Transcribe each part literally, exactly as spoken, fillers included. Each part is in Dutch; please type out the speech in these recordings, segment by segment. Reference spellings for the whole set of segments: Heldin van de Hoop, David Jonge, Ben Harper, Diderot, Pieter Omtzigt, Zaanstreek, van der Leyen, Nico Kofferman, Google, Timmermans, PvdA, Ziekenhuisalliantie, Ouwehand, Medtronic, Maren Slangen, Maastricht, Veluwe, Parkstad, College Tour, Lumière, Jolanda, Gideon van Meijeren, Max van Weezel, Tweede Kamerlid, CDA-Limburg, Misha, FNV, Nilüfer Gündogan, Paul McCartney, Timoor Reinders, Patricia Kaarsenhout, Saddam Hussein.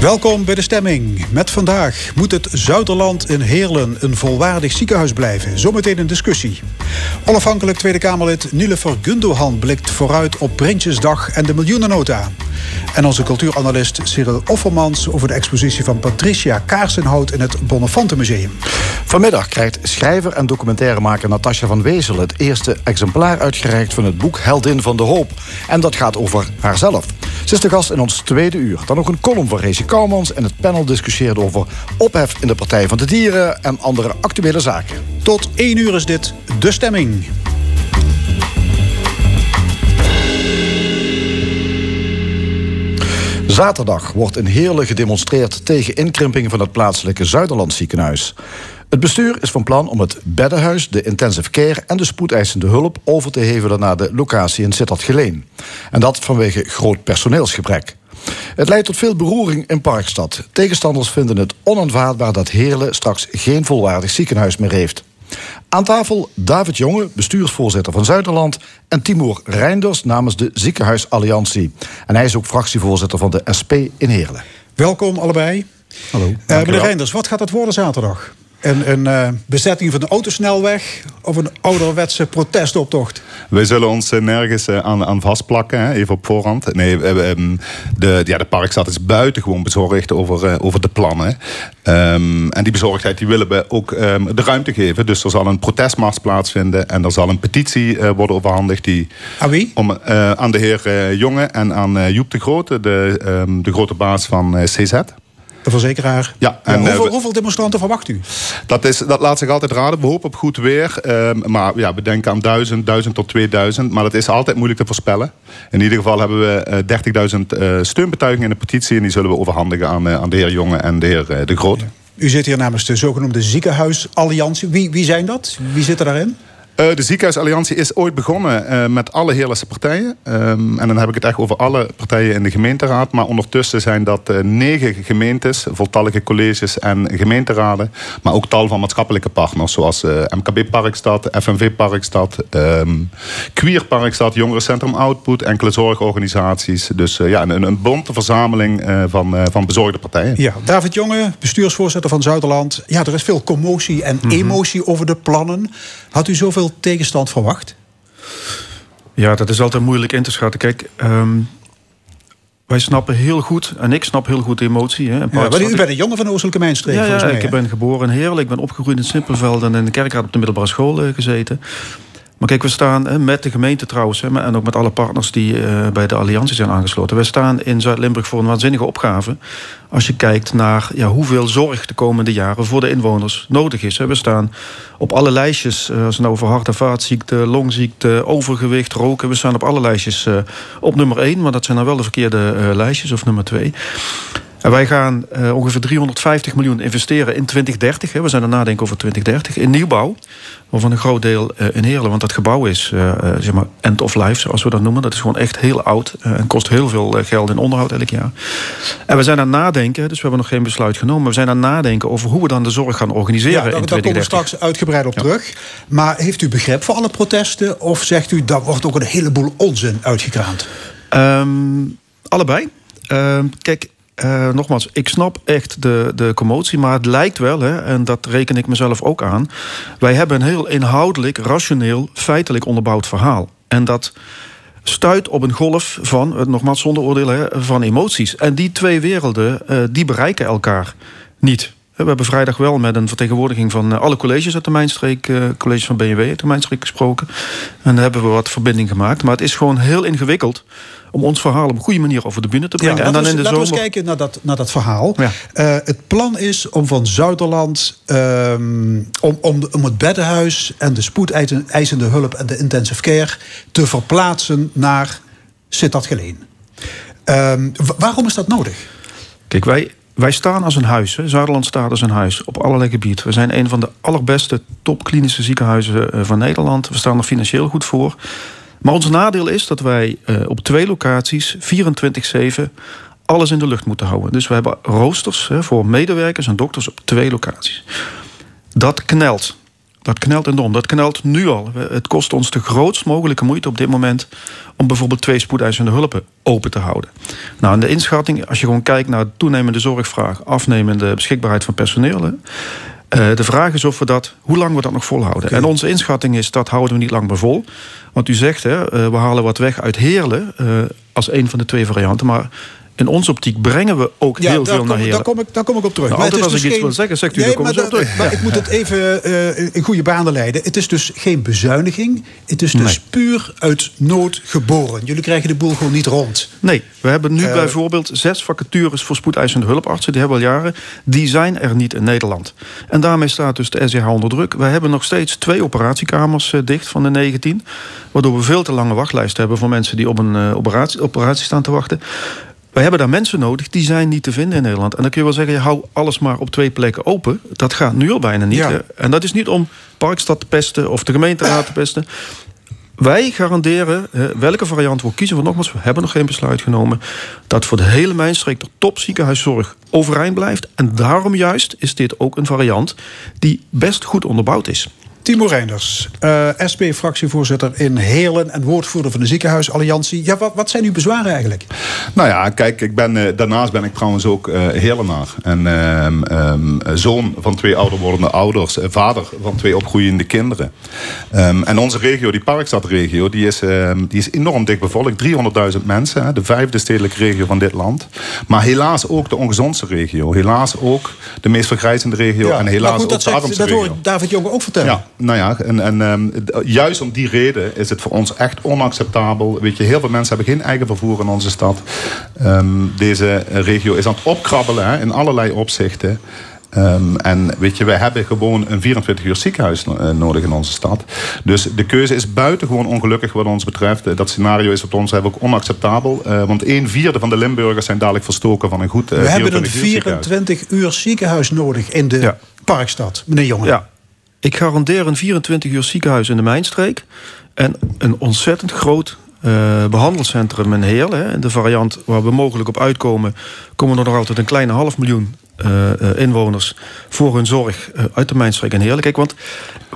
Welkom bij de stemming. Met vandaag: moet het Zuyderland in Heerlen een volwaardig ziekenhuis blijven? Zometeen een discussie. Onafhankelijk Tweede Kamerlid Nilüfer Gündogan blikt vooruit op Prinsjesdag en de miljoenennota. En onze cultuuranalist Cyrille Offermans over de expositie van Patricia Kaarsenhout in het Bonnefantenmuseum. Vanmiddag krijgt schrijver en documentairemaker Natascha van Weezel het eerste exemplaar uitgereikt van het boek Heldin van de Hoop. En dat gaat over haarzelf. Ze is de gast in ons tweede uur. Dan ook een column van Resi Coumans en het panel discussieert over ophef in de Partij voor de Dieren en andere actuele zaken. Tot één uur is dit De Stemming. Zaterdag wordt in Heerlen gedemonstreerd tegen inkrimping van het plaatselijke Zuyderland ziekenhuis. Het bestuur is van plan om het beddenhuis, de intensive care en de spoedeisende hulp over te hevelen naar de locatie in Sittard-Geleen. En dat vanwege groot personeelsgebrek. Het leidt tot veel beroering in Parkstad. Tegenstanders vinden het onaanvaardbaar dat Heerlen straks geen volwaardig ziekenhuis meer heeft. Aan tafel David Jonge, bestuursvoorzitter van Zuyderland, en Timoor Reinders namens de Ziekenhuisalliantie. En hij is ook fractievoorzitter van de S P in Heerlen. Welkom allebei. Hallo. Uh, meneer Reinders, wat gaat het worden zaterdag? Een, een uh, bezetting van de autosnelweg of een ouderwetse protestoptocht? Wij zullen ons uh, nergens uh, aan, aan vastplakken, hè, even op voorhand. Nee, uh, um, de, ja, de Parkstad is buitengewoon bezorgd over, uh, over de plannen. Um, en die bezorgdheid die willen we ook um, de ruimte geven. Dus er zal een protestmars plaatsvinden en er zal een petitie uh, worden overhandigd. Die, aan wie? Om, uh, aan de heer uh, Jonge en aan uh, Joep de Grote, de, um, de grote baas van uh, C Z. De verzekeraar. Ja, en ja, hoeveel, hoeveel demonstranten verwacht u? Dat, is, dat laat zich altijd raden. We hopen op goed weer. Uh, maar ja, we denken aan duizend, duizend tot tweeduizend. Maar dat is altijd moeilijk te voorspellen. In ieder geval hebben we uh, dertigduizend uh, steunbetuigingen in de petitie. En die zullen we overhandigen aan, uh, aan de heer Jonge en de heer uh, De Groot. U zit hier namens de zogenoemde Ziekenhuisalliantie. Wie, wie zijn dat? Wie zit er daarin? Uh, de Ziekenhuisalliantie is ooit begonnen uh, met alle Heerlense partijen. Um, en dan heb ik het echt over alle partijen in de gemeenteraad. Maar ondertussen zijn dat uh, negen gemeentes, voltallige colleges en gemeenteraden. Maar ook tal van maatschappelijke partners, zoals uh, M K B Parkstad, F N V Parkstad, um, Queer Parkstad, Jongerencentrum Output, enkele zorgorganisaties. Dus uh, ja, een, een bonte verzameling uh, van, uh, van bezorgde partijen. Ja, David Jonge, bestuursvoorzitter van Zuyderland. Ja, er is veel commotie en mm-hmm. emotie over de plannen. Had u zoveel tegenstand verwacht? Ja, dat is altijd moeilijk in te schatten. Kijk, um, wij snappen heel goed, en ik snap heel goed de emotie. Hè, ja, maar u bent een jongen van de Oostelijke Mijnstreek, ja, volgens ja, mij. Ik hè? ben geboren in Heerlen, ik ben opgegroeid in Simpelveld en in de Kerkraad op de middelbare school uh, gezeten. Maar kijk, we staan hè, met de gemeente trouwens, hè, en ook met alle partners die uh, bij de alliantie zijn aangesloten. We staan in Zuid-Limburg voor een waanzinnige opgave. Als je kijkt naar ja, hoeveel zorg de komende jaren voor de inwoners nodig is. Hè. We staan op alle lijstjes, als het nou over hart- en vaatziekten, longziekten, overgewicht, roken. We staan op alle lijstjes uh, op nummer één, maar dat zijn dan wel de verkeerde uh, lijstjes, of nummer twee. En wij gaan uh, ongeveer driehonderdvijftig miljoen investeren in twintig dertig. Hè. We zijn aan het nadenken over twintig dertig. In nieuwbouw, waarvan een groot deel uh, in Heerlen. Want dat gebouw is uh, zeg maar end of life, zoals we dat noemen. Dat is gewoon echt heel oud uh, en kost heel veel geld in onderhoud elk jaar. En we zijn aan het nadenken, dus we hebben nog geen besluit genomen. Maar we zijn aan het nadenken over hoe we dan de zorg gaan organiseren. Ja, dat, in daar komen we straks uitgebreid op ja. terug. Maar heeft u begrip voor alle protesten? Of zegt u, daar wordt ook een heleboel onzin uitgekraamd? Um, allebei. Um, kijk... Uh, nogmaals, ik snap echt de, de commotie, maar het lijkt wel, hè, en dat reken ik mezelf ook aan, wij hebben een heel inhoudelijk, rationeel, feitelijk onderbouwd verhaal. En dat stuit op een golf van, nogmaals zonder oordeel, hè, van emoties. En die twee werelden, uh, die bereiken elkaar niet. We hebben vrijdag wel met een vertegenwoordiging van alle colleges uit de Mijnstreek, uh, colleges van B N W uit de Mijnstreek gesproken. En daar hebben we wat verbinding gemaakt. Maar het is gewoon heel ingewikkeld om ons verhaal op een goede manier over de bühne te brengen. Ja, en dan we, in de laten zomer... we eens kijken naar dat, naar dat verhaal. Ja. Uh, het plan is om van Zuyderland... Um, om, om, de, om het beddenhuis en de spoedeisende hulp en de intensive care te verplaatsen naar Sittard-Geleen. Um, waarom is dat nodig? Kijk, wij... Wij staan als een huis, hè. Zuyderland staat als een huis op allerlei gebieden. We zijn een van de allerbeste topklinische ziekenhuizen van Nederland. We staan er financieel goed voor. Maar ons nadeel is dat wij eh, op twee locaties, vierentwintig zeven, alles in de lucht moeten houden. Dus we hebben roosters hè, voor medewerkers en dokters op twee locaties. Dat knelt. Dat knelt enorm. Dat knelt nu al. Het kost ons de grootst mogelijke moeite op dit moment om bijvoorbeeld twee spoedeisende hulpen open te houden. Nou, en de inschatting, als je gewoon kijkt naar toenemende zorgvraag, afnemende beschikbaarheid van personeel. Hè, de vraag is of we dat, hoe lang we dat nog volhouden. Okay. En onze inschatting is, dat houden we niet lang meer vol. Want u zegt, hè, we halen wat weg uit Heerlen als een van de twee varianten, maar in onze optiek brengen we ook ja, heel veel kom, naar Heerlen. Daar kom ik, daar kom ik op terug. Nou, maar het is als dus ik geen... iets wil zeggen, zegt u, nee, dan kom ik zo terug. Maar ja. ik moet het even uh, in goede banen leiden. Het is dus geen bezuiniging. Het is dus nee. puur uit nood geboren. Jullie krijgen de boel gewoon niet rond. Nee, we hebben nu uh, bijvoorbeeld zes vacatures voor spoedeisende hulpartsen. Die hebben we al jaren. Die zijn er niet in Nederland. En daarmee staat dus de S E H onder druk. We hebben nog steeds twee operatiekamers uh, dicht van de negentien. Waardoor we veel te lange wachtlijsten hebben voor mensen die op een uh, operatie, operatie staan te wachten. We hebben daar mensen nodig, die zijn niet te vinden in Nederland. En dan kun je wel zeggen, je hou alles maar op twee plekken open. Dat gaat nu al bijna niet. Ja. En dat is niet om Parkstad te pesten of de gemeenteraad te pesten. Wij garanderen, welke variant we kiezen, want nogmaals, we hebben nog geen besluit genomen, dat voor de hele mijnstreek de topziekenhuiszorg overeind blijft. En daarom juist is dit ook een variant die best goed onderbouwd is. Timoor Reinders, uh, S P-fractievoorzitter in Heerlen en woordvoerder van de Ziekenhuisalliantie. Ja, wat, wat zijn uw bezwaren eigenlijk? Nou ja, kijk, ik ben, uh, daarnaast ben ik trouwens ook uh, Heerlenaar. En um, um, zoon van twee ouder wordende ouders, uh, vader van twee opgroeiende kinderen. Um, en onze regio, die Parkstadregio, die is, uh, die is enorm dik bevolkt. driehonderdduizend mensen, hè, de vijfde stedelijke regio van dit land. Maar helaas ook de ongezondste regio. Helaas ook de meest vergrijzende regio ja, en helaas goed, ook dat de armste regio. Dat hoor David Jonge ook vertellen. Ja. Nou ja, en, en um, juist om die reden is het voor ons echt onacceptabel. Weet je, heel veel mensen hebben geen eigen vervoer in onze stad. Um, deze regio is aan het opkrabbelen hè, in allerlei opzichten. Um, en weet je, wij hebben gewoon een vierentwintig uur ziekenhuis no- nodig in onze stad. Dus de keuze is buitengewoon ongelukkig wat ons betreft. Dat scenario is wat ons hebben ook onacceptabel. Uh, want een vierde van de Limburgers zijn dadelijk verstoken van een goed uh, we hebben een vierentwintig uur ziekenhuis nodig in de ja. Parkstad, meneer Jonge. Ja. Ik garandeer een vierentwintig uur ziekenhuis in de mijnstreek en een ontzettend groot uh, behandelcentrum in Heerlen. De variant waar we mogelijk op uitkomen, komen er nog altijd een kleine half miljoen uh, inwoners voor hun zorg uh, uit de mijnstreek in Heerlen. Kijk, want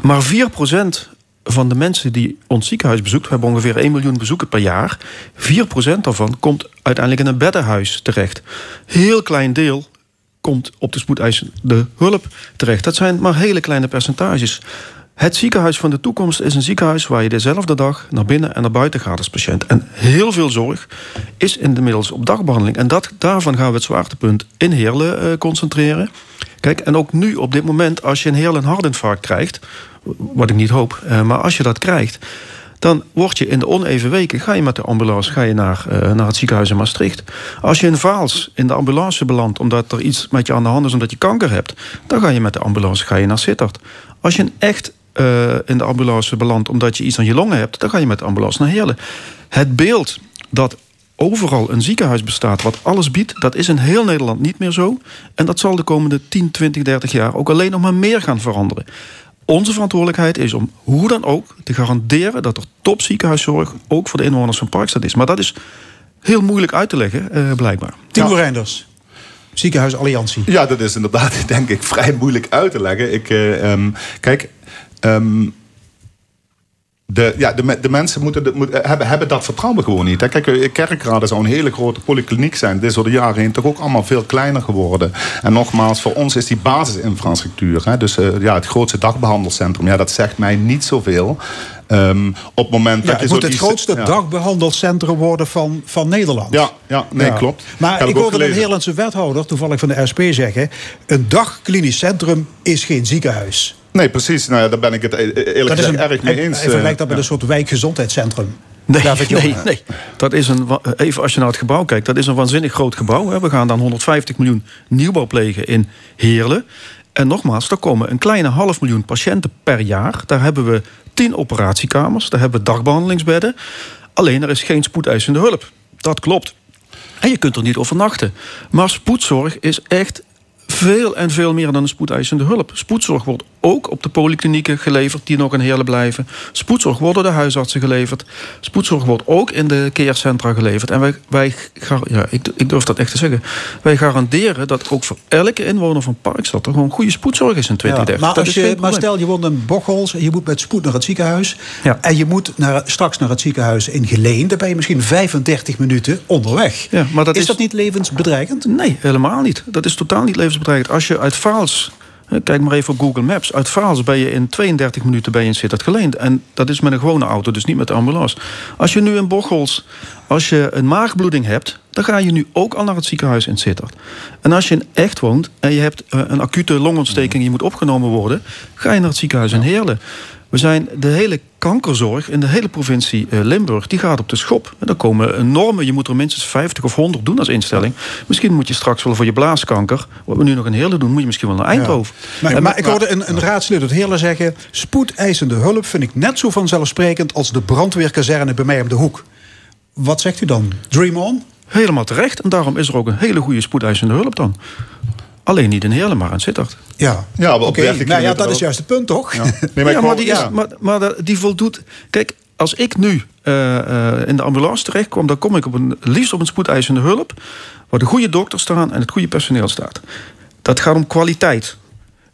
maar vier procent van de mensen die ons ziekenhuis bezoekt, we hebben ongeveer één miljoen bezoeken per jaar, vier procent daarvan komt uiteindelijk in een beddenhuis terecht. Heel klein deel komt op de spoedeisende hulp terecht. Dat zijn maar hele kleine percentages. Het ziekenhuis van de toekomst is een ziekenhuis waar je dezelfde dag naar binnen en naar buiten gaat als patiënt. En heel veel zorg is inmiddels op dagbehandeling. En dat, daarvan gaan we het zwaartepunt in Heerlen uh, concentreren. Kijk, en ook nu op dit moment, als je in Heerlen een hartinfarct krijgt, wat ik niet hoop, uh, maar als je dat krijgt, dan word je in de oneven weken, ga je met de ambulance ga je naar, uh, naar het ziekenhuis in Maastricht. Als je in Vaals in de ambulance belandt omdat er iets met je aan de hand is, omdat je kanker hebt, dan ga je met de ambulance ga je naar Sittard. Als je in echt uh, in de ambulance belandt omdat je iets aan je longen hebt, dan ga je met de ambulance naar Heerlen. Het beeld dat overal een ziekenhuis bestaat wat alles biedt, dat is in heel Nederland niet meer zo. En dat zal de komende tien, twintig, dertig jaar ook alleen nog maar meer gaan veranderen. Onze verantwoordelijkheid is om hoe dan ook te garanderen dat er topziekenhuiszorg ook voor de inwoners van Parkstad is. Maar dat is heel moeilijk uit te leggen, eh, blijkbaar. Timoor Reinders, Ziekenhuisalliantie. Ja, dat is inderdaad, denk ik, vrij moeilijk uit te leggen. Ik, eh, um, kijk, um, de, ja, de, de mensen moeten de, moet, hebben, hebben dat vertrouwen gewoon niet. Hè. Kijk, kerkraden zou een hele grote polykliniek zijn. Dit is door de jaren heen toch ook allemaal veel kleiner geworden. En nogmaals, voor ons is die basisinfrastructuur. Hè. Dus uh, ja, het grootste dagbehandelcentrum, ja, dat zegt mij niet zoveel. Um, op het moment ja, dat je het moet het grootste ja. dagbehandelcentrum worden van, van Nederland. Ja, ja nee, ja. klopt. Maar Heb ik hoorde een Heerlandse wethouder, toevallig van de S P, zeggen: een dagklinisch centrum is geen ziekenhuis. Nee, precies. Nou ja, daar ben ik het eerlijk dat gezegd een, erg mee eens. Hij vergelijkt dat met ja. een soort wijkgezondheidscentrum. Nee, nee, nee. Dat is een, even als je naar het gebouw kijkt, dat is een waanzinnig groot gebouw. Hè. We gaan dan honderdvijftig miljoen nieuwbouw plegen in Heerlen. En nogmaals, daar komen een kleine half miljoen patiënten per jaar. Daar hebben we tien operatiekamers, daar hebben we dagbehandelingsbedden. Alleen er is geen spoedeisende hulp. Dat klopt. En je kunt er niet overnachten. Maar spoedzorg is echt veel en veel meer dan een spoedeisende hulp. Spoedzorg wordt ook op de polyklinieken geleverd, die nog in Heerlen blijven. Spoedzorg wordt door de huisartsen geleverd. Spoedzorg wordt ook in de care-centra geleverd. En wij, wij ja, ik, ik durf dat echt te zeggen. Wij garanderen dat ook voor elke inwoner van Parkstad er gewoon goede spoedzorg is in twintig dertig. Ja, maar, als je, maar stel, je woont in Bocholt, je moet met spoed naar het ziekenhuis. Ja. En je moet naar, straks naar het ziekenhuis in Geleen. Dan ben je misschien vijfendertig minuten onderweg. Ja, maar dat is, is dat niet levensbedreigend? Nee, helemaal niet. Dat is totaal niet levensbedreigend. Als je uit Vaals... Kijk maar even op Google Maps. Uit Vaals ben je in tweeëndertig minuten bij een Sittard Geleen. En dat is met een gewone auto, dus niet met de ambulance. Als je nu in Bocholt, als je een maagbloeding hebt... dan ga je nu ook al naar het ziekenhuis in Sittard. En als je in Echt woont en je hebt een acute longontsteking... die moet opgenomen worden, ga je naar het ziekenhuis in Heerlen. We zijn de hele kankerzorg in de hele provincie Limburg... die gaat op de schop. En dan komen normen. Je moet er minstens vijftig of honderd doen als instelling. Misschien moet je straks wel voor je blaaskanker... wat we nu nog in Heerlen doen, moet je misschien wel naar Eindhoven. Ja. Maar, maar, maar ik hoorde een, een raadslid uit Heerlen zeggen... spoedeisende hulp vind ik net zo vanzelfsprekend... als de brandweerkazerne bij mij op de hoek. Wat zegt u dan? Dream on? Helemaal terecht. En daarom is er ook een hele goede spoedeisende hulp dan. Alleen niet in Heerlen, maar in Sittard. Ja, ja, oké. Okay. Nou ja, dat ook. Is juist het punt, toch? Ja, nee, maar, ja, maar, die is, maar, maar die voldoet... Kijk, als ik nu uh, uh, in de ambulance terecht kom... dan kom ik op een, liefst op een spoedeisende hulp... waar de goede dokters staan en het goede personeel staat. Dat gaat om kwaliteit.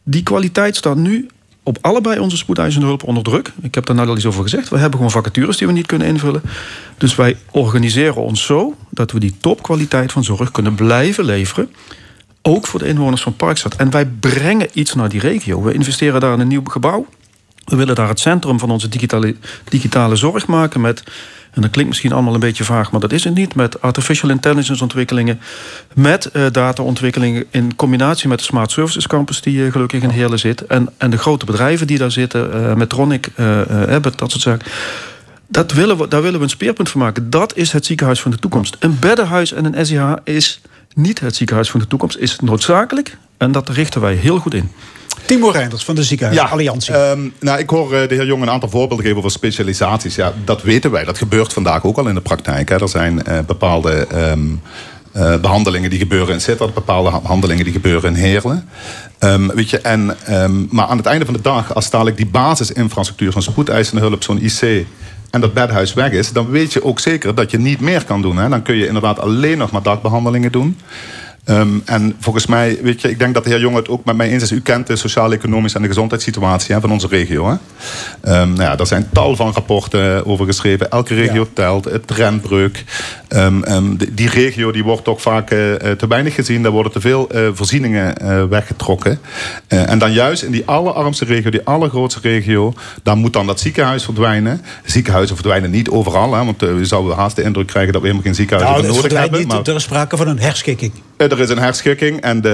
Die kwaliteit staat nu... op allebei onze spoedeisende hulp onder druk. Ik heb daar net al iets over gezegd. We hebben gewoon vacatures die we niet kunnen invullen. Dus wij organiseren ons zo... dat we die topkwaliteit van zorg kunnen blijven leveren... ook voor de inwoners van Parkstad. En wij brengen iets naar die regio. We investeren daar in een nieuw gebouw. We willen daar het centrum van onze digitale, digitale zorg maken... met, en dat klinkt misschien allemaal een beetje vaag, maar dat is het niet... met artificial intelligence ontwikkelingen... met uh, dataontwikkelingen in combinatie met de Smart Services Campus... die uh, gelukkig in Heerlen zit. En, en de grote bedrijven die daar zitten, uh, Medtronic, uh, Abbott, dat soort zaken... Dat willen we, daar willen we een speerpunt van maken. Dat is het ziekenhuis van de toekomst. Een beddenhuis en een S I H is... niet het ziekenhuis van de toekomst, is noodzakelijk. En dat richten wij heel goed in. Timoor Reinders van de Ziekenhuisalliantie. Ja, um, nou, ik hoor de heer Jonge een aantal voorbeelden geven over specialisaties. Ja, dat weten wij. Dat gebeurt vandaag ook al in de praktijk. Hè. Er zijn uh, bepaalde um, uh, behandelingen die gebeuren in Sittard. Bepaalde handelingen die gebeuren in Heerlen. Um, weet je, en, um, maar aan het einde van de dag, als dadelijk die basisinfrastructuur... zo'n spoedeisende hulp, zo'n I C... en dat bedhuis weg is, dan weet je ook zeker dat je niet meer kan doen. Hè? Dan kun je inderdaad alleen nog maar dagbehandelingen doen. Um, en volgens mij, weet je, ik denk dat de heer Jonge het ook met mij eens is. U kent de sociaal-economische en de gezondheidssituatie hè, van onze regio. Hè? Um, nou ja, daar zijn tal van rapporten over geschreven. Elke regio ja. telt, het trendbreuk. Um, um, die, die regio die wordt toch vaak uh, te weinig gezien. Daar worden te veel uh, voorzieningen uh, weggetrokken. Uh, en dan juist in die allerarmste regio, die allergrootste regio... daar moet dan dat ziekenhuis verdwijnen. Ziekenhuizen verdwijnen niet overal. Hè, want uh, je zou haast de indruk krijgen dat we helemaal geen ziekenhuizen nou, nodig hebben. Niet, maar... Er is sprake van een herschikking. Uh, Er is een herschikking en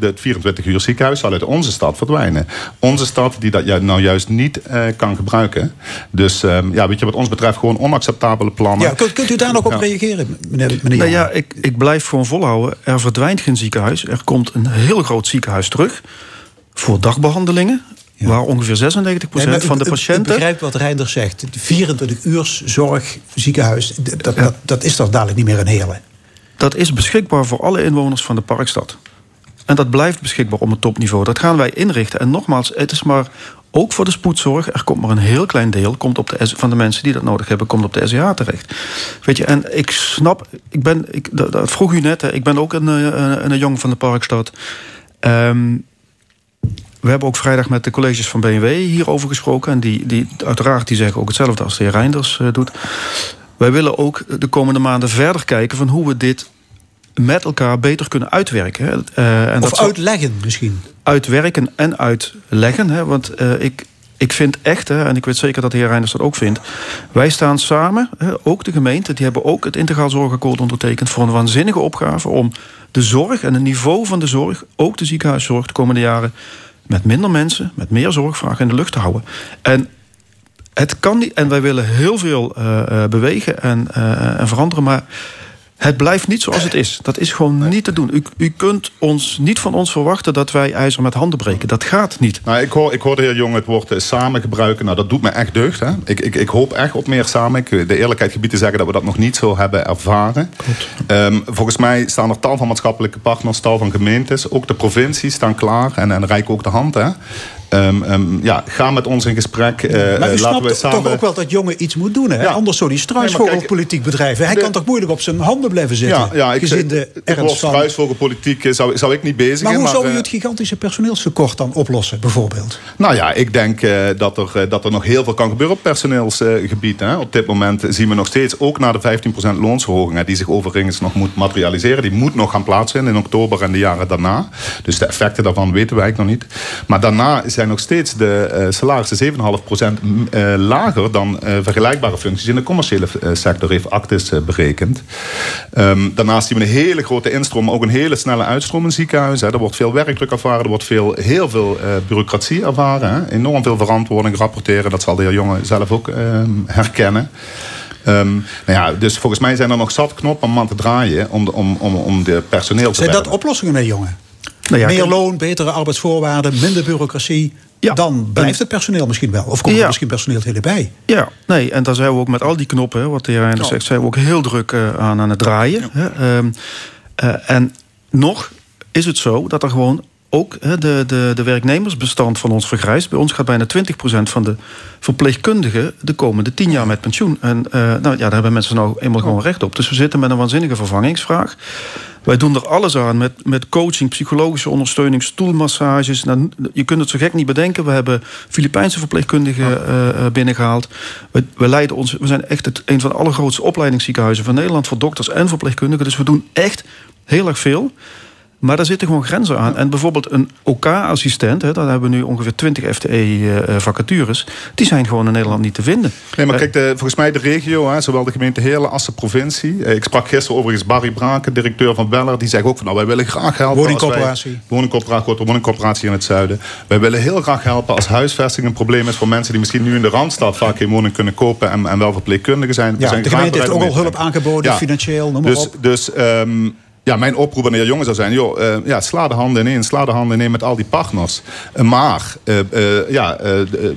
het vierentwintig uur ziekenhuis zal uit onze stad verdwijnen. Onze stad die dat nou juist niet uh, kan gebruiken. Dus um, ja, weet je, wat ons betreft gewoon onacceptabele plannen. Ja, kunt, kunt u daar nog op ja. reageren, meneer, meneer nou, ja, ik, ik blijf gewoon volhouden. Er verdwijnt geen ziekenhuis. Er komt een heel groot ziekenhuis terug voor dagbehandelingen. Ja. Waar ongeveer zesennegentig procent nee, u, van de patiënten... Ik begrijp wat Reinders zegt. vierentwintig uur zorg, ziekenhuis, dat, ja. dat, dat is toch dadelijk niet meer een Heerlen. Dat is beschikbaar voor alle inwoners van de Parkstad. En dat blijft beschikbaar op het topniveau. Dat gaan wij inrichten. En nogmaals, het is maar ook voor de spoedzorg... er komt maar een heel klein deel komt op de, van de mensen die dat nodig hebben... komt op de S I H terecht. Weet je, en ik snap... Ik ben, ik, dat, dat vroeg u net, hè, ik ben ook een, een, een jong van de Parkstad. Um, we hebben ook vrijdag met de colleges van B M W hierover gesproken. En die, die, uiteraard die zeggen ook hetzelfde als de heer Reinders uh, doet... Wij willen ook de komende maanden verder kijken... van hoe we dit met elkaar beter kunnen uitwerken. Uh, en of dat uitleggen misschien. Uitwerken en uitleggen. Hè, want uh, ik, ik vind echt, hè, en ik weet zeker dat de heer Reinders dat ook vindt... wij staan samen, hè, ook de gemeente... die hebben ook het Integraal Zorgakkoord ondertekend... voor een waanzinnige opgave om de zorg en het niveau van de zorg... ook de ziekenhuiszorg de komende jaren... met minder mensen, met meer zorgvragen in de lucht te houden. En... Het kan niet en wij willen heel veel uh, bewegen en, uh, en veranderen... maar het blijft niet zoals het is. Dat is gewoon niet te doen. U, u kunt ons, niet van ons verwachten dat wij ijzer met handen breken. Dat gaat niet. Nou, ik, hoor, ik hoor de heer Jonge het woord uh, samen gebruiken. Nou, dat doet me echt deugd. Hè? Ik, ik, ik hoop echt op meer samen. Ik, de eerlijkheid gebied te zeggen dat we dat nog niet zo hebben ervaren. Um, volgens mij staan er tal van maatschappelijke partners, tal van gemeentes. Ook de provincies staan klaar en, en reiken ook de hand. Hè? Um, um, ja, ga met ons in gesprek. Uh, maar u snapt we samen... toch ook wel dat Jonge iets moet doen. Hè? Ja. Anders zou die struisvogelpolitiek bedrijven. Hij de... kan toch moeilijk op zijn handen blijven zitten. Ja, ja, ik gezin de ernst van... struisvogelpolitiek zou, zou ik niet bezig maar zijn. Maar hoe zou u het gigantische personeelstekort dan oplossen, bijvoorbeeld? Nou ja, ik denk uh, dat, er, uh, dat er nog heel veel kan gebeuren op personeelsgebied. Uh, op dit moment zien we nog steeds, ook na de vijftien procent loonsverhoging... Uh, die zich overigens nog moet materialiseren. Die moet nog gaan plaatsvinden in oktober en de jaren daarna. Dus de effecten daarvan weten wij nog niet. Maar daarna zijn nog steeds de uh, salarissen zeven komma vijf procent uh, lager dan uh, vergelijkbare functies in de commerciële uh, sector, heeft Actis uh, berekend. Um, daarnaast zien we een hele grote instroom, maar ook een hele snelle uitstroom in ziekenhuizen. Er wordt veel werkdruk ervaren, er wordt veel, heel veel uh, bureaucratie ervaren. Hè. Enorm veel verantwoording rapporteren, dat zal de heer Jonge zelf ook uh, herkennen. Um, nou ja, dus volgens mij zijn er nog zat knoppen om aan te draaien om de, om, om, om de personeel te zijn dat oplossingen, meneer Jonge? Nou ja, meer loon, betere arbeidsvoorwaarden, minder bureaucratie. Ja, dan blijft het personeel misschien wel. Of komt ja. er misschien personeel het hele bij. Ja, nee, en daar zijn we ook met al die knoppen, wat de heer Reinders oh. zegt, zijn we ook heel druk uh, aan aan het draaien. Ja. Hè? Um, uh, en nog is het zo dat er gewoon ook hè, de, de, de werknemersbestand van ons vergrijst. Bij ons gaat bijna twintig procent van de verpleegkundigen de komende tien jaar met pensioen. En uh, nou, ja, daar hebben mensen nou eenmaal oh. gewoon recht op. Dus we zitten met een waanzinnige vervangingsvraag. Wij doen er alles aan met, met coaching, psychologische ondersteuning, stoelmassages. Nou, je kunt het zo gek niet bedenken. We hebben Filipijnse verpleegkundigen uh, binnengehaald. We, we, leiden ons, we zijn echt het, een van de allergrootste opleidingsziekenhuizen van Nederland voor dokters en verpleegkundigen. Dus we doen echt heel erg veel. Maar daar zitten gewoon grenzen aan. En bijvoorbeeld een OK-assistent, OK daar hebben we nu ongeveer twintig F T E-vacatures... die zijn gewoon in Nederland niet te vinden. Nee, maar kijk, de, volgens mij de regio, hè, zowel de gemeente Heerlen als de provincie. Ik sprak gisteren overigens Barry Braken, directeur van Beller. Die zegt ook van, nou, wij willen graag helpen... Woningcoöperatie. Wij, woningcoöperatie, grote woningcoöperatie in het zuiden. Wij willen heel graag helpen als huisvesting een probleem is... voor mensen die misschien nu in de Randstad vaak geen woning kunnen kopen... en, en wel verpleegkundigen zijn. Ja, zijn de gemeente heeft ook al hulp aangeboden, ja. financieel, noem maar dus, op. Dus... Um, Ja, mijn oproep aan de heer Jonge zou zijn... Joh, uh, ja, sla de handen ineen, sla de handen ineen met al die partners. Uh, maar, uh, uh, ja... Uh, uh,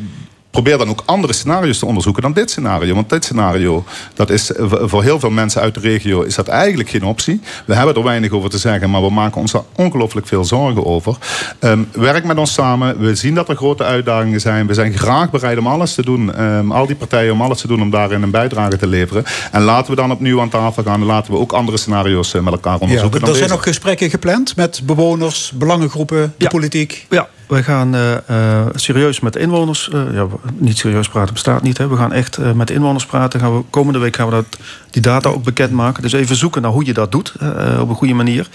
probeer dan ook andere scenario's te onderzoeken dan dit scenario. Want dit scenario, dat is voor heel veel mensen uit de regio... is dat eigenlijk geen optie. We hebben er weinig over te zeggen... maar we maken ons daar ongelooflijk veel zorgen over. Um, werk met ons samen. We zien dat er grote uitdagingen zijn. We zijn graag bereid om alles te doen. Um, al die partijen om alles te doen om daarin een bijdrage te leveren. En laten we dan opnieuw aan tafel gaan... en laten we ook andere scenario's met elkaar onderzoeken. Ja, er zijn nog gesprekken gepland met bewoners, belangengroepen, de ja. politiek... Ja. We gaan uh, uh, serieus met de inwoners... Uh, ja, niet serieus praten bestaat niet. Hè. We gaan echt uh, met de inwoners praten. Gaan we, komende week gaan we dat, die data ook bekendmaken. Dus even zoeken naar hoe je dat doet. Uh, op een goede manier.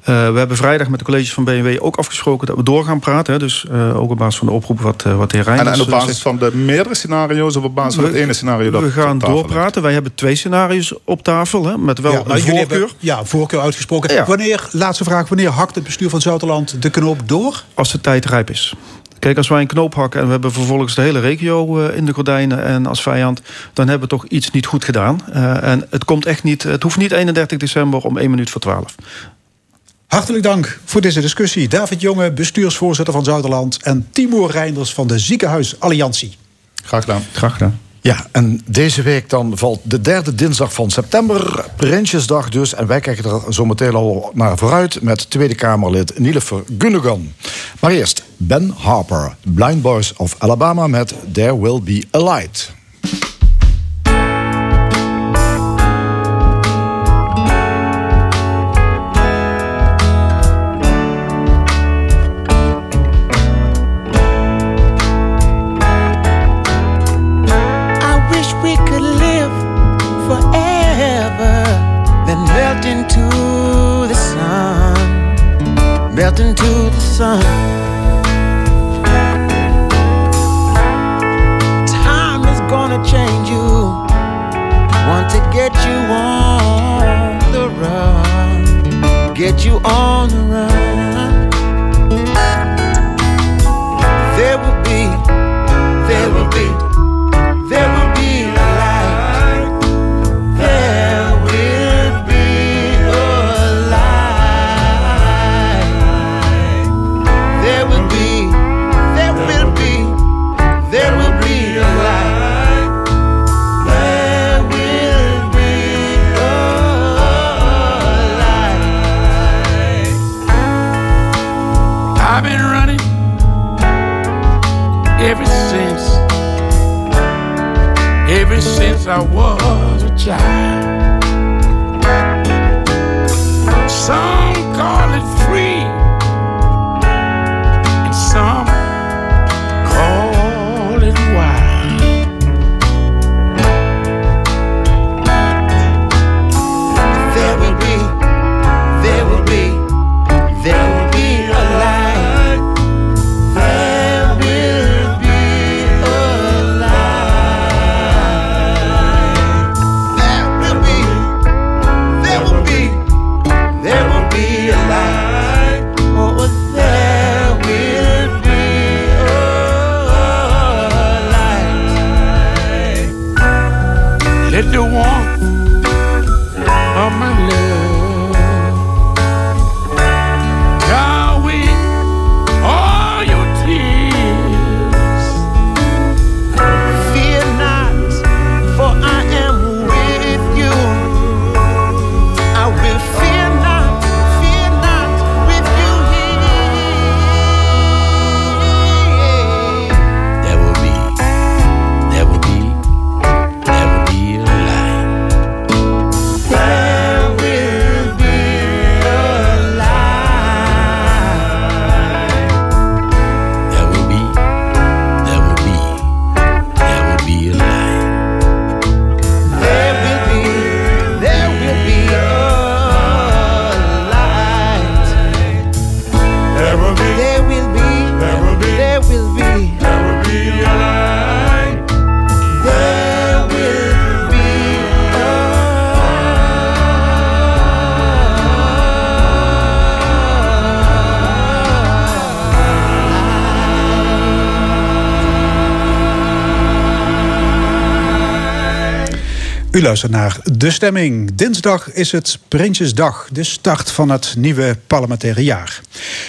Uh, we hebben vrijdag met de colleges van B N W ook afgesproken... dat we door gaan praten. Hè. Dus uh, ook op basis van de oproep wat, uh, wat de heer Reinders... En, en op basis zegt, van de meerdere scenario's of op basis we, van het ene scenario... dat we gaan doorpraten. Ligt. Wij hebben twee scenario's op tafel. Hè, met wel ja, een voorkeur. Hebben, ja, voorkeur uitgesproken. Ja. Wanneer, laatste vraag, wanneer hakt het bestuur van Zuyderland de knoop door? Als de tijd rijp is. Kijk, als wij een knoop hakken en we hebben vervolgens de hele regio in de gordijnen en als vijand, dan hebben we toch iets niet goed gedaan. Uh, en het komt echt niet, het hoeft niet eenendertig december om één minuut voor twaalf. Hartelijk dank voor deze discussie. David Jonge, bestuursvoorzitter van Zuyderland, en Timoor Reinders van de Ziekenhuisalliantie. Graag gedaan. Graag gedaan. Ja, en deze week dan valt de derde dinsdag van september, Prinsjesdag dus. En wij kijken er zo meteen al naar vooruit met Tweede Kamerlid Nilüfer Gündogan. Maar eerst Ben Harper, Blind Boys of Alabama met There Will Be a Light. Time is gonna change you. Want to get you on the run, get you on the run. There will be, there will be, there will be a light. There will be a light. There U luistert naar De Stemming. Dinsdag is het Prinsjesdag, de start van het nieuwe parlementaire jaar.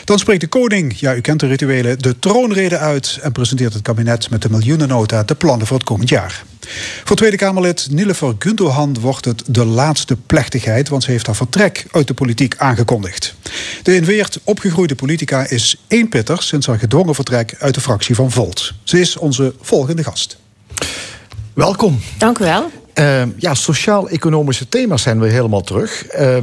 Dan spreekt de koning, ja u kent de rituelen, de troonrede uit en presenteert het kabinet met de miljoenennota de plannen voor het komend jaar. Voor Tweede Kamerlid Nilüfer Gündogan wordt het de laatste plechtigheid, want ze heeft haar vertrek uit de politiek aangekondigd. De in Weert opgegroeide politica is één pitter sinds haar gedwongen vertrek uit de fractie van Volt. Ze is onze volgende gast. Welkom. Dank u wel. Uh, ja, sociaal-economische thema's zijn weer helemaal terug. Uh,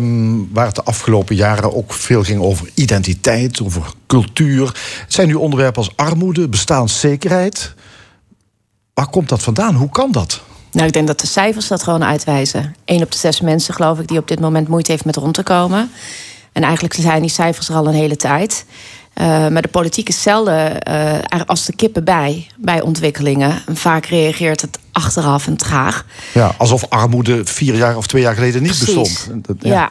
waar het de afgelopen jaren ook veel ging over identiteit, over cultuur. Het zijn nu onderwerpen als armoede, bestaanszekerheid. Waar komt dat vandaan? Hoe kan dat? Nou, ik denk dat de cijfers dat gewoon uitwijzen. Eén op de zes mensen, geloof ik, die op dit moment moeite heeft met rond te komen. En eigenlijk zijn die cijfers er al een hele tijd. Uh, maar de politiek is zelden uh, er als de kippen bij, bij ontwikkelingen. En vaak reageert het achteraf en traag. Ja, alsof armoede vier jaar of twee jaar geleden niet Precies. bestond. Dat, ja. ja,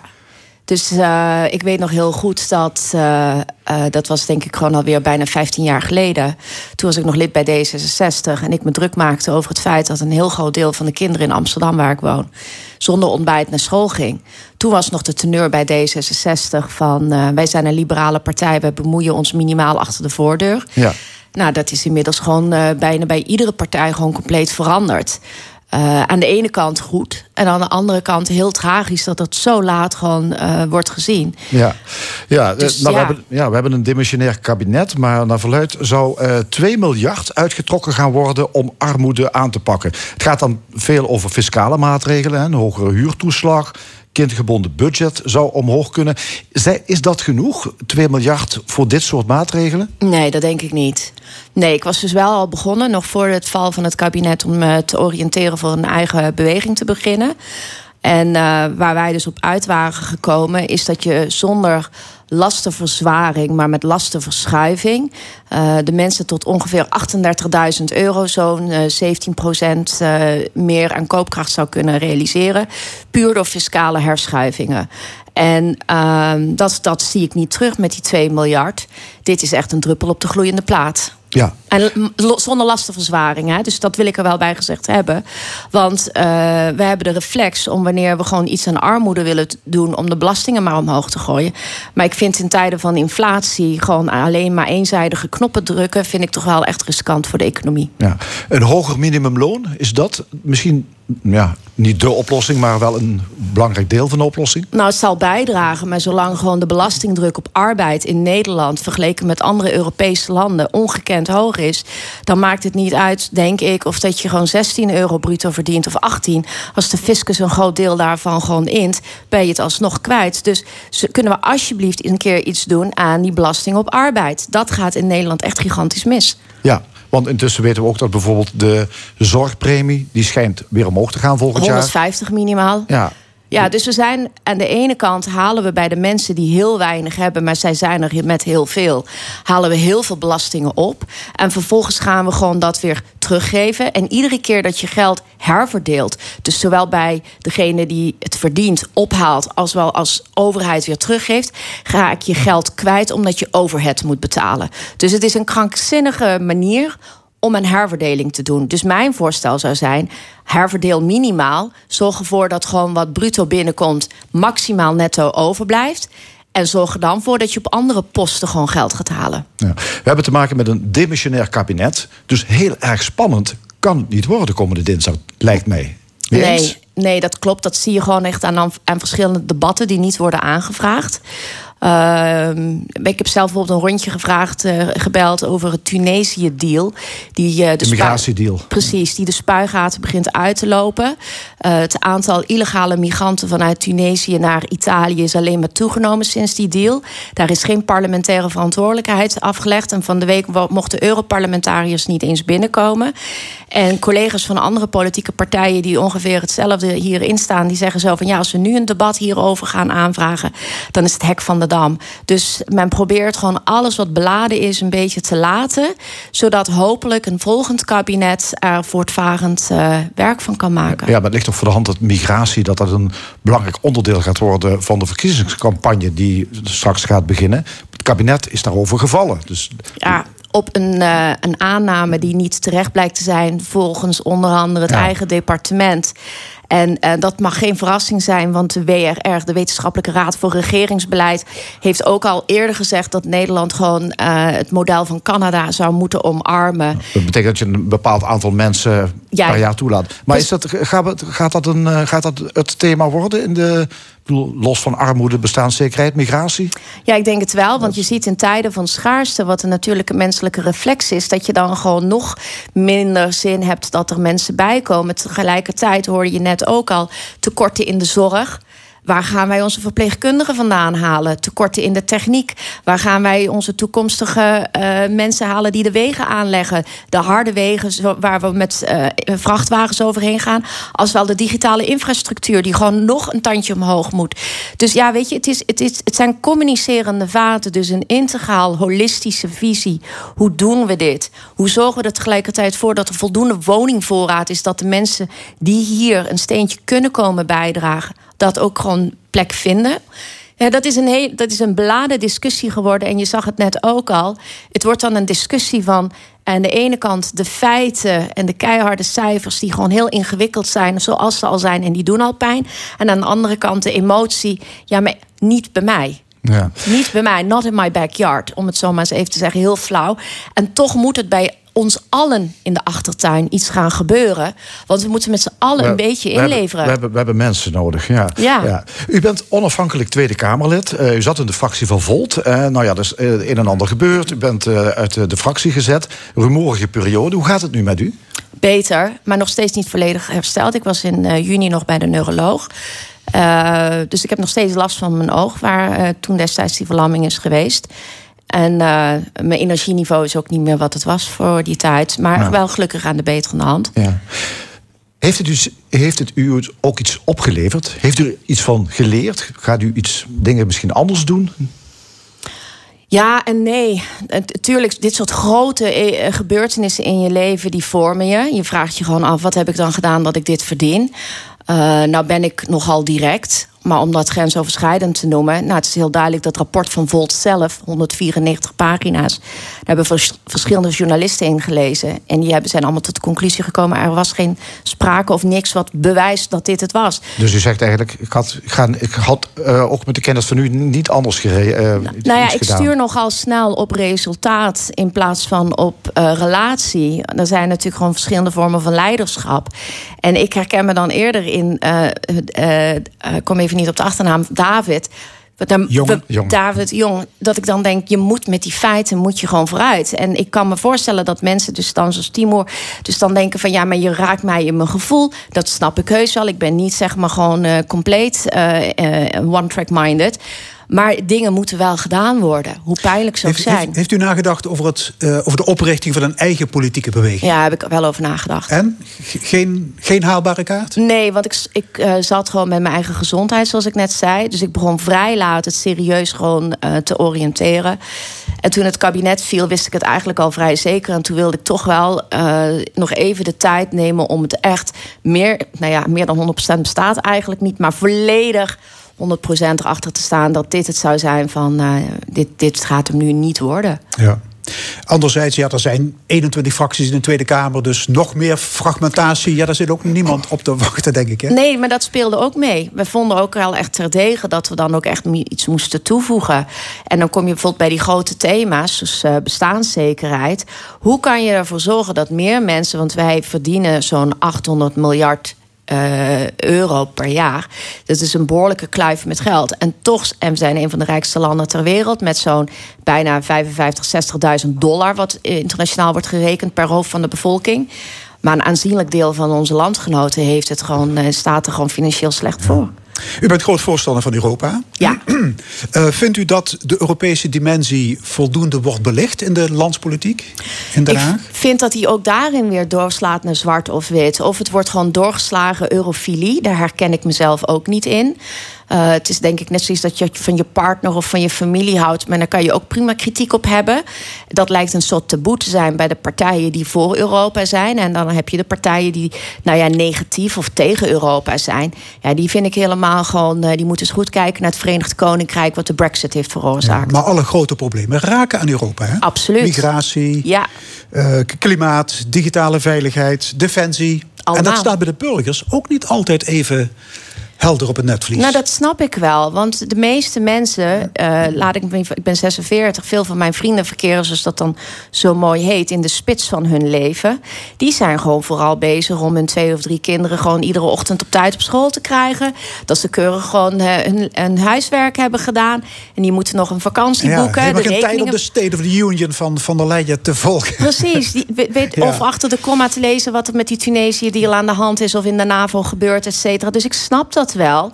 dus uh, ik weet nog heel goed dat... Uh, uh, dat was denk ik gewoon alweer bijna vijftien jaar geleden. Toen was ik nog lid bij D zesenzestig... en ik me druk maakte over het feit dat een heel groot deel van de kinderen in Amsterdam, waar ik woon, zonder ontbijt naar school ging. Toen was nog de teneur bij D zesenzestig van Uh, wij zijn een liberale partij, wij bemoeien ons minimaal achter de voordeur. Ja. Nou, dat is inmiddels gewoon uh, bijna bij iedere partij gewoon compleet veranderd. Uh, aan de ene kant goed. En aan de andere kant heel tragisch dat dat zo laat gewoon uh, wordt gezien. Ja, ja, dus, nou, ja. We hebben, ja, we hebben een demissionair kabinet. Maar naar verluid zou uh, twee miljard uitgetrokken gaan worden om armoede aan te pakken. Het gaat dan veel over fiscale maatregelen. Hè, een hogere huurtoeslag. Kindgebonden budget zou omhoog kunnen. Zij, is dat genoeg? twee miljard voor dit soort maatregelen? Nee, dat denk ik niet. Nee, ik was dus wel al begonnen, nog voor het val van het kabinet, om uh, te oriënteren voor een eigen beweging te beginnen. En uh, waar wij dus op uit waren gekomen, is dat je zonder lastenverzwaring, maar met lastenverschuiving Uh, de mensen tot ongeveer achtendertigduizend euro... zo'n uh, zeventien procent uh, meer aan koopkracht zou kunnen realiseren, puur door fiscale herschuivingen. En uh, dat, dat zie ik niet terug met die twee miljard. Dit is echt een druppel op de gloeiende plaat. Ja. En lo, zonder lastenverzwaring, hè? Dus dat wil ik er wel bij gezegd hebben. Want uh, we hebben de reflex om wanneer we gewoon iets aan armoede willen doen, om de belastingen maar omhoog te gooien. Maar ik vind in tijden van inflatie gewoon alleen maar eenzijdige knoppen drukken, vind ik toch wel echt riskant voor de economie. Ja. Een hoger minimumloon, is dat misschien ja, niet de oplossing, maar wel een belangrijk deel van de oplossing? Nou, het zal bijdragen, maar zolang gewoon de belastingdruk op arbeid in Nederland vergeleken met andere Europese landen ongekend hoog is, dan maakt het niet uit, denk ik, of dat je gewoon zestien euro bruto verdient of achttien. Als de fiscus een groot deel daarvan gewoon int, ben je het alsnog kwijt. Dus kunnen we alsjeblieft een keer iets doen aan die belasting op arbeid. Dat gaat in Nederland echt gigantisch mis. Ja. Want intussen weten we ook dat bijvoorbeeld de zorgpremie, die schijnt weer omhoog te gaan volgend jaar. honderdvijftig minimaal. Ja. Ja, dus we zijn aan de ene kant halen we bij de mensen die heel weinig hebben, maar zij zijn er met heel veel, halen we heel veel belastingen op. En vervolgens gaan we gewoon dat weer teruggeven. En iedere keer dat je geld herverdeelt, dus zowel bij degene die het verdient, ophaalt, als wel als overheid weer teruggeeft, ga ik je geld kwijt omdat je overhead moet betalen. Dus het is een krankzinnige manier om een herverdeling te doen. Dus mijn voorstel zou zijn, herverdeel minimaal. Zorg ervoor dat gewoon wat bruto binnenkomt maximaal netto overblijft. En zorg er dan voor dat je op andere posten gewoon geld gaat halen. Ja. We hebben te maken met een demissionair kabinet. Dus heel erg spannend kan het niet worden komende dinsdag, lijkt mij. Nee, nee, dat klopt. Dat zie je gewoon echt aan, aan verschillende debatten die niet worden aangevraagd. Uh, ik heb zelf bijvoorbeeld een rondje gevraagd, uh, gebeld over het Tunesië-deal. Die, uh, de migratiedeal. Precies, die de spuigaten begint uit te lopen. Uh, het aantal illegale migranten vanuit Tunesië naar Italië is alleen maar toegenomen sinds die deal. Daar is geen parlementaire verantwoordelijkheid afgelegd. En van de week mochten Europarlementariërs niet eens binnenkomen. En collega's van andere politieke partijen die ongeveer hetzelfde hierin staan, die zeggen zo van ja, als we nu een debat hierover gaan aanvragen, dan is het hek van de dam. Dus men probeert gewoon alles wat beladen is een beetje te laten, zodat hopelijk een volgend kabinet er voortvarend uh, werk van kan maken. Ja, maar het ligt toch voor de hand dat migratie, dat dat een belangrijk onderdeel gaat worden van de verkiezingscampagne die straks gaat beginnen. Het kabinet is daarover gevallen. Dus ja, op een, uh, een aanname die niet terecht blijkt te zijn volgens onder andere het ja. eigen departement. En uh, dat mag geen verrassing zijn, want de W R R, de Wetenschappelijke Raad voor Regeringsbeleid, heeft ook al eerder gezegd dat Nederland gewoon uh, het model van Canada zou moeten omarmen. Dat betekent dat je een bepaald aantal mensen ja, per jaar toelaat. Maar dus, is dat, gaat, gaat, dat een, gaat dat het thema worden in de... los van armoede, bestaanszekerheid, migratie? Ja, ik denk het wel, want je ziet in tijden van schaarste... wat een natuurlijke menselijke reflex is... dat je dan gewoon nog minder zin hebt dat er mensen bijkomen. Tegelijkertijd hoorde je net ook al tekorten in de zorg. Waar gaan wij onze verpleegkundigen vandaan halen? Tekorten in de techniek. Waar gaan wij onze toekomstige uh, mensen halen die de wegen aanleggen? De harde wegen zo, waar we met uh, vrachtwagens overheen gaan. Als wel de digitale infrastructuur die gewoon nog een tandje omhoog moet. Dus ja, weet je, het, is, het, is, het zijn communicerende vaten. Dus een integraal, holistische visie. Hoe doen we dit? Hoe zorgen we er tegelijkertijd voor dat er voldoende woningvoorraad is? Dat de mensen die hier een steentje kunnen komen bijdragen... dat ook gewoon plek vinden. Ja, dat is een heel, dat is een beladen discussie geworden. En je zag het net ook al. Het wordt dan een discussie van... aan de ene kant de feiten en de keiharde cijfers... die gewoon heel ingewikkeld zijn, zoals ze al zijn. En die doen al pijn. En aan de andere kant de emotie. Ja, maar niet bij mij. Ja. Niet bij mij, not in my backyard. Om het zo maar eens even te zeggen, heel flauw. En toch moet het bij... ons allen in de achtertuin iets gaan gebeuren. Want we moeten met z'n allen we, een beetje inleveren. We hebben, we hebben, we hebben mensen nodig, ja. Ja. ja. U bent onafhankelijk Tweede Kamerlid. Uh, u zat in de fractie van Volt. Uh, nou ja, dat is uh, een en ander gebeurd. U bent uh, uit uh, de fractie gezet. Rumoerige periode. Hoe gaat het nu met u? Beter, maar nog steeds niet volledig hersteld. Ik was in uh, juni nog bij de neuroloog. Uh, dus ik heb nog steeds last van mijn oog... waar uh, toen destijds die verlamming is geweest... En uh, mijn energieniveau is ook niet meer wat het was voor die tijd. Maar nou. wel gelukkig aan de betere hand. Ja. Heeft het, dus, heeft het u ook iets opgeleverd? Heeft u er iets van geleerd? Gaat u iets dingen misschien anders doen? Ja en nee. Tuurlijk, dit soort grote gebeurtenissen in je leven... die vormen je. Je vraagt je gewoon af, wat heb ik dan gedaan dat ik dit verdien? Uh, nou ben ik nogal direct... Maar om dat grensoverschrijdend te noemen... Nou, het is heel duidelijk dat rapport van Volt zelf... honderdvierennegentig pagina's... daar hebben vers- verschillende journalisten in gelezen. En die hebben, zijn allemaal tot de conclusie gekomen... er was geen sprake of niks wat bewijst dat dit het was. Dus u zegt eigenlijk... ik had, gaan, ik had uh, ook met de kennis van u niet anders gereden. Uh, nou, nou ja, ik gedaan. stuur nogal snel op resultaat... in plaats van op uh, relatie. Er zijn natuurlijk gewoon verschillende vormen van leiderschap. En ik herken me dan eerder in... Uh, uh, uh, kom even niet op de achternaam, David... Jonge, jonge. David Jong, dat ik dan denk, je moet met die feiten moet je gewoon vooruit. En ik kan me voorstellen dat mensen, dus dan zoals Timoor... dus dan denken van, ja, maar je raakt mij in mijn gevoel. Dat snap ik heus wel. Ik ben niet, zeg maar, gewoon uh, compleet uh, uh, one-track-minded. Maar dingen moeten wel gedaan worden, hoe pijnlijk ze ook zijn. Heeft, heeft u nagedacht over, het, uh, over de oprichting van een eigen politieke beweging? Ja, daar heb ik wel over nagedacht. En? Geen, geen haalbare kaart? Nee, want ik, ik uh, zat gewoon met mijn eigen gezondheid, zoals ik net zei. Dus ik begon vrij laat het serieus gewoon uh, te oriënteren. En toen het kabinet viel, wist ik het eigenlijk al vrij zeker. En toen wilde ik toch wel uh, nog even de tijd nemen om het echt... meer, nou ja, meer dan honderd procent bestaat eigenlijk niet, maar volledig... honderd procent erachter te staan dat dit het zou zijn van... Uh, dit, dit gaat hem nu niet worden. Ja. Anderzijds, ja, er zijn eenentwintig fracties in de Tweede Kamer... dus nog meer fragmentatie. Ja, daar zit ook niemand op te wachten, denk ik. Hè? Nee, maar dat speelde ook mee. We vonden ook wel echt terdege dat we dan ook echt iets moesten toevoegen. En dan kom je bijvoorbeeld bij die grote thema's, dus uh, bestaanszekerheid. Hoe kan je ervoor zorgen dat meer mensen... want wij verdienen zo'n achthonderd miljard... Uh, euro per jaar. Dat is een behoorlijke kluif met geld. En toch, en we zijn een van de rijkste landen ter wereld... met zo'n bijna vijfenvijftig, zestigduizend dollar... wat internationaal wordt gerekend per hoofd van de bevolking. Maar een aanzienlijk deel van onze landgenoten... heeft het gewoon, uh, staat er gewoon financieel slecht voor. U bent groot voorstander van Europa. Ja. Uh, vindt u dat de Europese dimensie voldoende wordt belicht in de landspolitiek in Den Haag? Ik vind dat hij ook daarin weer doorslaat naar zwart of wit. Of het wordt gewoon doorgeslagen eurofilie. Daar herken ik mezelf ook niet in. Uh, het is denk ik net zoiets dat je van je partner of van je familie houdt... maar daar kan je ook prima kritiek op hebben. Dat lijkt een soort taboe te zijn bij de partijen die voor Europa zijn. En dan heb je de partijen die nou ja, negatief of tegen Europa zijn. Ja, die vind ik helemaal gewoon... Uh, die moeten eens goed kijken naar het Verenigd Koninkrijk... wat de Brexit heeft veroorzaakt. Ja, maar alle grote problemen raken aan Europa, hè? Absoluut. Migratie, ja. uh, klimaat, digitale veiligheid, defensie... allemaal. En dat staat bij de burgers ook niet altijd even helder op het netvlies. Nou, dat snap ik wel. Want de meeste mensen, uh, laat ik, ik ben zesenveertig... veel van mijn vrienden verkeren, zoals dat dan zo mooi heet, in de spits van hun leven, die zijn gewoon vooral bezig om hun twee of drie kinderen gewoon iedere ochtend op tijd op school te krijgen. Dat ze keurig gewoon uh, hun, hun huiswerk hebben gedaan. En die moeten nog een vakantie ja, boeken. Je mag de rekeningen... tijd om de State of the Union van van der Leyen te volgen. Precies. Die, weet, ja. Of achter de komma te lezen wat er met die Tunesië deal aan de hand is, of in de NAVO gebeurt, et cetera. Dus ik snap dat wel.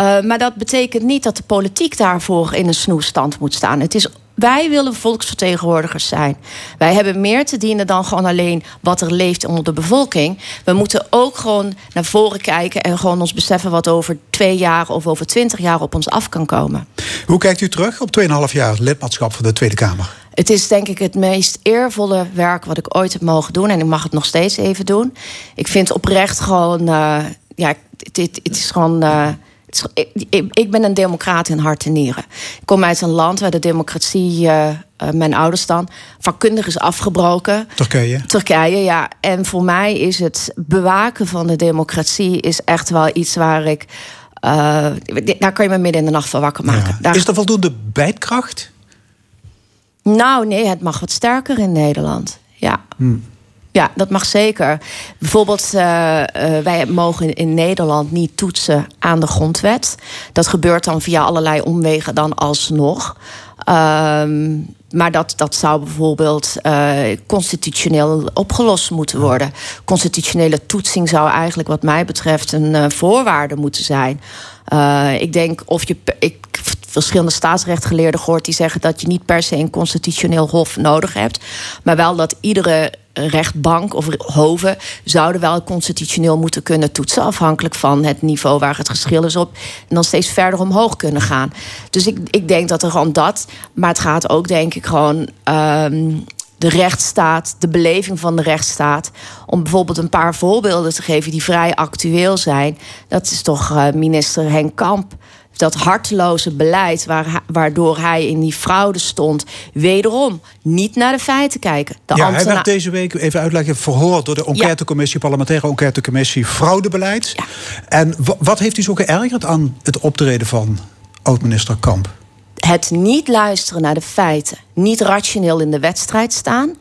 Uh, maar dat betekent niet dat de politiek daarvoor in een snoesstand moet staan. Het is, wij willen volksvertegenwoordigers zijn. Wij hebben meer te dienen dan gewoon alleen wat er leeft onder de bevolking. We moeten ook gewoon naar voren kijken en gewoon ons beseffen wat over twee jaar of over twintig jaar op ons af kan komen. Hoe kijkt u terug op tweeënhalf jaar lidmaatschap van de Tweede Kamer? Het is denk ik het meest eervolle werk wat ik ooit heb mogen doen. En ik mag het nog steeds even doen. Ik vind oprecht gewoon... Uh, ja, het, het, het is gewoon... Uh, het is, ik, ik ben een democraat in hart en nieren. Ik kom uit een land waar de democratie... Uh, Uh, mijn ouders dan, vakkundig is afgebroken. Turkije. Turkije, ja. En voor mij is het bewaken van de democratie is echt wel iets waar ik... Uh, daar kan je me midden in de nacht van wakker maken. Ja. Daar... Is er voldoende bijtkracht? Nou, nee, het mag wat sterker in Nederland. Ja. Hmm. Ja, dat mag zeker. Bijvoorbeeld, uh, uh, wij mogen in Nederland niet toetsen aan de grondwet. Dat gebeurt dan via allerlei omwegen dan alsnog. Um, maar dat, dat zou bijvoorbeeld uh, constitutioneel opgelost moeten worden. Constitutionele toetsing zou eigenlijk wat mij betreft een uh, voorwaarde moeten zijn. Uh, ik denk of je... Ik, verschillende staatsrechtgeleerden gehoord die zeggen dat je niet per se een constitutioneel hof nodig hebt, maar wel dat iedere rechtbank of hoven zouden wel constitutioneel moeten kunnen toetsen, afhankelijk van het niveau waar het geschil is op, en dan steeds verder omhoog kunnen gaan. Dus ik, ik denk dat er gewoon dat, maar het gaat ook denk ik gewoon um, de rechtsstaat, de beleving van de rechtsstaat, om bijvoorbeeld een paar voorbeelden te geven die vrij actueel zijn. Dat is toch uh, minister Henk Kamp. Dat harteloze beleid waardoor hij in die fraude stond, wederom niet naar de feiten kijken. De ja, ambtena- hij werd deze week, even uitleggen, verhoord door de enquêtecommissie, ja. parlementaire enquêtecommissie fraudebeleid. Ja. En w- wat heeft u zo geërgerd aan het optreden van oud-minister Kamp? Het niet luisteren naar de feiten, niet rationeel in de wedstrijd staan.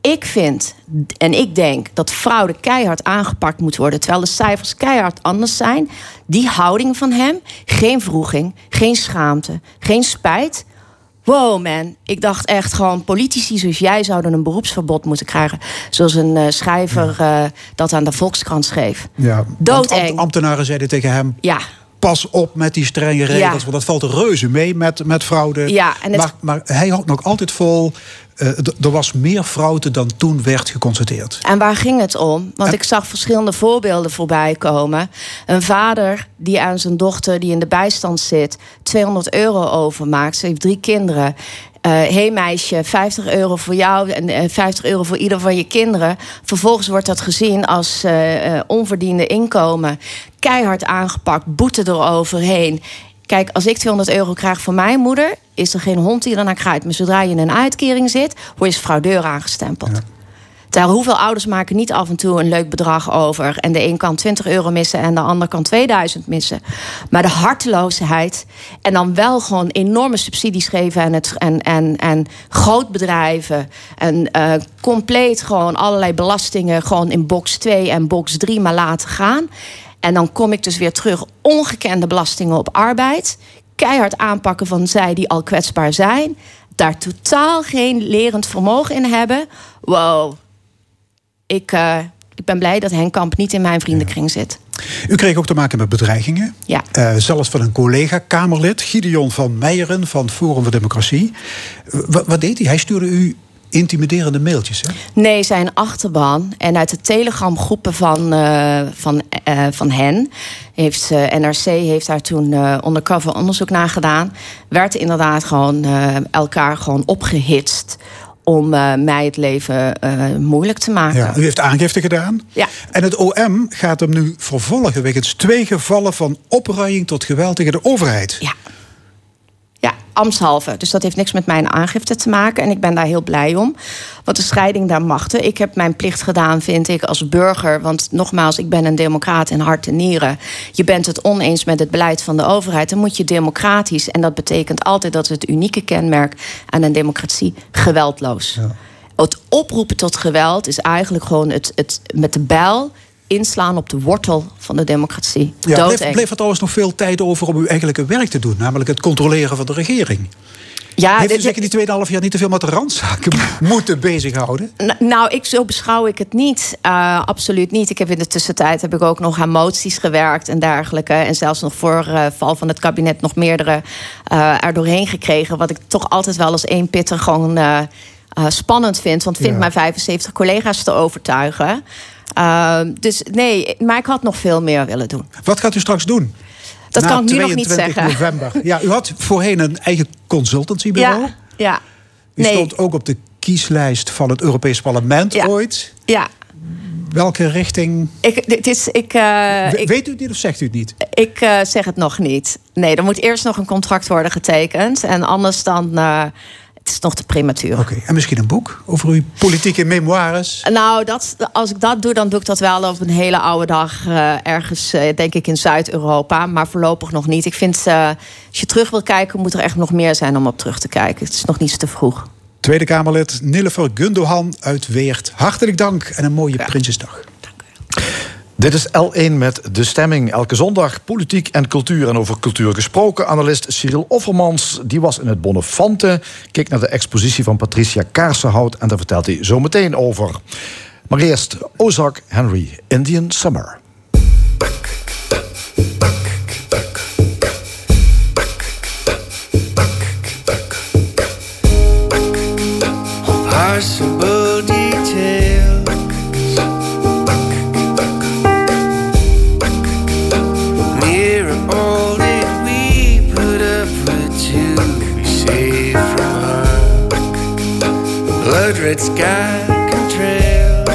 Ik vind en ik denk dat fraude keihard aangepakt moet worden, terwijl de cijfers keihard anders zijn. Die houding van hem, geen wroeging, geen schaamte, geen spijt. Wow, man. Ik dacht echt gewoon, politici zoals jij zouden een beroepsverbod moeten krijgen. Zoals een uh, schrijver uh, dat aan de Volkskrant schreef. Ja, doodeng. Want ambtenaren zeiden tegen hem... Ja. Pas op met die strenge regels, ja. Want dat valt reuze mee met, met fraude. Ja, en het... maar, maar hij houdt nog altijd vol... Uh, d- er was meer fraude dan toen werd geconstateerd. En waar ging het om? Want en... ik zag verschillende voorbeelden voorbij komen. Een vader die aan zijn dochter, die in de bijstand zit, tweehonderd euro overmaakt. Ze heeft drie kinderen. Hé uh, hey meisje, vijftig euro voor jou en vijftig euro voor ieder van je kinderen. Vervolgens wordt dat gezien als uh, uh, onverdiende inkomen. Keihard aangepakt, boete eroverheen. Kijk, als ik tweehonderd euro krijg van mijn moeder, is er geen hond die ernaar kraait. Maar zodra je in een uitkering zit, word je als fraudeur aangestempeld. Ja. Terwijl hoeveel ouders maken niet af en toe een leuk bedrag over, en de een kan twintig euro missen en de ander kan tweeduizend missen. Maar de harteloosheid en dan wel gewoon enorme subsidies geven en, het, en, en, en grootbedrijven en uh, compleet gewoon allerlei belastingen gewoon in box twee en box drie maar laten gaan. En dan kom ik dus weer terug, ongekende belastingen op arbeid, keihard aanpakken van zij die al kwetsbaar zijn, daar totaal geen lerend vermogen in hebben. Wow. Ik, uh, ik ben blij dat Henk Kamp niet in mijn vriendenkring zit. U kreeg ook te maken met bedreigingen. Ja. Uh, zelfs van een collega-Kamerlid, Gideon van Meijeren van Forum voor Democratie. W- wat deed hij? Hij stuurde u intimiderende mailtjes, hè? Nee, zijn achterban. En uit de telegramgroepen van, uh, van, uh, van hen... Heeft, uh, N R C heeft daar toen uh, undercover onderzoek naar gedaan. Werd inderdaad gewoon uh, elkaar gewoon opgehitst om uh, mij het leven uh, moeilijk te maken. Ja, u heeft aangifte gedaan. Ja. En het O M gaat hem nu vervolgen wegens twee gevallen van opruiing tot geweld tegen de overheid. Ja. Ja, ambtshalve. Dus dat heeft niks met mijn aangifte te maken. En ik ben daar heel blij om. Want de scheiding der machten. Ik heb mijn plicht gedaan, vind ik, als burger. Want nogmaals, ik ben een democraat in hart en nieren. Je bent het oneens met het beleid van de overheid. Dan moet je democratisch. En dat betekent altijd, dat is het unieke kenmerk aan een democratie, geweldloos. Ja. Het oproepen tot geweld is eigenlijk gewoon het, het met de bijl inslaan op de wortel van de democratie. Ja, bleef, bleef er trouwens nog veel tijd over om uw eigenlijke werk te doen, namelijk het controleren van de regering. Ja, heeft u dit, zeker die tweeënhalf jaar niet te veel met de randzaken moeten bezighouden? Nou, ik, zo beschouw ik het niet. Uh, absoluut niet. Ik heb in de tussentijd heb ik ook nog aan moties gewerkt en dergelijke. En zelfs nog voor uh, val van het kabinet nog meerdere uh, er doorheen gekregen. Wat ik toch altijd wel als één pitter gewoon uh, uh, spannend vind. Want vind ja. mijn vijfenzeventig collega's te overtuigen. Uh, dus nee, maar ik had nog veel meer willen doen. Wat gaat u straks doen? Dat Na kan ik nu nog niet zeggen. november. Ja, u had voorheen een eigen consultancybureau. Ja, ja. U nee. stond ook op de kieslijst van het Europees Parlement ja. ooit. Ja. Welke richting? Ik, dit is, ik, uh, We, weet u dit of zegt u het niet? Ik uh, zeg het nog niet. Nee, er moet eerst nog een contract worden getekend. En anders dan... Uh, het is nog te prematuur. Oké, okay. En misschien een boek over uw politieke memoires? Nou, dat, als ik dat doe, dan doe ik dat wel op een hele oude dag. Uh, ergens, uh, denk ik, in Zuid-Europa. Maar voorlopig nog niet. Ik vind, uh, als je terug wil kijken, moet er echt nog meer zijn om op terug te kijken. Het is nog niets te vroeg. Tweede Kamerlid Nilüfer Gündogan uit Weert. Hartelijk dank en een mooie ja. Prinsjesdag. Dank u. Dit is L één met De Stemming. Elke zondag politiek en cultuur. En over cultuur gesproken, analist Cyrille Offermans. Die was in het Bonnefanten. Keek naar de expositie van Patricia Kaarsenhout. En daar vertelt hij zo meteen over. Maar eerst Ozark Henry, Indian Summer. Red sky can trail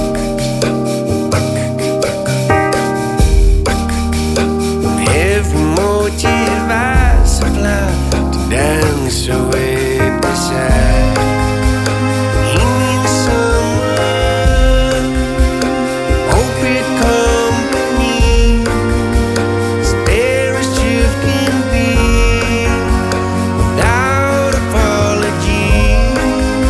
every motive I supply to dance away beside Indian summer. Hope it company as fair as you can be without apologies. Yeah.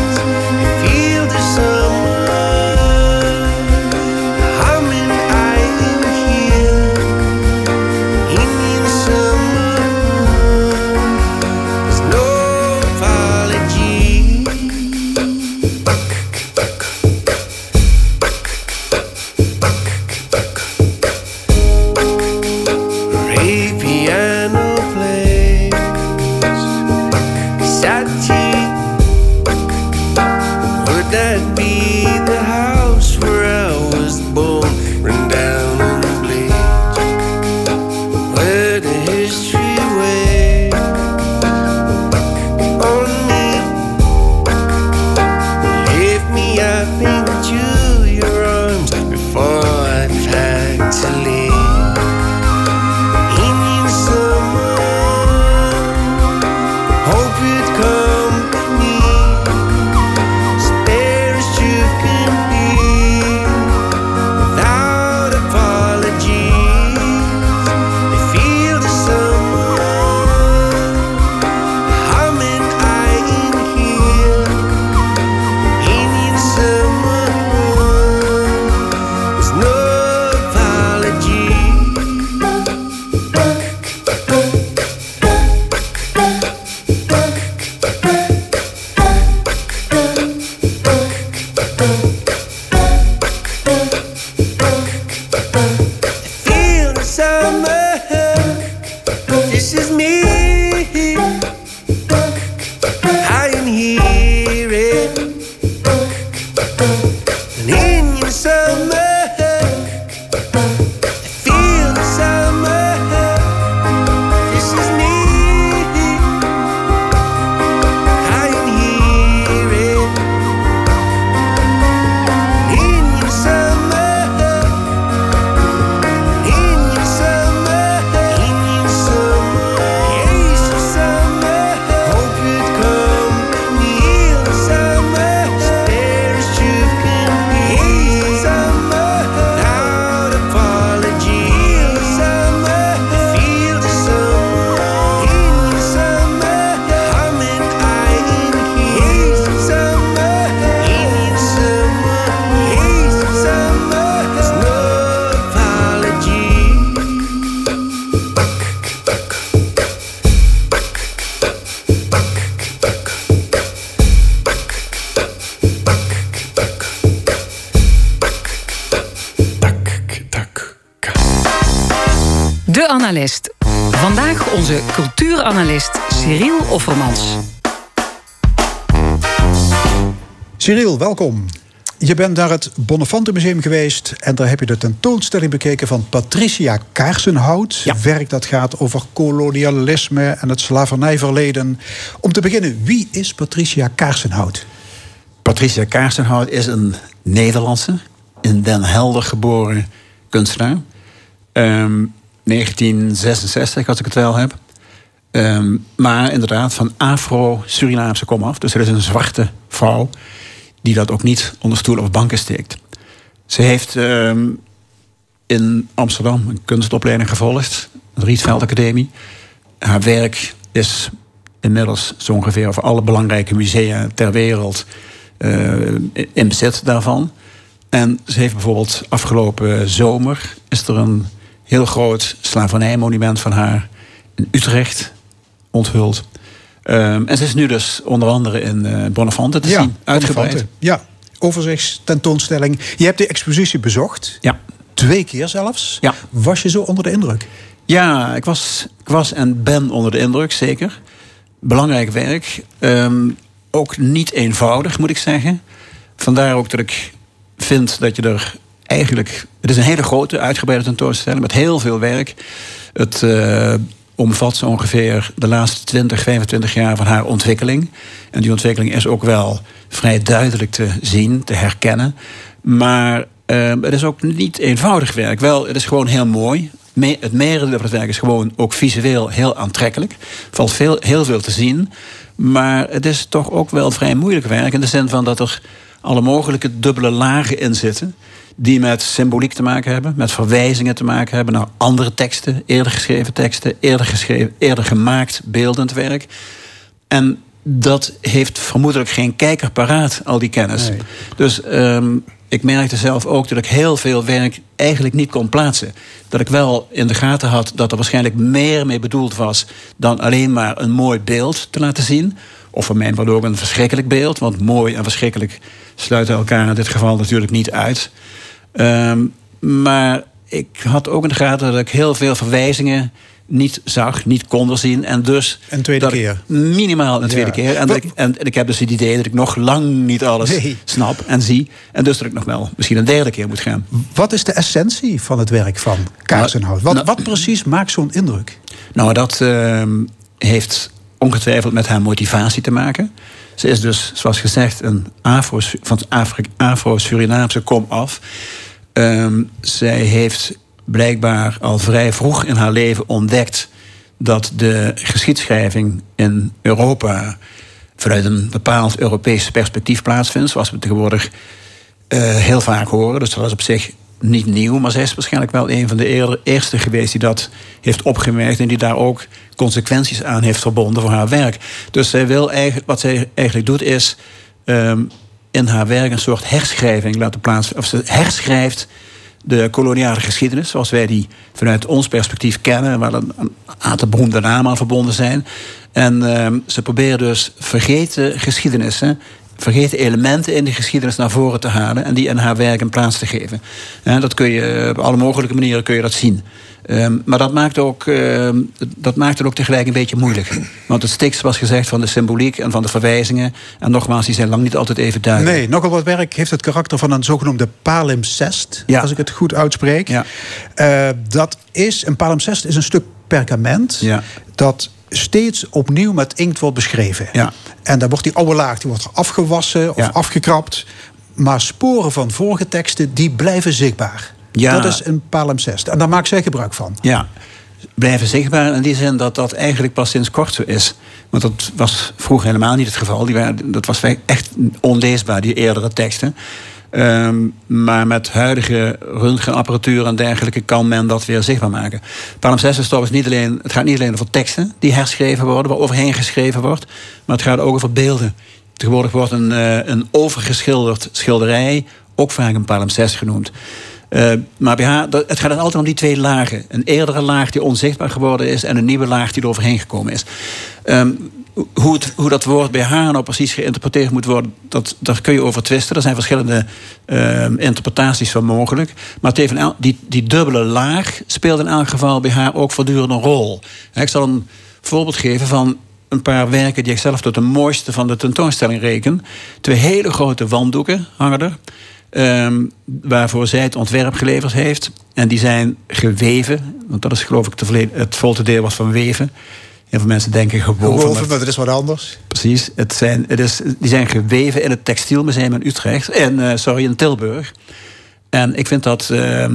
Analist. Vandaag onze cultuuranalist Cyrille Offermans. Cyrille, welkom. Je bent naar het Bonnefantenmuseum geweest en daar heb je de tentoonstelling bekeken van Patricia Kaarsenhout. Ja. Werk dat gaat over kolonialisme en het slavernijverleden. Om te beginnen, wie is Patricia Kaarsenhout? Patricia Kaarsenhout is een Nederlandse, in Den Helder geboren kunstenaar. Um, negentien zesenzestig, als ik het wel heb. Um, maar inderdaad, van Afro-Surinaamse komaf. Dus er is een zwarte vrouw die dat ook niet onder stoel of banken steekt. Ze heeft um, in Amsterdam een kunstopleiding gevolgd, de Rietveld Academie. Haar werk is inmiddels zo ongeveer over alle belangrijke musea ter wereld uh, in bezit daarvan. En ze heeft bijvoorbeeld afgelopen zomer is er een heel groot slavernijmonument van haar in Utrecht onthuld. Um, en ze is nu dus onder andere in uh, Bonnefante te ja, zien, uitgebreid. Bonnefante. Ja, overzichtstentoonstelling. Je hebt de expositie bezocht, ja. Twee keer zelfs. Ja. Was je zo onder de indruk? Ja, ik was, ik was en ben onder de indruk, zeker. Belangrijk werk. Um, ook niet eenvoudig, moet ik zeggen. Vandaar ook dat ik vind dat je er eigenlijk... Het is een hele grote, uitgebreide tentoonstelling met heel veel werk. Het... Uh, omvat ze ongeveer de laatste twintig, vijfentwintig jaar van haar ontwikkeling. En die ontwikkeling is ook wel vrij duidelijk te zien, te herkennen. Maar eh, het is ook niet eenvoudig werk. Wel, het is gewoon heel mooi. Me- het merendeel van het werk is gewoon ook visueel heel aantrekkelijk. Valt veel, heel veel te zien. Maar het is toch ook wel vrij moeilijk werk, in de zin van dat er alle mogelijke dubbele lagen in zitten, die met symboliek te maken hebben, met verwijzingen te maken hebben naar andere teksten, eerder geschreven teksten, eerder, geschreven, eerder gemaakt beeldend werk. En dat heeft vermoedelijk geen kijker paraat, al die kennis. Nee. Dus um, ik merkte zelf ook dat ik heel veel werk eigenlijk niet kon plaatsen. Dat ik wel in de gaten had dat er waarschijnlijk meer mee bedoeld was dan alleen maar een mooi beeld te laten zien. Of voor mij ook een verschrikkelijk beeld, want mooi en verschrikkelijk sluiten elkaar in dit geval natuurlijk niet uit. Um, maar ik had ook in de gaten dat ik heel veel verwijzingen niet zag, niet kon zien. En dus een tweede dat keer. Minimaal een tweede ja. keer. En, maar, ik, en, en ik heb dus het idee dat ik nog lang niet alles nee. snap en zie. En dus dat ik nog wel misschien een derde keer moet gaan. Wat is de essentie van het werk van Kaarsenhout? Wat, nou, wat precies maakt zo'n indruk? Nou, dat uh, heeft ongetwijfeld met haar motivatie te maken. Ze is dus, zoals gezegd, een Afro, van het Afro-Surinaamse komaf. Um, zij heeft blijkbaar al vrij vroeg in haar leven ontdekt dat de geschiedschrijving in Europa vanuit een bepaald Europees perspectief plaatsvindt, zoals we tegenwoordig uh, heel vaak horen. Dus dat is op zich niet nieuw, maar zij is waarschijnlijk wel een van de eerder, eerste geweest die dat heeft opgemerkt en die daar ook consequenties aan heeft verbonden voor haar werk. Dus zij wil eigenlijk, wat zij eigenlijk doet is um, in haar werk een soort herschrijving laten plaatsvinden. Of ze herschrijft de koloniale geschiedenis zoals wij die vanuit ons perspectief kennen, waar een aantal beroemde namen aan verbonden zijn. En um, ze probeert dus vergeten geschiedenissen, vergeten elementen in de geschiedenis naar voren te halen en die in haar werk een plaats te geven. En dat kun je op alle mogelijke manieren kun je dat zien. Um, maar dat maakt, ook, um, dat maakt het ook tegelijk een beetje moeilijk. Want het stikt, zoals gezegd, van de symboliek en van de verwijzingen. En nogmaals, die zijn lang niet altijd even duidelijk. Nee, nogal wat werk heeft het karakter van een zogenoemde palimpsest. Ja. Als ik het goed uitspreek. Ja. Uh, dat is, een palimpsest is een stuk perkament ja. dat steeds opnieuw met inkt wordt beschreven. Ja. En dan wordt die oude laag die wordt afgewassen of ja. afgekrapt. Maar sporen van vorige teksten die blijven zichtbaar. Ja. Dat is een palimpsest. En daar maakt zij gebruik van. Ja, blijven zichtbaar in die zin dat dat eigenlijk pas sinds kort zo is. Want dat was vroeger helemaal niet het geval. Die waren, dat was echt onleesbaar, die eerdere teksten. Um, maar met huidige röntgenapparatuur en dergelijke kan men dat weer zichtbaar maken. Palimpsest is trouwens niet alleen, het gaat niet alleen over teksten die herschreven worden, waar overheen geschreven wordt, maar het gaat ook over beelden. Tegenwoordig wordt een, uh, een overgeschilderd schilderij ook vaak een palimpsest genoemd. Uh, maar bij haar, het gaat dan altijd om die twee lagen. Een eerdere laag die onzichtbaar geworden is en een nieuwe laag die er overheen gekomen is. Um, Hoe, het, hoe dat woord bij haar nou precies geïnterpreteerd moet worden, dat, daar kun je over twisten. Er zijn verschillende uh, interpretaties van mogelijk. Maar het heeft een, die, die dubbele laag speelt in elk geval bij haar ook voortdurend een rol. Ik zal een voorbeeld geven van een paar werken die ik zelf tot de mooiste van de tentoonstelling reken. Twee hele grote wanddoeken hangen er. Um, waarvoor zij het ontwerp geleverd heeft. En die zijn geweven. Want dat is geloof ik tevreden, het volte deel was van weven. Heel veel mensen denken gewoven. Gewoven, maar, maar dat is wat anders. Precies. Het zijn, het is, die zijn geweven in het Textielmuseum in Utrecht. En, uh, sorry, in Tilburg. En ik vind dat uh,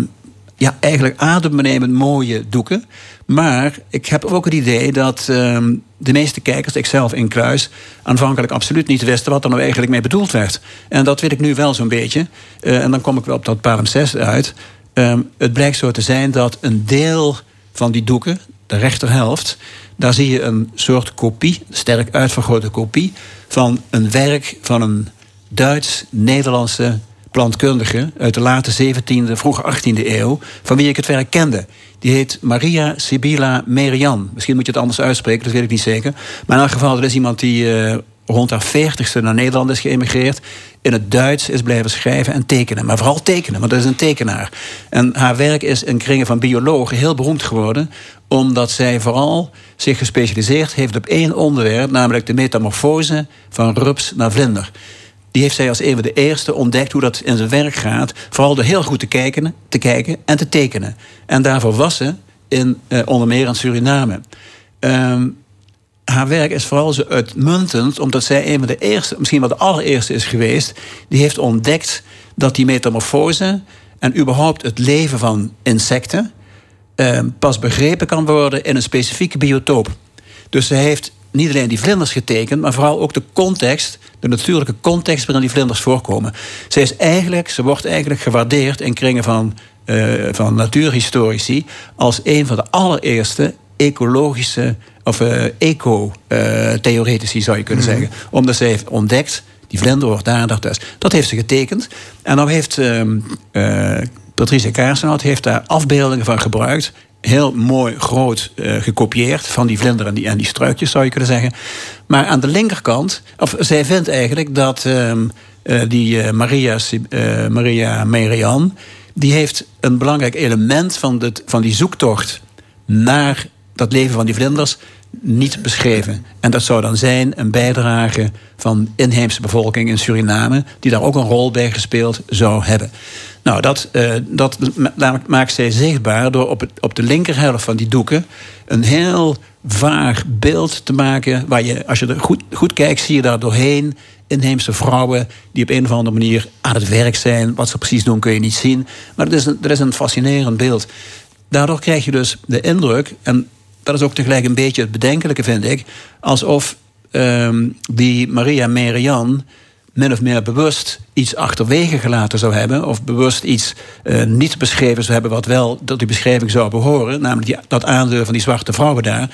ja, eigenlijk adembenemend mooie doeken. Maar ik heb ook het idee dat uh, de meeste kijkers, ikzelf in Kluis, aanvankelijk absoluut niet wisten wat er nou eigenlijk mee bedoeld werd. En dat weet ik nu wel zo'n beetje. Uh, en dan kom ik wel op dat palimpsest uit. Uh, het blijkt zo te zijn dat een deel van die doeken, de rechterhelft, daar zie je een soort kopie, sterk uitvergrote kopie, van een werk van een Duits-Nederlandse plantkundige uit de late zeventiende, vroege achttiende eeuw, van wie ik het werk kende. Die heet Maria Sibylla Merian. Misschien moet je het anders uitspreken, dat weet ik niet zeker. Maar in elk geval, er is iemand die uh, rond haar veertigste naar Nederland is geëmigreerd, in het Duits is blijven schrijven en tekenen. Maar vooral tekenen, want dat is een tekenaar. En haar werk is in kringen van biologen heel beroemd geworden, omdat zij vooral zich gespecialiseerd heeft op één onderwerp, namelijk de metamorfose van rups naar vlinder. Die heeft zij als een van de eerste ontdekt hoe dat in zijn werk gaat. Vooral door heel goed te kijken, te kijken en te tekenen. En daarvoor was ze in eh, onder meer in Suriname. Um, haar werk is vooral zo uitmuntend omdat zij een van de eerste, misschien wel de allereerste is geweest, die heeft ontdekt dat die metamorfose en überhaupt het leven van insecten Uh, pas begrepen kan worden in een specifieke biotoop. Dus ze heeft niet alleen die vlinders getekend, maar vooral ook de context, de natuurlijke context waarin die vlinders voorkomen. Ze is eigenlijk, ze wordt eigenlijk gewaardeerd in kringen van, uh, van natuurhistorici als een van de allereerste ecologische of uh, eco-theoretici, uh, zou je kunnen mm-hmm. zeggen. Omdat ze heeft ontdekt, die vlinder wordt daar en daar thuis. Dat heeft ze getekend. En dan heeft Uh, uh, Patricia Kaarsenhout heeft daar afbeeldingen van gebruikt. Heel mooi groot uh, gekopieerd van die vlinder en die, en die struikjes, zou je kunnen zeggen. Maar aan de linkerkant, of zij vindt eigenlijk dat uh, uh, die uh, Maria, uh, Maria Merian, die heeft een belangrijk element van, dit, van die zoektocht naar dat leven van die vlinders niet beschreven. En dat zou dan zijn een bijdrage van inheemse bevolking in Suriname, die daar ook een rol bij gespeeld zou hebben. Nou, dat, uh, dat maakt zij zichtbaar door op, het, op de linkerhelft van die doeken een heel vaag beeld te maken, waar je, als je er goed, goed kijkt, zie je daar doorheen inheemse vrouwen die op een of andere manier aan het werk zijn. Wat ze precies doen kun je niet zien. Maar het is een, het is een fascinerend beeld. Daardoor krijg je dus de indruk, en dat is ook tegelijk een beetje het bedenkelijke, vind ik, alsof uh, die Maria Merian min of meer bewust iets achterwege gelaten zou hebben, of bewust iets uh, niet beschreven zou hebben wat wel tot die beschrijving zou behoren, namelijk die, dat aandeur van die zwarte vrouwen daar.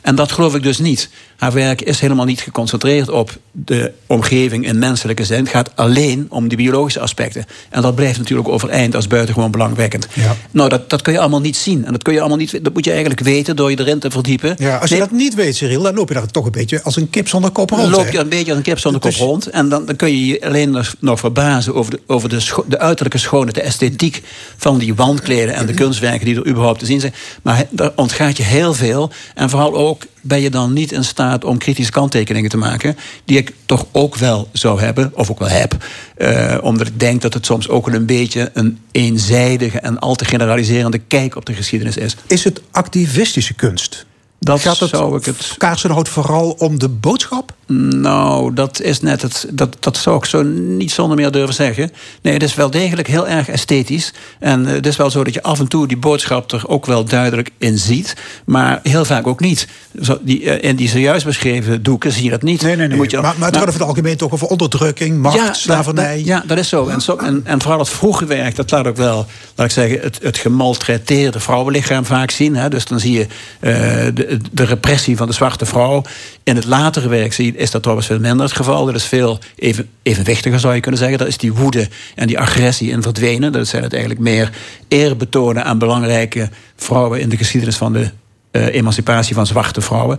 En dat geloof ik dus niet. Haar werk is helemaal niet geconcentreerd op de omgeving in menselijke zin. Het gaat alleen om die biologische aspecten. En dat blijft natuurlijk overeind als buitengewoon belangwekkend. Ja. Nou, dat, dat kun je allemaal niet zien. En dat kun je allemaal niet, dat moet je eigenlijk weten door je erin te verdiepen. Ja, als je nee, dat niet weet, Cyrille, dan loop je daar toch een beetje als een kip zonder kop rond. Dan loop je een beetje als een kip zonder kop rond. En dan, dan kun je je alleen nog verbazen over de, over de, scho- de uiterlijke schoonheid, de esthetiek van die wandkleden en de kunstwerken die er überhaupt te zien zijn. Maar daar ontgaat je heel veel. En vooral ook ben je dan niet in staat om kritische kanttekeningen te maken, die ik toch ook wel zou hebben, of ook wel heb. Uh, omdat ik denk dat het soms ook wel een beetje een eenzijdige en al te generaliserende kijk op de geschiedenis is. Is het activistische kunst? Dat Gaat het, zou ik het... Kaarsenhout vooral om de boodschap? Nou, dat is net het. Dat, dat zou ik zo niet zonder meer durven zeggen. Nee, het is wel degelijk heel erg esthetisch. En het is wel zo dat je af en toe die boodschap er ook wel duidelijk in ziet. Maar heel vaak ook niet. Zo, die, in die zojuist beschreven doeken zie je dat niet. Nee, nee, nee. Moet je, maar, maar het nou, gaat over het algemeen toch over onderdrukking, macht, ja, slavernij. Dat, ja, dat is zo. En, zo, en, en vooral het vroege werk, dat laat ook wel, laat ik zeggen, het, het gemaltreteerde vrouwenlichaam vaak zien. Hè. Dus dan zie je uh, de, de repressie van de zwarte vrouw. In het latere werk zie je, is dat trouwens veel minder het geval. Dat is veel even, evenwichtiger, zou je kunnen zeggen. Daar is die woede en die agressie in verdwenen. Dat zijn het eigenlijk meer eerbetonen aan belangrijke vrouwen in de geschiedenis van de uh, emancipatie van zwarte vrouwen.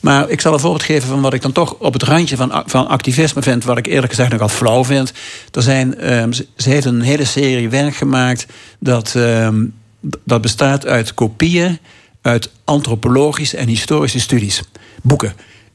Maar ik zal een voorbeeld geven van wat ik dan toch op het randje van, van activisme vind, wat ik eerlijk gezegd nogal flauw vind. Er zijn, um, ze heeft een hele serie werk gemaakt dat, um, dat bestaat uit kopieën uit antropologische en historische studies. Boeken.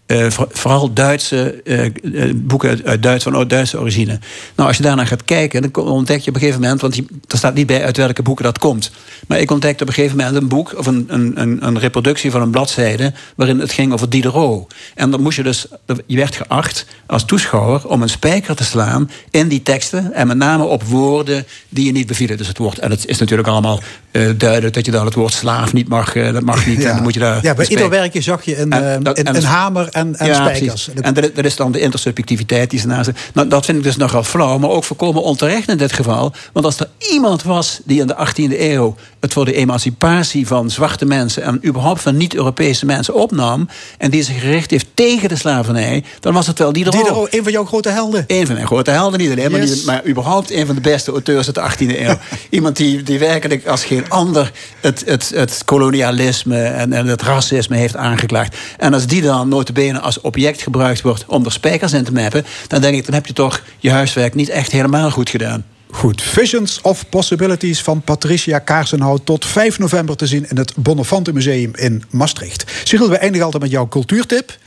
Uh, voor, vooral Duitse uh, boeken uit, uit Duits, van Duitse origine. Nou, als je daarnaar gaat kijken, dan ontdek je op een gegeven moment, want die, er staat niet bij uit welke boeken dat komt. Maar ik ontdekte op een gegeven moment een boek, of een, een, een reproductie van een bladzijde, waarin het ging over Diderot. En dan moest je dus, je werd geacht als toeschouwer om een spijker te slaan in die teksten, en met name op woorden die je niet bevielen. Dus het woord, en het is natuurlijk allemaal uh, duidelijk dat je dan het woord slaaf niet mag, uh, dat mag niet, ja. En dan moet je daar... Ja, bij ieder werkje zag je een, en, dat, een, een, een hamer en, en ja, spijkers. Precies. En dat is dan de intersubjectiviteit die ze naast... Nou, dat vind ik dus nogal flauw, maar ook volkomen onterecht in dit geval. Want als er iemand was die in de achttiende eeuw het voor de emancipatie van zwarte mensen en überhaupt van niet-Europese mensen opnam, en die zich gericht heeft tegen de slavernij, dan was het wel Diderot. Diderot, een van jouw grote helden. Een van mijn grote helden, niet alleen, yes. maar, maar überhaupt een van de beste auteurs uit de achttiende eeuw. Iemand die, die werkelijk als geen ander het, het, het kolonialisme en, en het racisme heeft aangeklaagd. En als die dan nota bene als object gebruikt wordt om er spijkers in te mappen, dan denk ik, dan heb je toch je huiswerk niet echt helemaal goed gedaan. Goed, Visions of Possibilities van Patricia Kaarsenhout, tot vijf november te zien in het Bonnefantenmuseum in Maastricht. Cyrille, we eindigen altijd met jouw cultuurtip.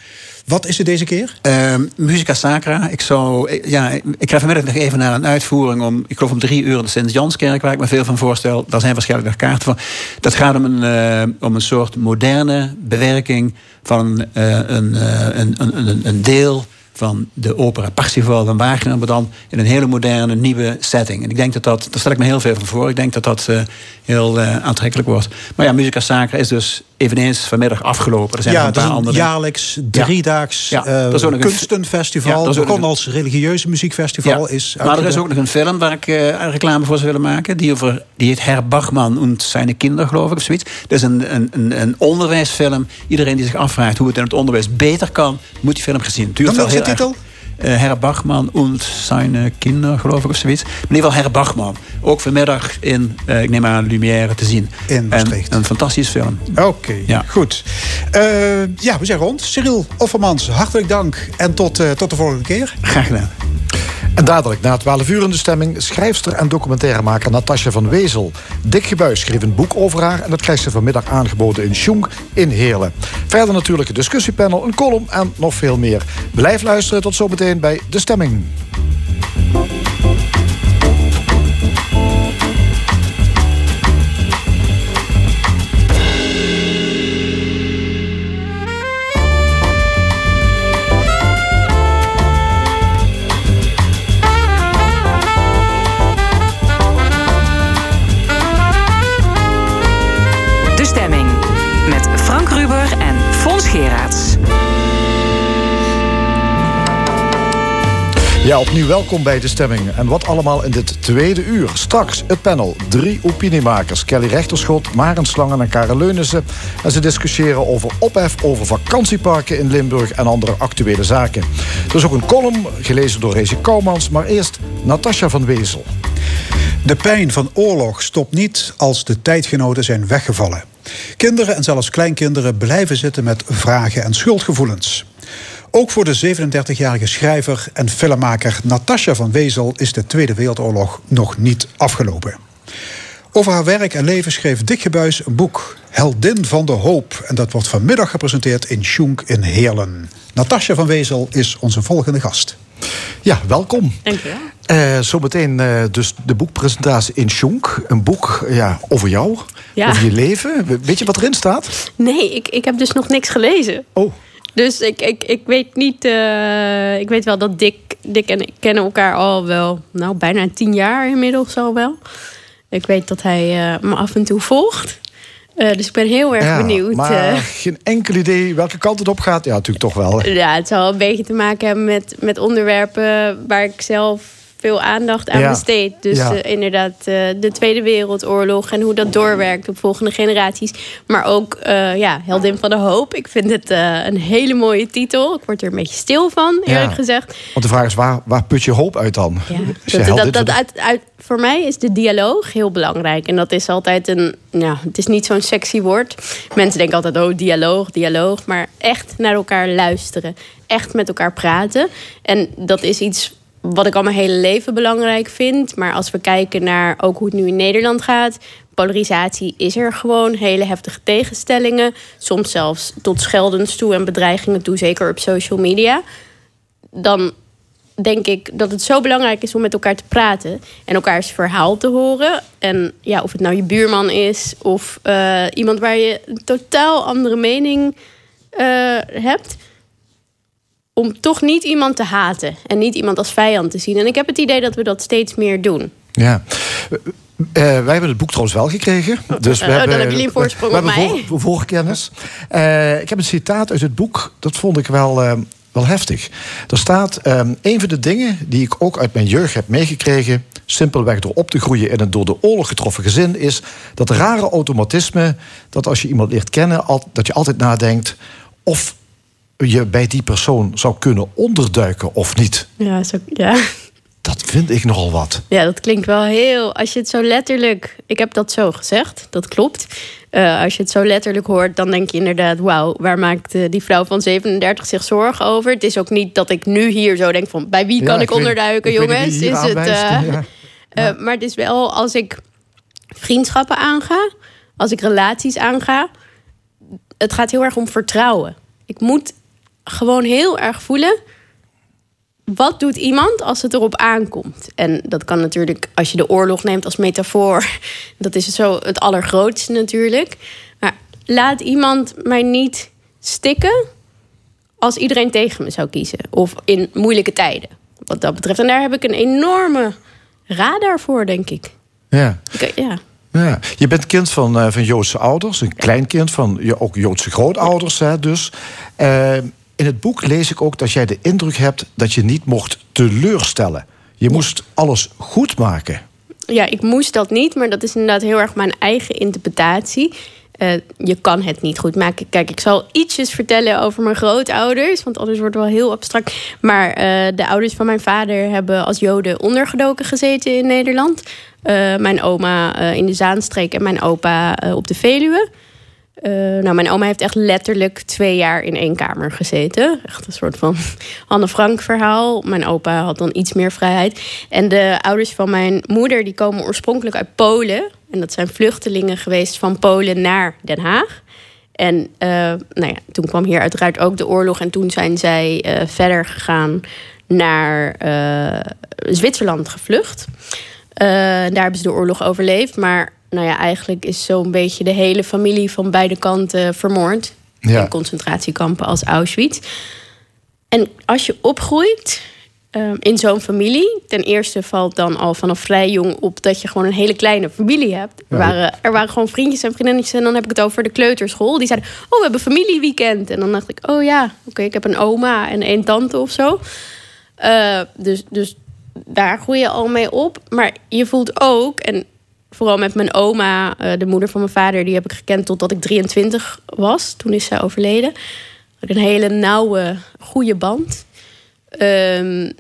Wat is het deze keer? Uh, Musica Sacra. Ik, zou, ja, ik ga vanmiddag nog even naar een uitvoering om, ik geloof om drie uur in de Sint-Janskerk, waar ik me veel van voorstel. Daar zijn waarschijnlijk nog kaarten van. Dat gaat om een, uh, om een soort moderne bewerking van uh, een, uh, een, een, een deel van de opera Parsifal van Wagner, maar dan in een hele moderne, nieuwe setting. En ik denk dat dat, daar stel ik me heel veel van voor. Ik denk dat dat uh, heel uh, aantrekkelijk wordt. Maar ja, Musica Sacra is dus eveneens vanmiddag afgelopen. Er zijn ja, een paar andere. Jaarlijks, driedaags ja. Ja, uh, kunstenfestival. Het ja, begon een... als religieus muziekfestival. Ja. Is maar er is ook nog een film waar ik uh, reclame voor zou willen maken. Die, over, die heet Herr Bachmann und seine Kinder, geloof ik, of zoiets. Dat is een, een, een onderwijsfilm. Iedereen die zich afvraagt hoe het in het onderwijs beter kan, moet die film gezien. Het duurt wel heel titel? Uh, Herr Bachmann und seine Kinder, geloof ik, of zoiets. Maar in ieder geval Herr Bachmann. Ook vanmiddag in, uh, ik neem aan, Lumière te zien. In Maastricht. Een fantastisch film. Oké, okay, ja. Goed. Uh, ja, we zijn rond. Cyrille Offermans, hartelijk dank. En tot, uh, tot de volgende keer. Graag gedaan. En dadelijk, na twaalf uur in de stemming, schrijfster en documentairemaker Natascha van Weezel. Dik Gebuys schreef een boek over haar en dat krijgt ze vanmiddag aangeboden in Schunk in Heerlen. Verder natuurlijk een discussiepanel, een column en nog veel meer. Blijf luisteren, tot zometeen bij De Stemming. Ja, opnieuw welkom bij De Stemming. En wat allemaal in dit tweede uur. Straks het panel. Drie opiniemakers. Kelly Regterschot, Maren Slangen en Karel Leunissen. En ze discussiëren over ophef, over vakantieparken in Limburg en andere actuele zaken. Er is ook een column, gelezen door Resi Coumans. Maar eerst Natascha van Weezel. De pijn van oorlog stopt niet als de tijdgenoten zijn weggevallen. Kinderen en zelfs kleinkinderen blijven zitten met vragen en schuldgevoelens. Ook voor de zevenendertigjarige schrijver en filmmaker Natascha van Weezel is de Tweede Wereldoorlog nog niet afgelopen. Over haar werk en leven schreef Dik Gebuys een boek, Heldin van de Hoop. En dat wordt vanmiddag gepresenteerd in Schunk in Heerlen. Natascha van Weezel is onze volgende gast. Ja, welkom. Dank je wel. Uh, Zometeen uh, dus de boekpresentatie in Schunk. Een boek ja, over jou, ja. over je leven. Weet je wat erin staat? Nee, ik, ik heb dus nog niks gelezen. Oh. Dus ik, ik, ik weet niet... Uh, ik weet wel dat Dik, Dik en ik kennen elkaar al wel... nou, bijna tien jaar inmiddels al wel. Ik weet dat hij uh, me af en toe volgt. Uh, dus ik ben heel erg ja, benieuwd. Maar uh, geen enkel idee welke kant het op gaat? Ja, natuurlijk toch wel. Hè? Ja, het zal een beetje te maken hebben met, met onderwerpen... waar ik zelf veel aandacht aan ja. besteed. Dus ja. uh, inderdaad uh, de Tweede Wereldoorlog en hoe dat doorwerkt op volgende generaties. Maar ook uh, ja, Heldin van de Hoop. Ik vind het uh, een hele mooie titel. Ik word er een beetje stil van, eerlijk ja. gezegd. Want de vraag is, waar, waar put je hoop uit dan? Ja. Dat, dat, dat, uit, uit, voor mij is de dialoog heel belangrijk. En dat is altijd een... Nou, het is niet zo'n sexy woord. Mensen denken altijd, oh, dialoog, dialoog. Maar echt naar elkaar luisteren. Echt met elkaar praten. En dat is iets wat ik al mijn hele leven belangrijk vind. Maar als we kijken naar ook hoe het nu in Nederland gaat, polarisatie is er gewoon. Hele heftige tegenstellingen. Soms zelfs tot scheldens toe en bedreigingen toe. Zeker op social media. Dan denk ik dat het zo belangrijk is om met elkaar te praten en elkaars verhaal te horen. En ja, of het nou je buurman is of uh, iemand waar je een totaal andere mening uh, hebt, om toch niet iemand te haten en niet iemand als vijand te zien. En ik heb het idee dat we dat steeds meer doen. Ja. Uh, wij hebben het boek trouwens wel gekregen. Dus we uh, hebben, dan hebben jullie een voorsprong we, we op mij. Voor, voorkennis. Uh, ik heb een citaat uit het boek. Dat vond ik wel... Uh, Wel heftig. Er staat, um, een van de dingen die ik ook uit mijn jeugd heb meegekregen, simpelweg door op te groeien in een door de oorlog getroffen gezin, is dat rare automatisme, dat als je iemand leert kennen, al, dat je altijd nadenkt of je bij die persoon zou kunnen onderduiken of niet. Ja, zo, ja. Dat vind ik nogal wat. Ja, dat klinkt wel heel... Als je het zo letterlijk... Ik heb dat zo gezegd, dat klopt. Uh, als je het zo letterlijk hoort, dan denk je inderdaad, wauw, waar maakt uh, die vrouw van zevenendertig zich zorgen over? Het is ook niet dat ik nu hier zo denk van, bij wie ja, kan ik, ik onderduiken, ik jongens? Is het, uh, ja. Uh, ja. Maar het is wel, als ik vriendschappen aanga, als ik relaties aanga, het gaat heel erg om vertrouwen. Ik moet gewoon heel erg voelen, wat doet iemand als het erop aankomt? En dat kan natuurlijk, als je de oorlog neemt als metafoor, dat is zo het allergrootste natuurlijk. Maar laat iemand mij niet stikken als iedereen tegen me zou kiezen. Of in moeilijke tijden, wat dat betreft. En daar heb ik een enorme radar voor, denk ik. Ja. Ik, ja. Ja. Je bent kind van, uh, van Joodse ouders, een kleinkind van ja, ook Joodse grootouders, hè, dus. Uh, In het boek lees ik ook dat jij de indruk hebt dat je niet mocht teleurstellen. Je moest alles goed maken. Ja, ik moest dat niet, maar dat is inderdaad heel erg mijn eigen interpretatie. Uh, je kan het niet goed maken. Kijk, ik zal ietsjes vertellen over mijn grootouders, want anders wordt het wel heel abstract. Maar uh, de ouders van mijn vader hebben als Joden ondergedoken gezeten in Nederland. Uh, mijn oma uh, in de Zaanstreek en mijn opa uh, op de Veluwe. Uh, nou, mijn oma heeft echt letterlijk twee jaar in één kamer gezeten. Echt een soort van Anne Frank verhaal. Mijn opa had dan iets meer vrijheid. En de ouders van mijn moeder die komen oorspronkelijk uit Polen. En dat zijn vluchtelingen geweest van Polen naar Den Haag. En uh, nou ja, toen kwam hier uiteraard ook de oorlog. En toen zijn zij uh, verder gegaan naar uh, Zwitserland gevlucht. Uh, daar hebben ze de oorlog overleefd, maar nou ja, eigenlijk is zo'n beetje de hele familie van beide kanten vermoord. Ja. In concentratiekampen als Auschwitz. En als je opgroeit um, in zo'n familie, ten eerste valt dan al vanaf vrij jong op dat je gewoon een hele kleine familie hebt. Er waren, er waren gewoon vriendjes en vriendinnetjes. En dan heb ik het over de kleuterschool. Die zeiden, oh, we hebben familieweekend. En dan dacht ik, oh ja, oké, okay, ik heb een oma en een tante of zo. Uh, dus, dus daar groei je al mee op. Maar je voelt ook, en vooral met mijn oma, de moeder van mijn vader, die heb ik gekend totdat ik drieëntwintig was. Toen is zij overleden. Een hele nauwe, goede band. Um,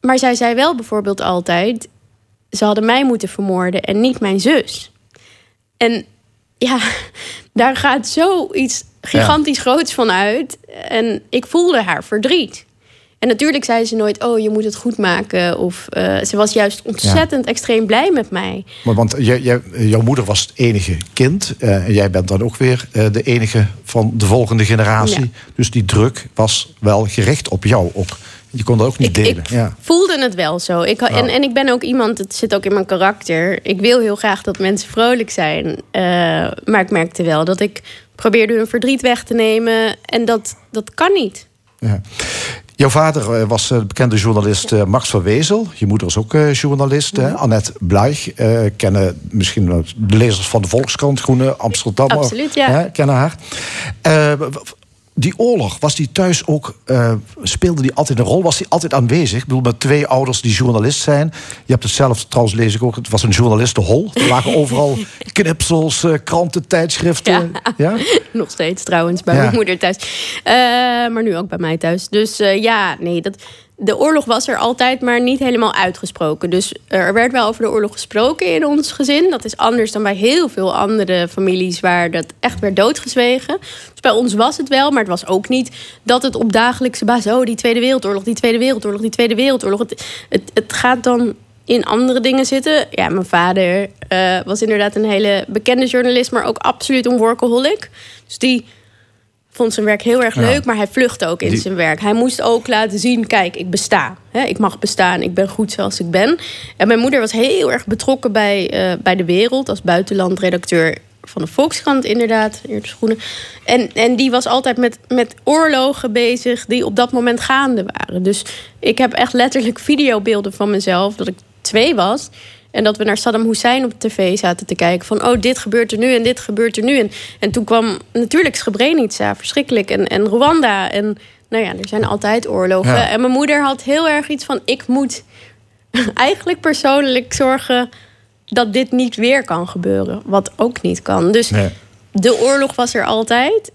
maar zij zei wel bijvoorbeeld altijd, ze hadden mij moeten vermoorden en niet mijn zus. En ja, daar gaat zoiets gigantisch ja. groots van uit. En ik voelde haar verdriet. En natuurlijk zei ze nooit, oh, je moet het goed maken. Of uh, ze was juist ontzettend ja. extreem blij met mij. Maar want jij, jij, jouw moeder was het enige kind. Uh, en jij bent dan ook weer uh, de enige van de volgende generatie. Ja. Dus die druk was wel gericht op jou ook. Je kon dat ook niet ik, delen. Ik ja. voelde het wel zo. Ik, en, en ik ben ook iemand, het zit ook in mijn karakter. Ik wil heel graag dat mensen vrolijk zijn. Uh, maar ik merkte wel dat ik probeerde hun verdriet weg te nemen. En dat, dat kan niet. Ja. Jouw vader was de bekende journalist ja. Max van Weezel. Je moeder is ook journalist. Ja. Annette Bluich. Eh, kennen misschien de lezers van de Volkskrant, Groene Amsterdammer. Absoluut, ja. Eh, kennen haar. Eh, die oorlog, was die thuis ook, uh, speelde die altijd een rol? Was die altijd aanwezig? Ik bedoel, met twee ouders die journalist zijn. Je hebt het zelf, trouwens lees ik ook, het was een journalistenhol. Er lagen overal knipsels, uh, kranten, tijdschriften. Ja. Ja? Nog steeds trouwens, bij ja. mijn moeder thuis. Uh, maar nu ook bij mij thuis. Dus uh, ja, nee, dat... De oorlog was er altijd, maar niet helemaal uitgesproken. Dus er werd wel over de oorlog gesproken in ons gezin. Dat is anders dan bij heel veel andere families waar dat echt werd doodgezwegen. Dus bij ons was het wel, maar het was ook niet dat het op dagelijkse basis... oh, die Tweede Wereldoorlog, die Tweede Wereldoorlog, die Tweede Wereldoorlog. Het, het, het gaat dan in andere dingen zitten. Ja, mijn vader uh, was inderdaad een hele bekende journalist... maar ook absoluut een workaholic. Dus die... vond zijn werk heel erg leuk, ja. maar hij vluchtte ook in Die... zijn werk. Hij moest ook laten zien, kijk, ik besta. He, ik mag bestaan, ik ben goed zoals ik ben. En mijn moeder was heel erg betrokken bij, uh, bij de wereld... als buitenlandredacteur van de Volkskrant, inderdaad. En, en die was altijd met, met oorlogen bezig die op dat moment gaande waren. Dus ik heb echt letterlijk videobeelden van mezelf... dat ik twee was... en dat we naar Saddam Hussein op tv zaten te kijken. Van, oh, dit gebeurt er nu en dit gebeurt er nu. En, en toen kwam natuurlijk Srebrenica, verschrikkelijk. En, en Rwanda. En nou ja, er zijn altijd oorlogen. Ja. En mijn moeder had heel erg iets van... ik moet eigenlijk persoonlijk zorgen dat dit niet weer kan gebeuren. Wat ook niet kan. Dus nee. de oorlog was er altijd.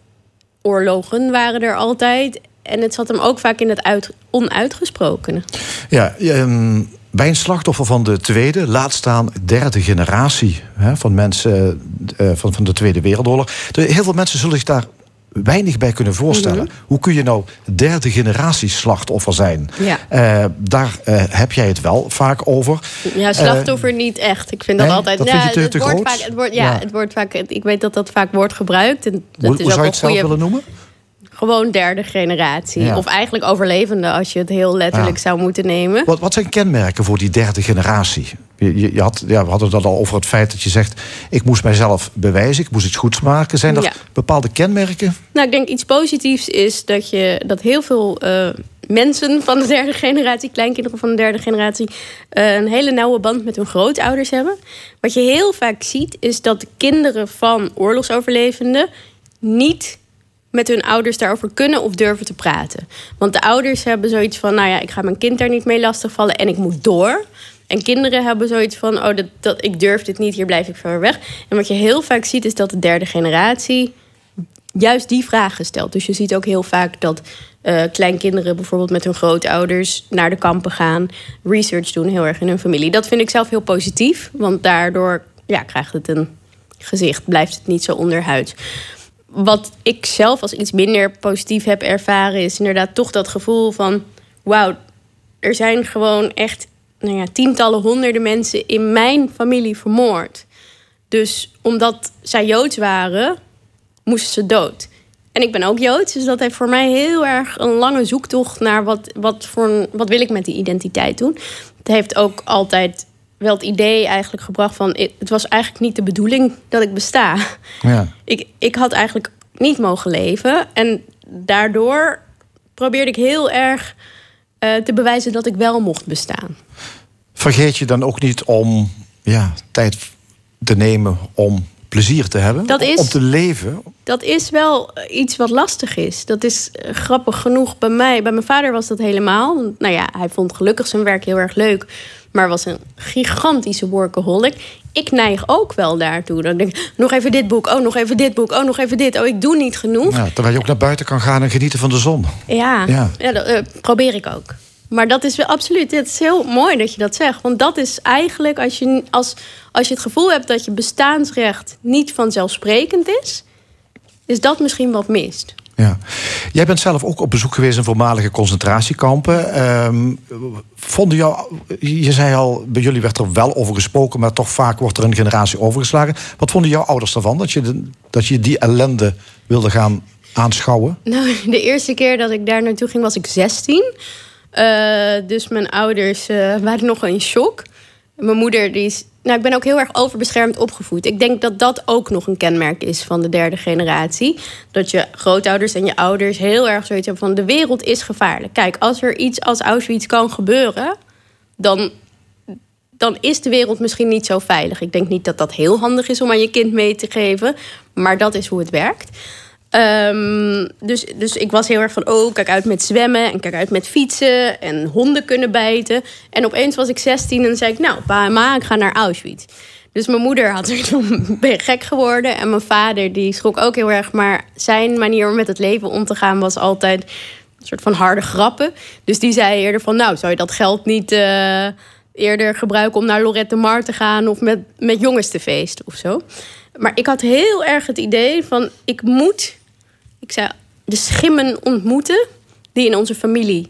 Oorlogen waren er altijd. En het zat hem ook vaak in het uit, onuitgesprokene. Ja, um... bij een slachtoffer van de tweede, laat staan derde generatie... Hè, van mensen uh, van, van de Tweede Wereldoorlog. Heel veel mensen zullen zich daar weinig bij kunnen voorstellen. Mm-hmm. Hoe kun je nou derde generatie slachtoffer zijn? Ja. Uh, daar uh, heb jij het wel vaak over. Ja, slachtoffer uh, niet echt. Ik vind dat nee, altijd... Dat ja, vind je te, het te groot? Wordt vaak, het wordt, ja, ja. Het wordt vaak, ik weet dat dat vaak wordt gebruikt. En dat hoe is hoe ook zou je het zelf goeie... willen noemen? Gewoon derde generatie. Ja. Of eigenlijk overlevende, als je het heel letterlijk ja. zou moeten nemen. Wat, wat zijn kenmerken voor die derde generatie? Je, je, je had, ja, we hadden dat al over het feit dat je zegt... ik moest mijzelf bewijzen, ik moest iets goeds maken. Zijn er ja. bepaalde kenmerken? Nou, ik denk iets positiefs is dat, je, dat heel veel uh, mensen van de derde generatie... kleinkinderen van de derde generatie... Uh, een hele nauwe band met hun grootouders hebben. Wat je heel vaak ziet, is dat de kinderen van oorlogsoverlevenden... niet... met hun ouders daarover kunnen of durven te praten. Want de ouders hebben zoiets van... nou ja, ik ga mijn kind daar niet mee lastigvallen en ik moet door. En kinderen hebben zoiets van... oh, dat, dat, ik durf dit niet, hier blijf ik ver weg. En wat je heel vaak ziet is dat de derde generatie... juist die vragen stelt. Dus je ziet ook heel vaak dat uh, kleinkinderen... bijvoorbeeld met hun grootouders naar de kampen gaan... research doen heel erg in hun familie. Dat vind ik zelf heel positief. Want daardoor ja, krijgt het een gezicht. Blijft het niet zo onderhuids. Wat ik zelf als iets minder positief heb ervaren... is inderdaad toch dat gevoel van... wauw, er zijn gewoon echt nou ja, tientallen, honderden mensen... in mijn familie vermoord. Dus omdat zij Joods waren, moesten ze dood. En ik ben ook Joods, dus dat heeft voor mij heel erg... een lange zoektocht naar wat, wat, voor, wat wil ik met die identiteit doen. Het heeft ook altijd... wel het idee eigenlijk gebracht van... het was eigenlijk niet de bedoeling dat ik besta. Ja. Ik, ik had eigenlijk niet mogen leven. En daardoor probeerde ik heel erg uh, te bewijzen... dat ik wel mocht bestaan. Vergeet je dan ook niet om ja, tijd te nemen om plezier te hebben? Dat is, om te leven? Dat is wel iets wat lastig is. Dat is uh, grappig genoeg bij mij. Bij mijn vader was dat helemaal. Nou ja, hij vond gelukkig zijn werk heel erg leuk... maar was een gigantische workaholic. Ik neig ook wel daartoe. Dan denk ik, nog even dit boek, oh, nog even dit boek... oh, nog even dit, oh, ik doe niet genoeg. Ja, terwijl je ook naar buiten kan gaan en genieten van de zon. Ja, ja. ja dat uh, probeer ik ook. Maar dat is wel absoluut, het is heel mooi dat je dat zegt. Want dat is eigenlijk, als je, als, als je het gevoel hebt... dat je bestaansrecht niet vanzelfsprekend is... is dat misschien wat mist. Ja. Jij bent zelf ook op bezoek geweest in voormalige concentratiekampen. Um, vonden jou, je zei al, bij jullie werd er wel over gesproken... maar toch vaak wordt er een generatie overgeslagen. Wat vonden jouw ouders ervan, dat je, de, dat je die ellende wilde gaan aanschouwen? Nou, de eerste keer dat ik daar naartoe ging was ik zestien. Uh, dus mijn ouders uh, waren nogal in shock. Mijn moeder, die is... Nou, ik ben ook heel erg overbeschermd opgevoed. Ik denk dat dat ook nog een kenmerk is van de derde generatie. Dat je grootouders en je ouders heel erg zoiets hebben van... de wereld is gevaarlijk. Kijk, als er iets als Auschwitz kan gebeuren... dan, dan is de wereld misschien niet zo veilig. Ik denk niet dat dat heel handig is om aan je kind mee te geven. Maar dat is hoe het werkt. Um, dus, dus ik was heel erg van, oh, kijk uit met zwemmen en kijk uit met fietsen en honden kunnen bijten. En opeens was ik zestien en zei ik, nou, pa en ma, ik ga naar Auschwitz. Dus mijn moeder had er toen gek geworden. En mijn vader, die schrok ook heel erg. Maar zijn manier om met het leven om te gaan was altijd een soort van harde grappen. Dus die zei eerder van, nou, zou je dat geld niet uh, eerder gebruiken om naar Lorette de Mar te gaan of met, met jongens te feesten of zo. Maar ik had heel erg het idee van, ik moet, ik zei, de schimmen ontmoeten die in onze familie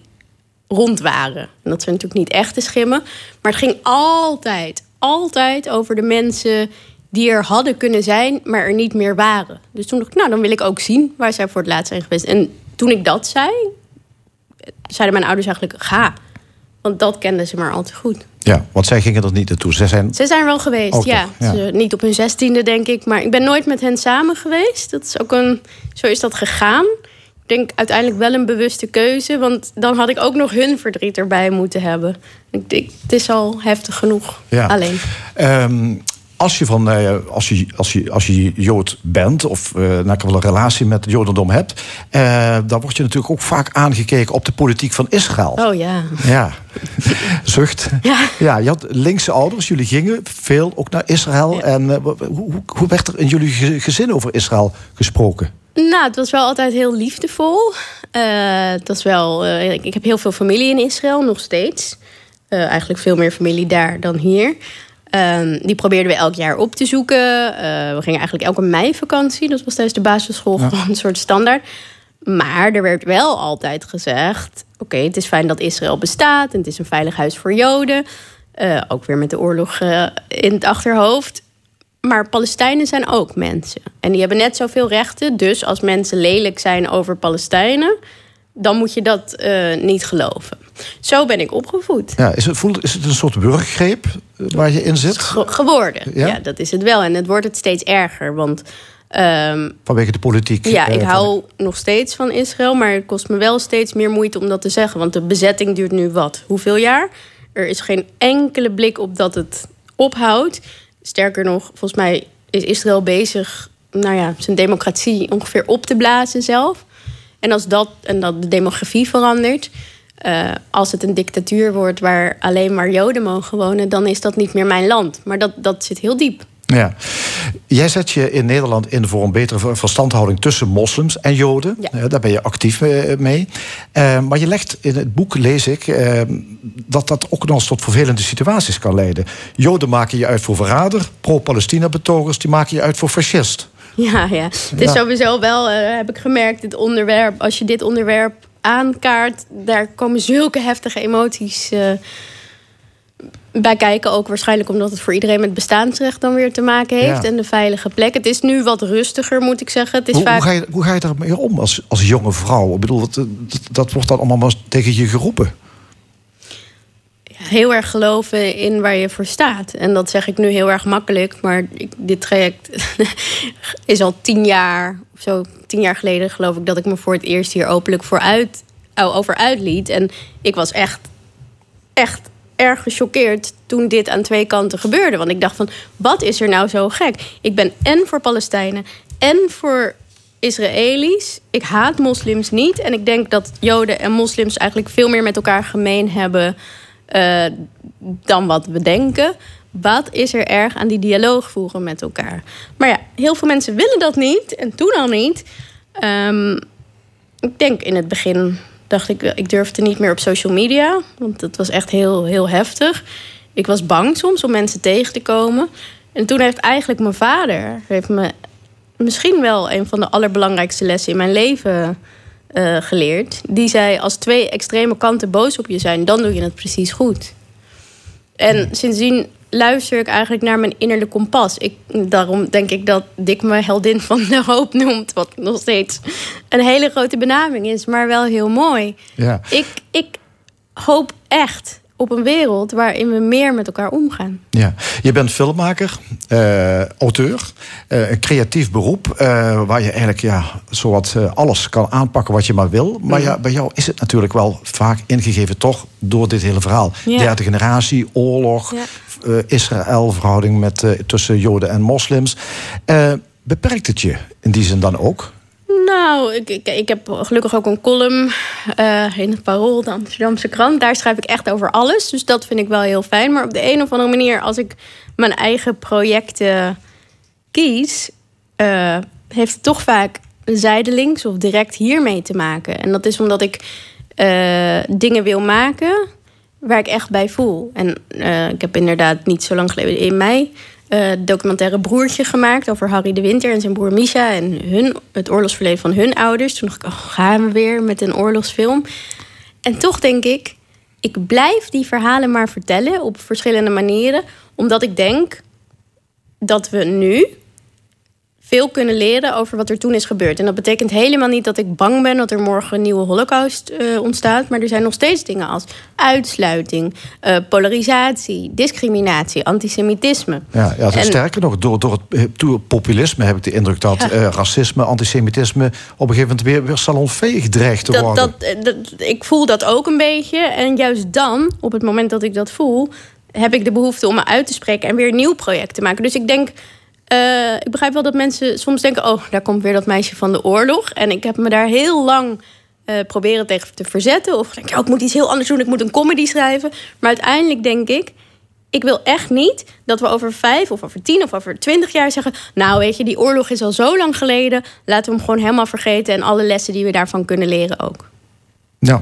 rond waren. En dat zijn natuurlijk niet echte schimmen. Maar het ging altijd, altijd over de mensen die er hadden kunnen zijn, maar er niet meer waren. Dus toen dacht ik, nou, dan wil ik ook zien waar zij voor het laatst zijn geweest. En toen ik dat zei, zeiden mijn ouders eigenlijk, ga. Want dat kenden ze maar al te goed. Ja, want zij gingen er niet naartoe. Zij zijn, zij zijn wel geweest, ja. ja. Ze, niet op hun zestiende, denk ik. Maar ik ben nooit met hen samen geweest. Dat is ook een, zo is dat gegaan. Ik denk uiteindelijk wel een bewuste keuze. Want dan had ik ook nog hun verdriet erbij moeten hebben. Ik denk, het is al heftig genoeg, ja. alleen. Um, als, je van, uh, als, je, als, je, als je Jood bent of uh, nou, ik wel een relatie met het Jodendom hebt... Uh, dan word je natuurlijk ook vaak aangekeken op de politiek van Israël. Oh ja. Ja, zucht. Ja. ja, je had linkse ouders, jullie gingen veel ook naar Israël. Ja. En uh, hoe, hoe werd er in jullie gezin over Israël gesproken? Nou, het was wel altijd heel liefdevol. Uh, het was wel, uh, ik heb heel veel familie in Israël, nog steeds. Uh, eigenlijk veel meer familie daar dan hier. Uh, die probeerden we elk jaar op te zoeken. Uh, we gingen eigenlijk elke meivakantie. Dat was tijdens de basisschool ja. gewoon een soort standaard. Maar er werd wel altijd gezegd... oké, okay, het is fijn dat Israël bestaat en het is een veilig huis voor Joden. Uh, ook weer met de oorlog uh, in het achterhoofd. Maar Palestijnen zijn ook mensen. En die hebben net zoveel rechten. Dus als mensen lelijk zijn over Palestijnen... dan moet je dat uh, niet geloven. Zo ben ik opgevoed. Ja, is, het, is het een soort wurggreep waar je in zit? Ge- geworden, ja? ja, dat is het wel. En het wordt het steeds erger, want... Um, vanwege de politiek. Ja, ik hou van... nog steeds van Israël... maar het kost me wel steeds meer moeite om dat te zeggen. Want de bezetting duurt nu wat? Hoeveel jaar? Er is geen enkele blik op dat het ophoudt. Sterker nog, volgens mij is Israël bezig... nou ja, zijn democratie ongeveer op te blazen zelf. En als dat en dat de demografie verandert... Uh, als het een dictatuur wordt waar alleen maar Joden mogen wonen... dan is dat niet meer mijn land. Maar dat, dat zit heel diep. Ja. Jij zet je in Nederland in voor een betere verstandhouding... tussen moslims en Joden. Ja. Daar ben je actief mee. Uh, maar je legt in het boek, lees ik... Uh, dat dat ook nog eens tot vervelende situaties kan leiden. Joden maken je uit voor verrader. Pro-Palestina-betogers die maken je uit voor fascist. Ja, ja. Het is ja. sowieso wel, uh, heb ik gemerkt, dit onderwerp... als je dit onderwerp aankaart... daar komen zulke heftige emoties... Uh, bij kijken, ook waarschijnlijk omdat het voor iedereen met bestaansrecht dan weer te maken heeft. Ja. En de veilige plek. Het is nu wat rustiger, moet ik zeggen. Het is hoe, vaak... hoe, ga je, hoe ga je daarmee om als, als jonge vrouw? Ik bedoel, dat, dat, dat wordt dan allemaal maar tegen je geroepen. Ja, heel erg geloven in waar je voor staat. En dat zeg ik nu heel erg makkelijk. Maar ik, dit traject is al tien jaar of zo. Tien jaar geleden geloof ik dat ik me voor het eerst hier openlijk voor uit, over uitliet. En ik was echt, echt... erg gechoqueerd toen dit aan twee kanten gebeurde. Want ik dacht van, wat is er nou zo gek? Ik ben én voor Palestijnen én voor Israëli's. Ik haat moslims niet. En ik denk dat Joden en moslims eigenlijk veel meer met elkaar gemeen hebben... Uh, dan wat we denken. Wat is er erg aan die dialoog voeren met elkaar? Maar ja, heel veel mensen willen dat niet. En toen al niet. Um, ik denk in het begin... dacht ik, ik durfde niet meer op social media. Want dat was echt heel, heel heftig. Ik was bang soms om mensen tegen te komen. En toen heeft eigenlijk mijn vader... heeft me misschien wel een van de allerbelangrijkste lessen in mijn leven uh, geleerd. Die zei, als twee extreme kanten boos op je zijn... dan doe je het precies goed. En sindsdien luister ik eigenlijk naar mijn innerlijk kompas. Ik, daarom denk ik dat Dik me Heldin van de Hoop noemt... wat nog steeds een hele grote benaming is, maar wel heel mooi. Ja. Ik, ik hoop echt op een wereld waarin we meer met elkaar omgaan. Ja. Je bent filmmaker, uh, auteur, uh, een creatief beroep... Uh, waar je eigenlijk ja, zowat, uh, alles kan aanpakken wat je maar wil. Maar mm. ja, bij jou is het natuurlijk wel vaak ingegeven toch door dit hele verhaal. Ja. Derde generatie, oorlog... Ja. Uh, Israël-verhouding met, uh, tussen Joden en moslims. Uh, beperkt het je in die zin dan ook? Nou, ik, ik, ik heb gelukkig ook een column uh, in het Parool, de Amsterdamse krant. Daar schrijf ik echt over alles, dus dat vind ik wel heel fijn. Maar op de een of andere manier, als ik mijn eigen projecten kies... Uh, heeft het toch vaak zijdelings of direct hiermee te maken. En dat is omdat ik uh, dingen wil maken waar ik echt bij voel. En uh, ik heb inderdaad niet zo lang geleden in mei... Uh, documentaire Broertje gemaakt over Harry de Winter en zijn broer Misha... en hun, het oorlogsverleden van hun ouders. Toen dacht ik, oh, gaan we weer met een oorlogsfilm. En toch denk ik, ik blijf die verhalen maar vertellen... op verschillende manieren, omdat ik denk dat we nu... veel kunnen leren over wat er toen is gebeurd. En dat betekent helemaal niet dat ik bang ben... dat er morgen een nieuwe holocaust uh, ontstaat. Maar er zijn nog steeds dingen als uitsluiting... Uh, polarisatie, discriminatie, antisemitisme. Ja, ja, en... sterker nog, door, door het door populisme heb ik de indruk... dat ja. uh, racisme, antisemitisme op een gegeven moment... weer, weer salonfähig dreigt te dat, worden. Dat, dat, ik voel dat ook een beetje. En juist dan, op het moment dat ik dat voel... heb ik de behoefte om me uit te spreken... en weer een nieuw project te maken. Dus ik denk... Uh, ik begrijp wel dat mensen soms denken... oh, daar komt weer dat meisje van de oorlog. En ik heb me daar heel lang uh, proberen tegen te verzetten. Of denk, oh, ik moet iets heel anders doen, ik moet een comedy schrijven. Maar uiteindelijk denk ik... ik wil echt niet dat we over vijf of over tien of over twintig jaar zeggen... nou, weet je, die oorlog is al zo lang geleden. Laten we hem gewoon helemaal vergeten... en alle lessen die we daarvan kunnen leren ook. Nou...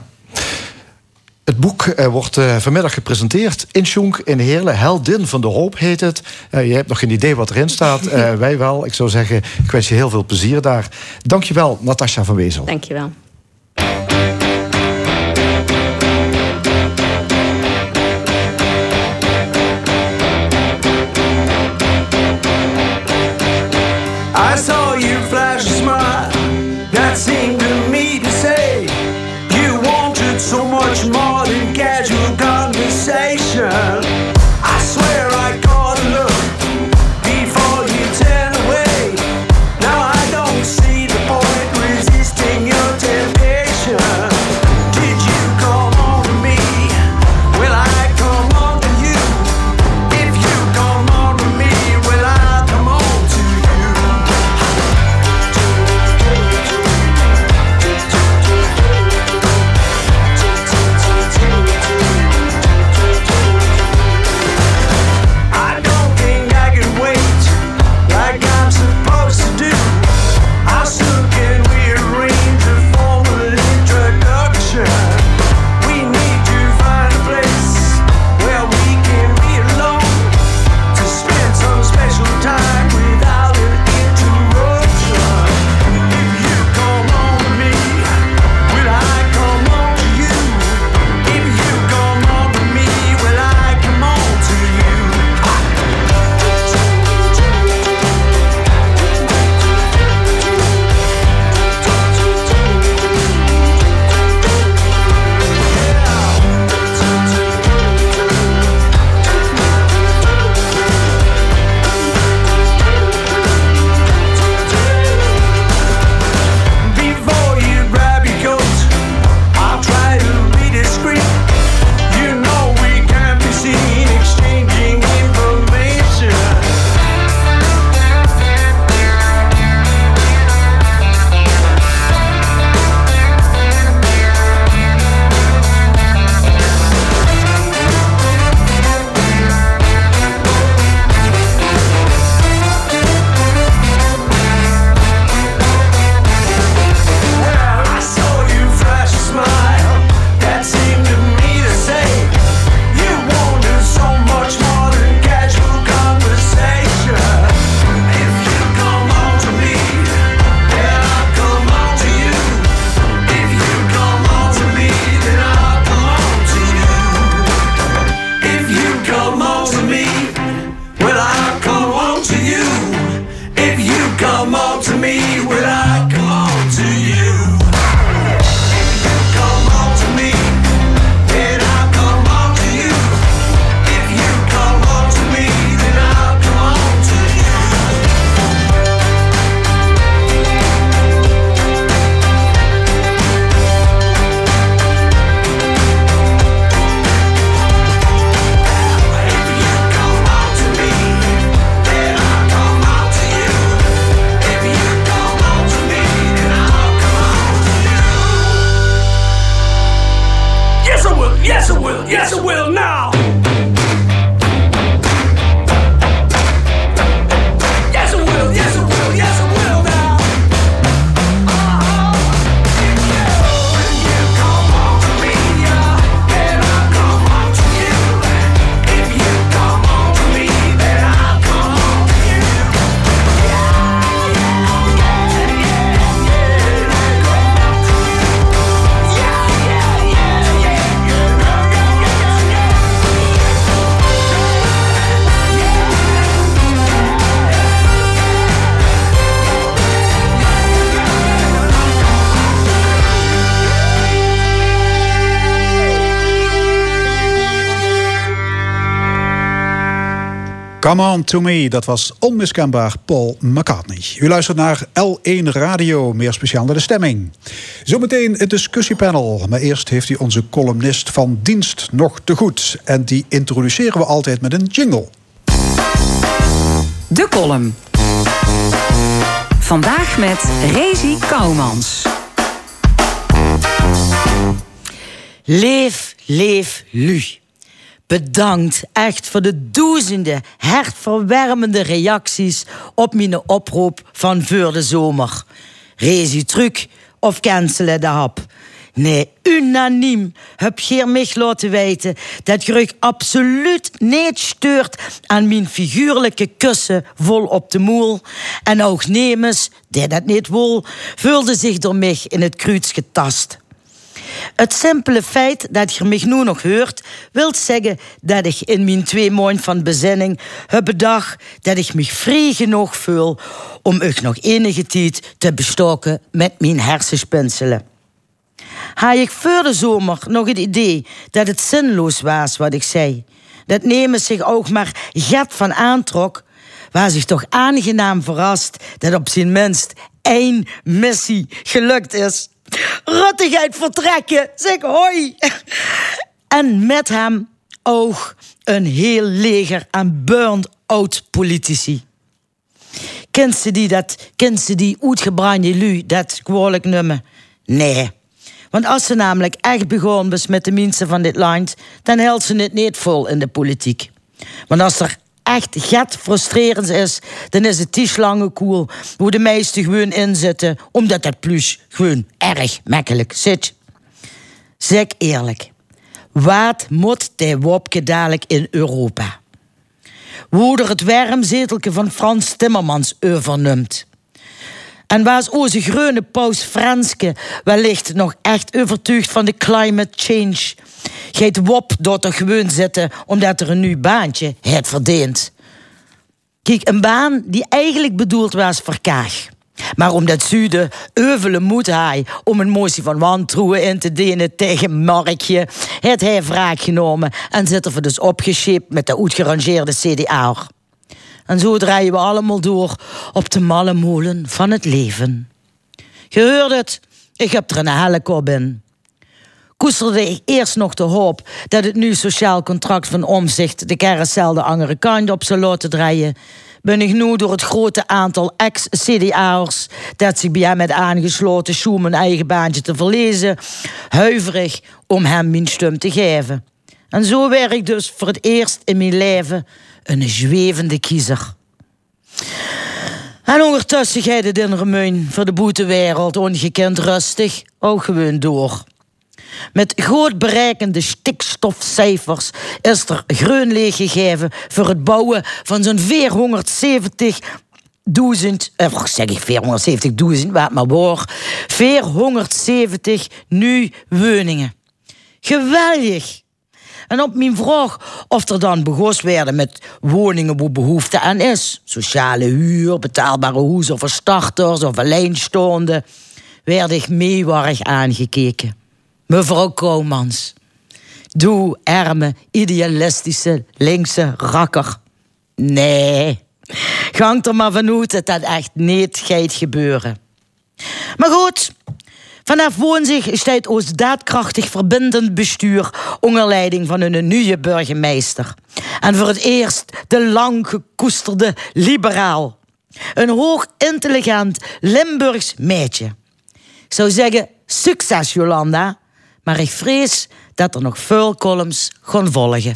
Het boek uh, wordt uh, vanmiddag gepresenteerd in Schunk in Heerlen. Heldin van de Hoop heet het. Uh, je hebt nog geen idee wat erin staat. Uh, wij wel. Ik zou zeggen, ik wens je heel veel plezier daar. Dank je wel, Natascha van Weezel. Dank je wel. I saw you flash a smile. That seemed to me to say you wanted so much more. Tell Yes, I will. Yes, I will now. Yes, I will. Yes, I will. Yes, I will. Come on to me, dat was onmiskenbaar Paul McCartney. U luistert naar L één Radio, meer speciaal naar de stemming. Zometeen het discussiepanel, maar eerst heeft u onze columnist van dienst nog te goed. En die introduceren we altijd met een jingle. De column. Vandaag met Resi Coumans. Leef, leef, lu. Bedankt echt voor de duizenden hartverwarmende reacties op mijn oproep van voor de zomer. Rees u terug of cancelen de hap. Nee, unaniem heb je mij laten weten dat je je absoluut niet steurt aan mijn figuurlijke kussen vol op de moel. En ook nemens, die dat niet wil, voelde zich door mij in het kruids getast. Het simpele feit dat je mij nu nog hoort, wil zeggen dat ik in mijn twee maanden van bezinning heb bedacht dat ik mij vrij genoeg voel om ook nog enige tijd te bestoken met mijn hersenspinselen. Had ik voor de zomer nog het idee dat het zinloos was wat ik zei, dat nemen zich ook maar gat van aantrok, was ik toch aangenaam verrast dat op zijn minst één missie gelukt is. Rottigheid vertrekken, zeg hoi. En met hem ook een heel leger aan burn-out politici. Kent ze die dat, kent ze die uitgebrande lui dat kwalijk nummer? Nee. Want als ze namelijk echt begonnen was met de mensen van dit land, dan hield ze het niet vol in de politiek. Want als er echt gat frustrerend is, dan is het die slange koel hoe de meesten gewoon inzitten, omdat dat plus gewoon erg makkelijk zit. Zeg eerlijk, wat moet die Wopke dadelijk in Europa? Hoe er het wermzetelke van Frans Timmermans overneemt. En was onze groene paus Franske wellicht nog echt overtuigd van de climate change? Geet Wop door te gewoon zitten omdat er een nieuw baantje het verdient. Kijk, een baan die eigenlijk bedoeld was voor Kaag. Maar omdat Zuiden euvelen moed hij om een motie van wantrouwen in te dienen tegen Markje, heeft hij wraak genomen en zit er dus opgescheept met de uitgerangeerde C D A'er. En zo draaien we allemaal door op de malle molen van het leven. Je hoort het, ik heb er een hele kop in. Koesterde ik eerst nog de hoop dat het nu sociaal contract van Omtzigt de carousel de andere kant op zou laten draaien, ben ik nu door het grote aantal ex-C D A'ers dat zich bij hem heeft aangesloten schoen mijn eigen baantje te verliezen, huiverig om hem mijn stem te geven. En zo werd ik dus voor het eerst in mijn leven een zwevende kiezer. En ondertussen gaat het in Remeun voor de boetewereld ongekend rustig ook gewoon door. Met groot bereikende stikstofcijfers is er groen leeg gegeven voor het bouwen van zo'n vierhonderdzeventigduizend, eh, zeg ik vierhonderdzeventigduizend, wat maar hoor, vierhonderdzeventig nieuwe woningen. Geweldig! En op mijn vraag of er dan begonnen werden met woningen waar behoefte aan is, sociale huur, betaalbare huizen voor starters of alleenstaanden, werd ik meewarig aangekeken. Mevrouw Coumans, doe arme, idealistische, linkse rakker. Nee, gang er maar vanuit dat dat echt niet gaat gebeuren. Maar goed, vanaf woensdag staat ons daadkrachtig verbindend bestuur onder leiding van een nieuwe burgemeester. En voor het eerst de lang gekoesterde liberaal. Een hoog intelligent Limburgs meisje. Ik zou zeggen, succes Jolanda. maar ik vrees dat er nog veel columns gaan volgen.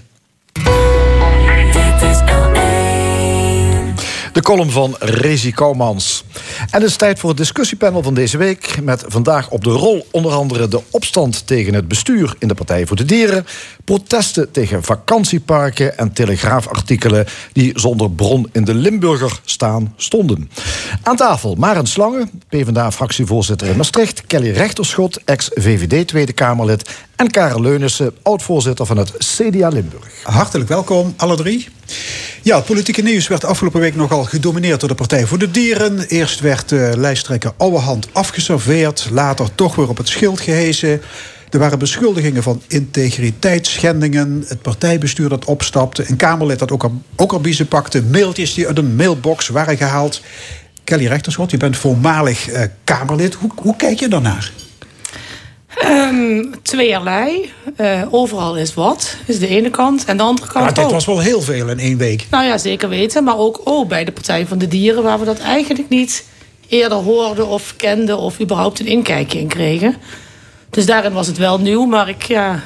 De column van Resi Coumans. En het is tijd voor het discussiepanel van deze week, met vandaag op de rol onder andere de opstand tegen het bestuur in de Partij voor de Dieren, protesten tegen vakantieparken en telegraafartikelen die zonder bron in de Limburger staan stonden. Aan tafel Maren Slangen, PvdA-fractievoorzitter in Maastricht, Kelly Regterschot, ex-V V D Tweede Kamerlid, en Karel Leunissen, oud-voorzitter van het C D A Limburg. Hartelijk welkom, alle drie. Ja, het politieke nieuws werd afgelopen week nogal gedomineerd door de Partij voor de Dieren. Eerst werd uh, lijsttrekker Ouwehand afgeserveerd, later toch weer op het schild gehesen. Er waren beschuldigingen van integriteitsschendingen, het partijbestuur dat opstapte, een Kamerlid dat ook, ook al biezen pakte, mailtjes die uit een mailbox waren gehaald. Kelly Regterschot, je bent voormalig uh, Kamerlid. Hoe, hoe kijk je daarnaar? Um, tweeërlei. Uh, overal is wat, is de ene kant. En de andere kant ook. Maar dit was wel heel veel in één week. Nou ja, zeker weten. Maar ook oh, bij de Partij van de Dieren, waar we dat eigenlijk niet eerder hoorden of kenden of überhaupt een inkijkje in kregen. Dus daarin was het wel nieuw. Maar ik, ja,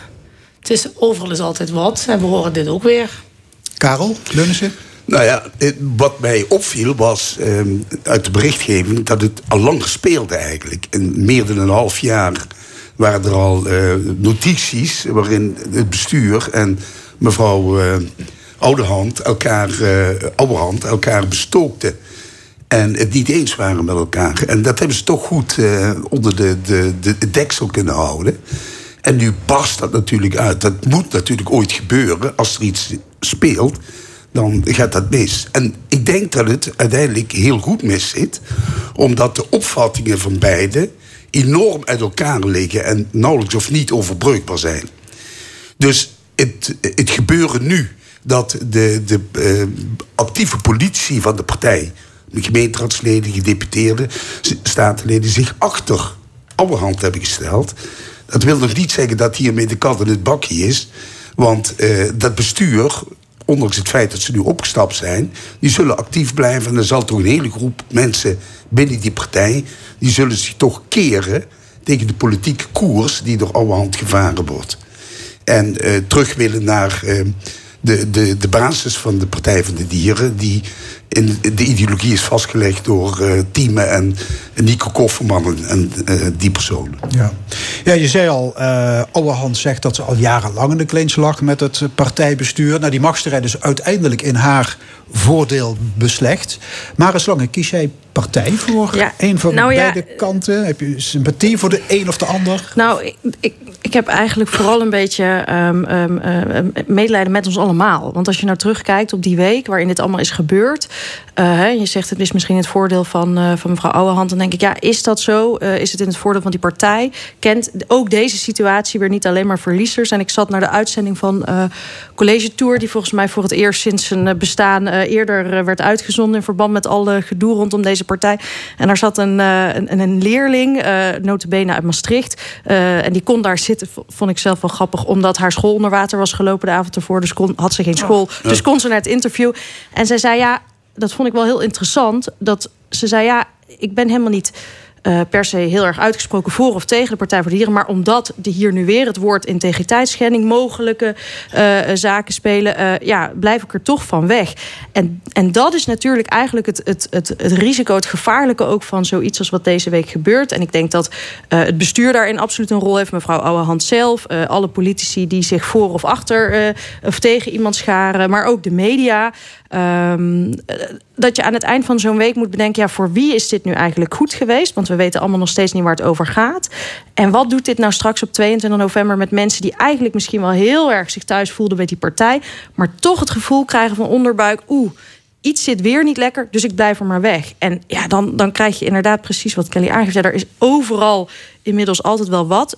het is, overal is altijd wat. En we horen dit ook weer. Karel Leunissen? Nou ja, wat mij opviel was uh, uit de berichtgeving dat het al lang speelde eigenlijk. In meer dan een half jaar waren er al uh, notities waarin het bestuur en mevrouw uh, Ouwehand elkaar, uh, Ouwehand elkaar bestookten. En het niet eens waren met elkaar. En dat hebben ze toch goed uh, onder de, de, de deksel kunnen houden. En nu barst dat natuurlijk uit. Dat moet natuurlijk ooit gebeuren. Als er iets speelt, dan gaat dat mis. En ik denk dat het uiteindelijk heel goed mis zit. Omdat de opvattingen van beiden enorm uit elkaar liggen en nauwelijks of niet overbreukbaar zijn. Dus het, het gebeuren nu dat de, de uh, actieve politie van de partij, de gemeenteraadsleden, gedeputeerden, statenleden, zich achter Ouwehand hebben gesteld. Dat wil nog niet zeggen dat hiermee de kat in het bakje is. Want uh, dat bestuur, ondanks het feit dat ze nu opgestapt zijn, die zullen actief blijven. En er zal toch een hele groep mensen binnen die partij, die zullen zich toch keren tegen de politieke koers die door Ouwehand gevaren wordt. En uh, terug willen naar uh, de, de, de basis van de Partij van de Dieren, die in de ideologie is vastgelegd door uh, Thieme en Nico Kofferman en uh, die personen. Ja. Ja, je zei al, uh, Ouwehand zegt dat ze al jarenlang in de clinch lag met het partijbestuur. Nou, die machtsstrijd is uiteindelijk in haar voordeel beslecht. Maren Slangen, kies jij partij voor? Ja, een van nou beide ja, kanten? Heb je sympathie voor de een of de ander? Nou, ik, ik, ik heb eigenlijk vooral een beetje um, um, um, medelijden met ons allemaal. Want als je nou terugkijkt op die week waarin dit allemaal is gebeurd, Uh, je zegt het is misschien het voordeel van, uh, van mevrouw Ouwehand. Dan denk ik, ja, is dat zo? Uh, is het in het voordeel van die partij? Kent ook deze situatie weer niet alleen maar verliezers. En ik zat naar de uitzending van uh, College Tour, die volgens mij voor het eerst sinds zijn bestaan uh, eerder uh, werd uitgezonden in verband met alle gedoe rondom deze partij. En daar zat een, uh, een, een leerling, uh, nota bene uit Maastricht. Uh, en die kon daar zitten, vond ik zelf wel grappig, omdat haar school onder water was gelopen de avond ervoor. Dus kon, had ze geen school. Ja. Dus kon ze naar het interview. En zij zei, ja, dat vond ik wel heel interessant, dat ze zei, ja, ik ben helemaal niet uh, per se heel erg uitgesproken voor of tegen de Partij voor de Dieren, maar omdat de hier nu weer het woord integriteitsschending, mogelijke uh, zaken spelen, uh, ja, blijf ik er toch van weg. En, en dat is natuurlijk eigenlijk het, het, het, het risico, het gevaarlijke ook van zoiets als wat deze week gebeurt. En ik denk dat uh, het bestuur daarin absoluut een rol heeft. Mevrouw Ouwehand zelf, uh, alle politici die zich voor of achter uh, of tegen iemand scharen, maar ook de media. Um, dat je aan het eind van zo'n week moet bedenken, ja, voor wie is dit nu eigenlijk goed geweest? Want we weten allemaal nog steeds niet waar het over gaat. En wat doet dit nou straks op tweeëntwintig november met mensen die eigenlijk misschien wel heel erg zich thuis voelden bij die partij, maar toch het gevoel krijgen van onderbuik, oeh, iets zit weer niet lekker, dus ik blijf er maar weg. En ja, dan, dan krijg je inderdaad precies wat Kelly aangeeft. Ja, er is overal inmiddels altijd wel wat.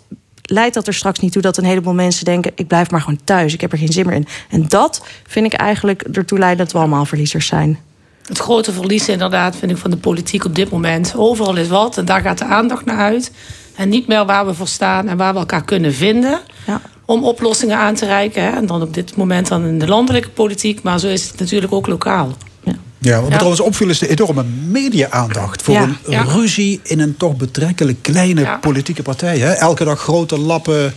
Leidt dat er straks niet toe dat een heleboel mensen denken, ik blijf maar gewoon thuis, ik heb er geen zin meer in. En dat vind ik eigenlijk ertoe leiden dat we allemaal verliezers zijn. Het grote verlies inderdaad, vind ik, van de politiek op dit moment. Overal is wat en daar gaat de aandacht naar uit. En niet meer waar we voor staan en waar we elkaar kunnen vinden, ja, om oplossingen aan te reiken. Hè? En dan op dit moment dan in de landelijke politiek, maar zo is het natuurlijk ook lokaal. Ja. Ja, wat me trouwens opviel is de enorme media-aandacht voor ja. een ja. ruzie in een toch betrekkelijk kleine ja. politieke partij. Hè? Elke dag grote lappen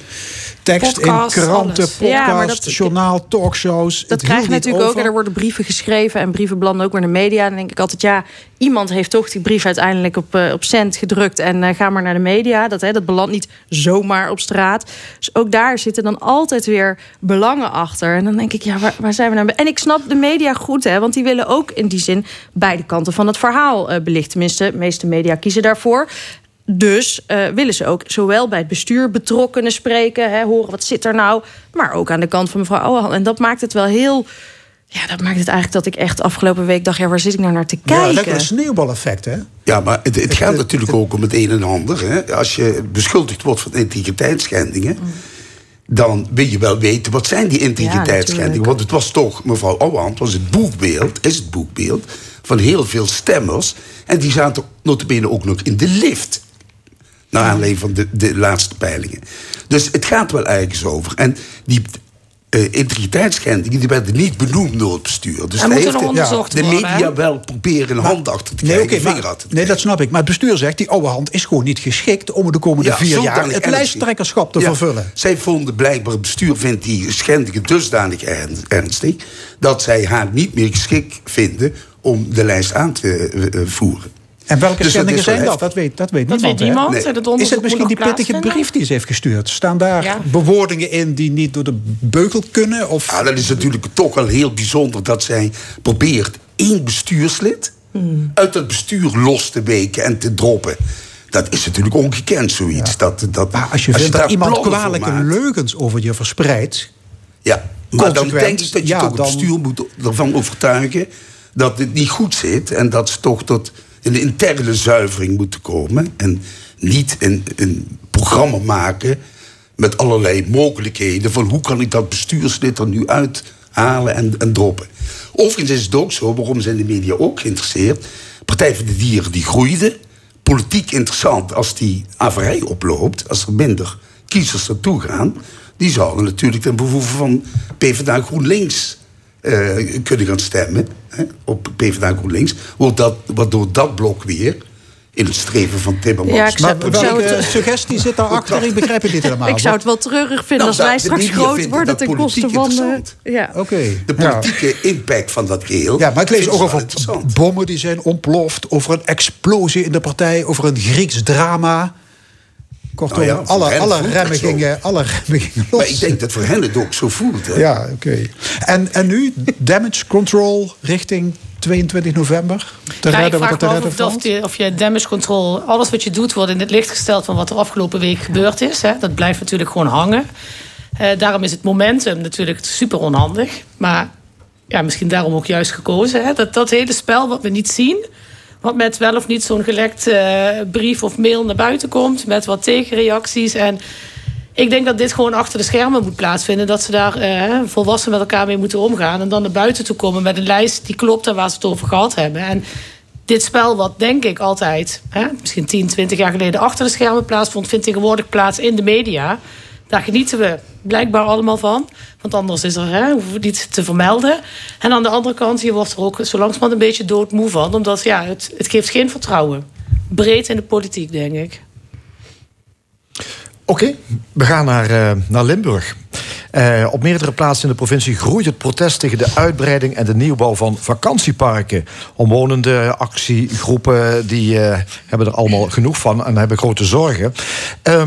tekst podcast, in kranten, alles. podcast, ja, journaal, talkshows. Dat krijg je natuurlijk over. ook. Er worden brieven geschreven en brieven belanden ook weer in de media. Dan denk ik altijd, ja, iemand heeft toch die brief uiteindelijk op, uh, op cent gedrukt en uh, ga maar naar de media. Dat, hè, dat belandt niet zomaar op straat. Dus ook daar zitten dan altijd weer belangen achter. En dan denk ik, ja, waar, waar zijn we nou? En ik snap de media goed, hè, want die willen ook in die zin beide kanten van het verhaal uh, belichten. Tenminste, de meeste media kiezen daarvoor. Dus uh, willen ze ook zowel bij het bestuur betrokkenen spreken, hè, horen wat zit er nou, maar ook aan de kant van mevrouw Ouwehand. En dat maakt het wel heel... Ja, dat maakt het eigenlijk dat ik echt afgelopen week dacht, ja, waar zit ik nou naar te kijken? Ja, lekker een sneeuwbaleffect, hè? Ja, maar het, het gaat natuurlijk ook om het een en ander. Hè. Als je beschuldigd wordt van integriteitsschendingen, mm. dan wil je wel weten, wat zijn die integriteitsschendingen? Ja, want het was toch, mevrouw Ouwehand, was het boekbeeld, is het boekbeeld van heel veel stemmers. En die zaten notabene ook nog in de lift. Naar aanleiding van de, de laatste peilingen. Dus het gaat wel ergens over. En die uh, integriteitsschendingen die werden niet benoemd door het bestuur. Dus hij heeft de, ja, de media worden, wel proberen een hand achter te krijgen. Nee, okay, maar, te nee dat snap ik. Maar het bestuur zegt, die Ouwehand is gewoon niet geschikt om de komende ja, vier jaar het lijsttrekkerschap te ja, vervullen. Zij vonden blijkbaar, het bestuur vindt die schendingen dusdanig ernstig dat zij haar niet meer geschikt vinden om de lijst aan te uh, voeren. En welke dus schendingen zijn dat? Dat weet, dat weet dat niemand. Weet niemand hè? Nee. Dat is het misschien die pittige brief die ze heeft gestuurd? Staan daar ja. bewoordingen in die niet door de beugel kunnen? Of? Ja, dat is natuurlijk toch wel heel bijzonder dat zij probeert één bestuurslid hmm. uit dat bestuur los te weken en te droppen. Dat is natuurlijk ongekend, zoiets. Ja. Dat, dat, maar als je, als je vindt dat iemand kwalijke leugens over je verspreidt. Ja, maar dan denk ik dat je ja, toch dan... het bestuur moet ervan overtuigen dat het niet goed zit en dat ze toch tot een interne zuivering moeten komen en niet een, een programma maken met allerlei mogelijkheden van hoe kan ik dat bestuurslid er nu uithalen en, en droppen. Overigens is het ook zo, waarom zijn de media ook geïnteresseerd? Partij voor de Dieren die groeide, politiek interessant als die averij oploopt, als er minder kiezers naartoe gaan, die zouden natuurlijk ten behoeve van PvdA GroenLinks Uh, kunnen gaan stemmen, hè, op PvdA GroenLinks, waardoor dat blok weer in het streven van Timmermans. Ja, ik zou, maar welke het, suggestie zit daarachter? Ik begrijp het niet helemaal. Ik zou het wel treurig vinden nou, als wij straks groot worden ten koste van... Uh, ja. okay. De politieke ja. impact van dat geheel. Ja, maar ik lees ook over bommen die zijn ontploft, over een explosie in de partij, over een Grieks drama. Kortom, nou ja, alle, hen alle, remmen gingen, alle remmen gingen los. Maar ik denk dat voor hen het ook zo voelt. Hè? Ja, oké. Okay. En, en nu, damage control richting tweeëntwintig november? Te ja, redden, ik vraag me af of, de, of je damage control... Alles wat je doet wordt in het licht gesteld van wat er afgelopen week gebeurd is. Hè? Dat blijft natuurlijk gewoon hangen. Eh, daarom is het momentum natuurlijk super onhandig. Maar ja, misschien daarom ook juist gekozen. Hè? Dat, dat hele spel wat we niet zien... Wat met wel of niet zo'n gelekt uh, brief of mail naar buiten komt. Met wat tegenreacties. En ik denk dat dit gewoon achter de schermen moet plaatsvinden. Dat ze daar uh, volwassen met elkaar mee moeten omgaan. En dan naar buiten toe komen met een lijst die klopt en waar ze het over gehad hebben. En dit spel wat denk ik altijd, hè, misschien tien, twintig jaar geleden achter de schermen plaatsvond, vindt tegenwoordig plaats in de media. Daar genieten we blijkbaar allemaal van. Want anders is er, hè, hoeven we niet te vermelden. En aan de andere kant, je wordt er ook zo langzamerhand een beetje doodmoe van. Omdat ja, het, het geeft geen vertrouwen. Breed in de politiek, denk ik. Oké, okay, we gaan naar, uh, naar Limburg. Uh, op meerdere plaatsen in de provincie groeit het protest tegen de uitbreiding en de nieuwbouw van vakantieparken. Omwonenden, actiegroepen, die uh, hebben er allemaal genoeg van en hebben grote zorgen. Uh,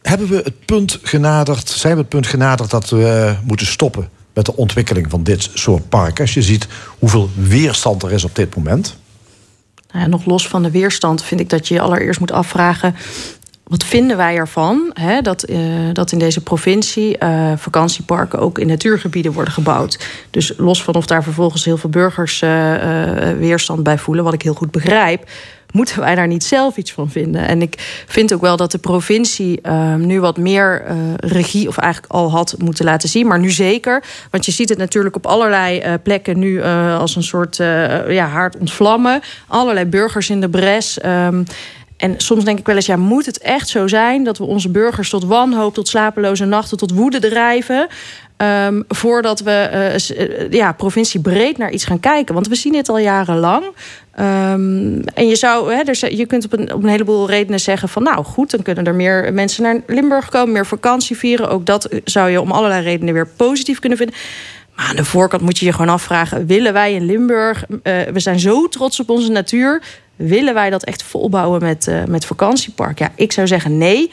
Hebben we het punt genaderd, zijn we het punt genaderd dat we moeten stoppen met de ontwikkeling van dit soort parken? Als je ziet hoeveel weerstand er is op dit moment. Nou ja, nog los van de weerstand vind ik dat je je allereerst moet afvragen... wat vinden wij ervan, hè, dat, uh, dat in deze provincie uh, vakantieparken ook in natuurgebieden worden gebouwd. Dus los van of daar vervolgens heel veel burgers uh, uh, weerstand bij voelen, wat ik heel goed begrijp... moeten wij daar niet zelf iets van vinden? En ik vind ook wel dat de provincie uh, nu wat meer uh, regie... of eigenlijk al had moeten laten zien, maar nu zeker. Want je ziet het natuurlijk op allerlei uh, plekken nu uh, als een soort uh, ja, haard ontvlammen. Allerlei burgers in de bres... Um, En soms denk ik wel eens, ja, moet het echt zo zijn dat we onze burgers tot wanhoop, tot slapeloze nachten, tot woede drijven, um, voordat we uh, ja, provinciebreed naar iets gaan kijken? Want we zien het al jarenlang. Um, en je zou, hè, er, je kunt op een, op een heleboel redenen zeggen van, nou goed, dan kunnen er meer mensen naar Limburg komen, meer vakantie vieren. Ook dat zou je om allerlei redenen weer positief kunnen vinden. Maar aan de voorkant moet je je gewoon afvragen, willen wij in Limburg, uh, we zijn zo trots op onze natuur, willen wij dat echt volbouwen met, uh, met vakantiepark? Ja, ik zou zeggen nee.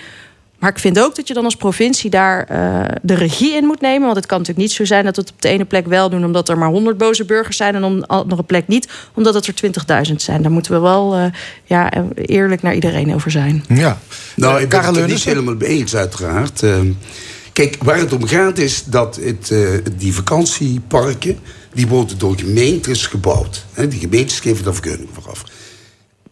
Maar ik vind ook dat je dan als provincie daar uh, de regie in moet nemen. Want het kan natuurlijk niet zo zijn dat we het op de ene plek wel doen omdat er maar honderd boze burgers zijn en op de andere plek niet, omdat het er twintigduizend zijn. Daar moeten we wel uh, ja, eerlijk naar iedereen over zijn. Ja, nou, ik ben het er niet helemaal mee eens, uiteraard. Uh, kijk, waar het om gaat is dat het, uh, die vakantieparken, die worden door gemeentes gebouwd. He, die gemeentes geven daar vergunning voor af.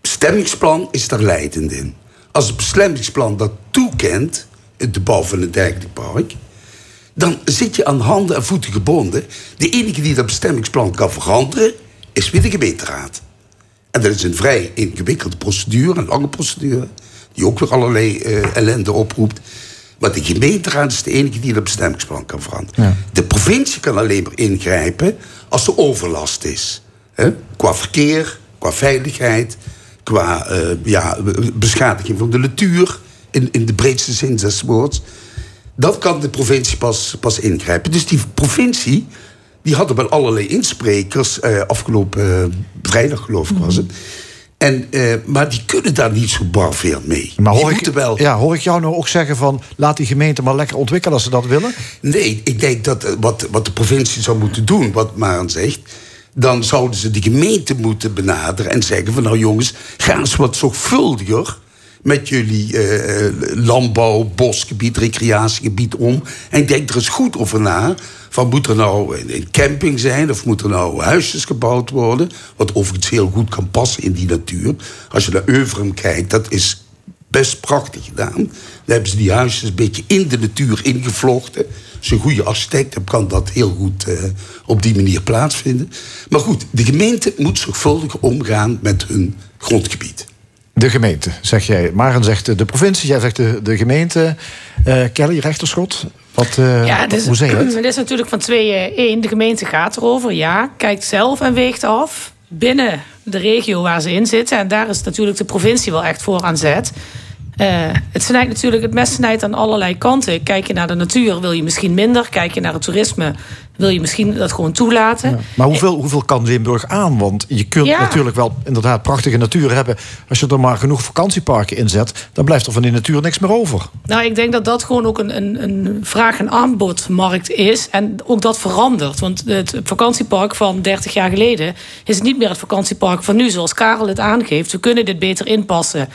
Bestemmingsplan is daar leidend in. Als het bestemmingsplan dat toekent, de bouw van een dergelijk park, dan zit je aan handen en voeten gebonden. De enige die dat bestemmingsplan kan veranderen, is weer de gemeenteraad. En dat is een vrij ingewikkelde procedure, een lange procedure, die ook weer allerlei uh, ellende oproept. Maar de gemeenteraad is de enige die dat bestemmingsplan kan veranderen. Ja. De provincie kan alleen maar ingrijpen als er overlast is. Hè? Qua verkeer, qua veiligheid, qua uh, ja, beschadiging van de natuur, in, in de breedste zin des woords, dat kan de provincie pas, pas ingrijpen. Dus die provincie, die hadden wel allerlei insprekers, uh, afgelopen uh, vrijdag geloof ik was het. En, uh, maar die kunnen daar niet zo bar veel mee. Maar hoor ik, wel... ja, hoor ik jou nou ook zeggen van, laat die gemeente maar lekker ontwikkelen als ze dat willen? Nee, ik denk dat wat, wat de provincie zou moeten doen, wat Maren zegt, dan zouden ze de gemeente moeten benaderen en zeggen van, nou jongens, ga eens wat zorgvuldiger met jullie eh, landbouw, bosgebied, recreatiegebied om. En ik denk er eens goed over na, van moet er nou een camping zijn of moet er nou huisjes gebouwd worden, wat overigens heel goed kan passen in die natuur. Als je naar Euverum kijkt, dat is best prachtig gedaan. Dan hebben ze die huisjes een beetje in de natuur ingevlochten. Als je een goede architect hebt, kan dat heel goed eh, op die manier plaatsvinden. Maar goed, de gemeente moet zorgvuldig omgaan met hun grondgebied. De gemeente, zeg jij. Maren zegt de provincie, jij zegt de, de gemeente. Uh, Kelly Regterschot, wat, uh, ja, wat, dus, hoe zeg je het? Het is natuurlijk van twee één. De gemeente gaat erover, ja. Kijkt zelf en weegt af binnen de regio waar ze in zitten. En daar is natuurlijk de provincie wel echt voor aan zet. Uh, het snijdt natuurlijk, het mes snijdt aan allerlei kanten. Kijk je naar de natuur, wil je misschien minder. Kijk je naar het toerisme, wil je misschien dat gewoon toelaten. Ja, maar hoeveel, hoeveel kan Limburg aan? Want je kunt ja. natuurlijk wel inderdaad prachtige natuur hebben. Als je er maar genoeg vakantieparken in zet, dan blijft er van die natuur niks meer over. Nou, ik denk dat dat gewoon ook een, een, een vraag- en aanbodmarkt is. En ook dat verandert. Want het vakantiepark van dertig jaar geleden is niet meer het vakantiepark van nu. Zoals Karel het aangeeft, we kunnen dit beter inpassen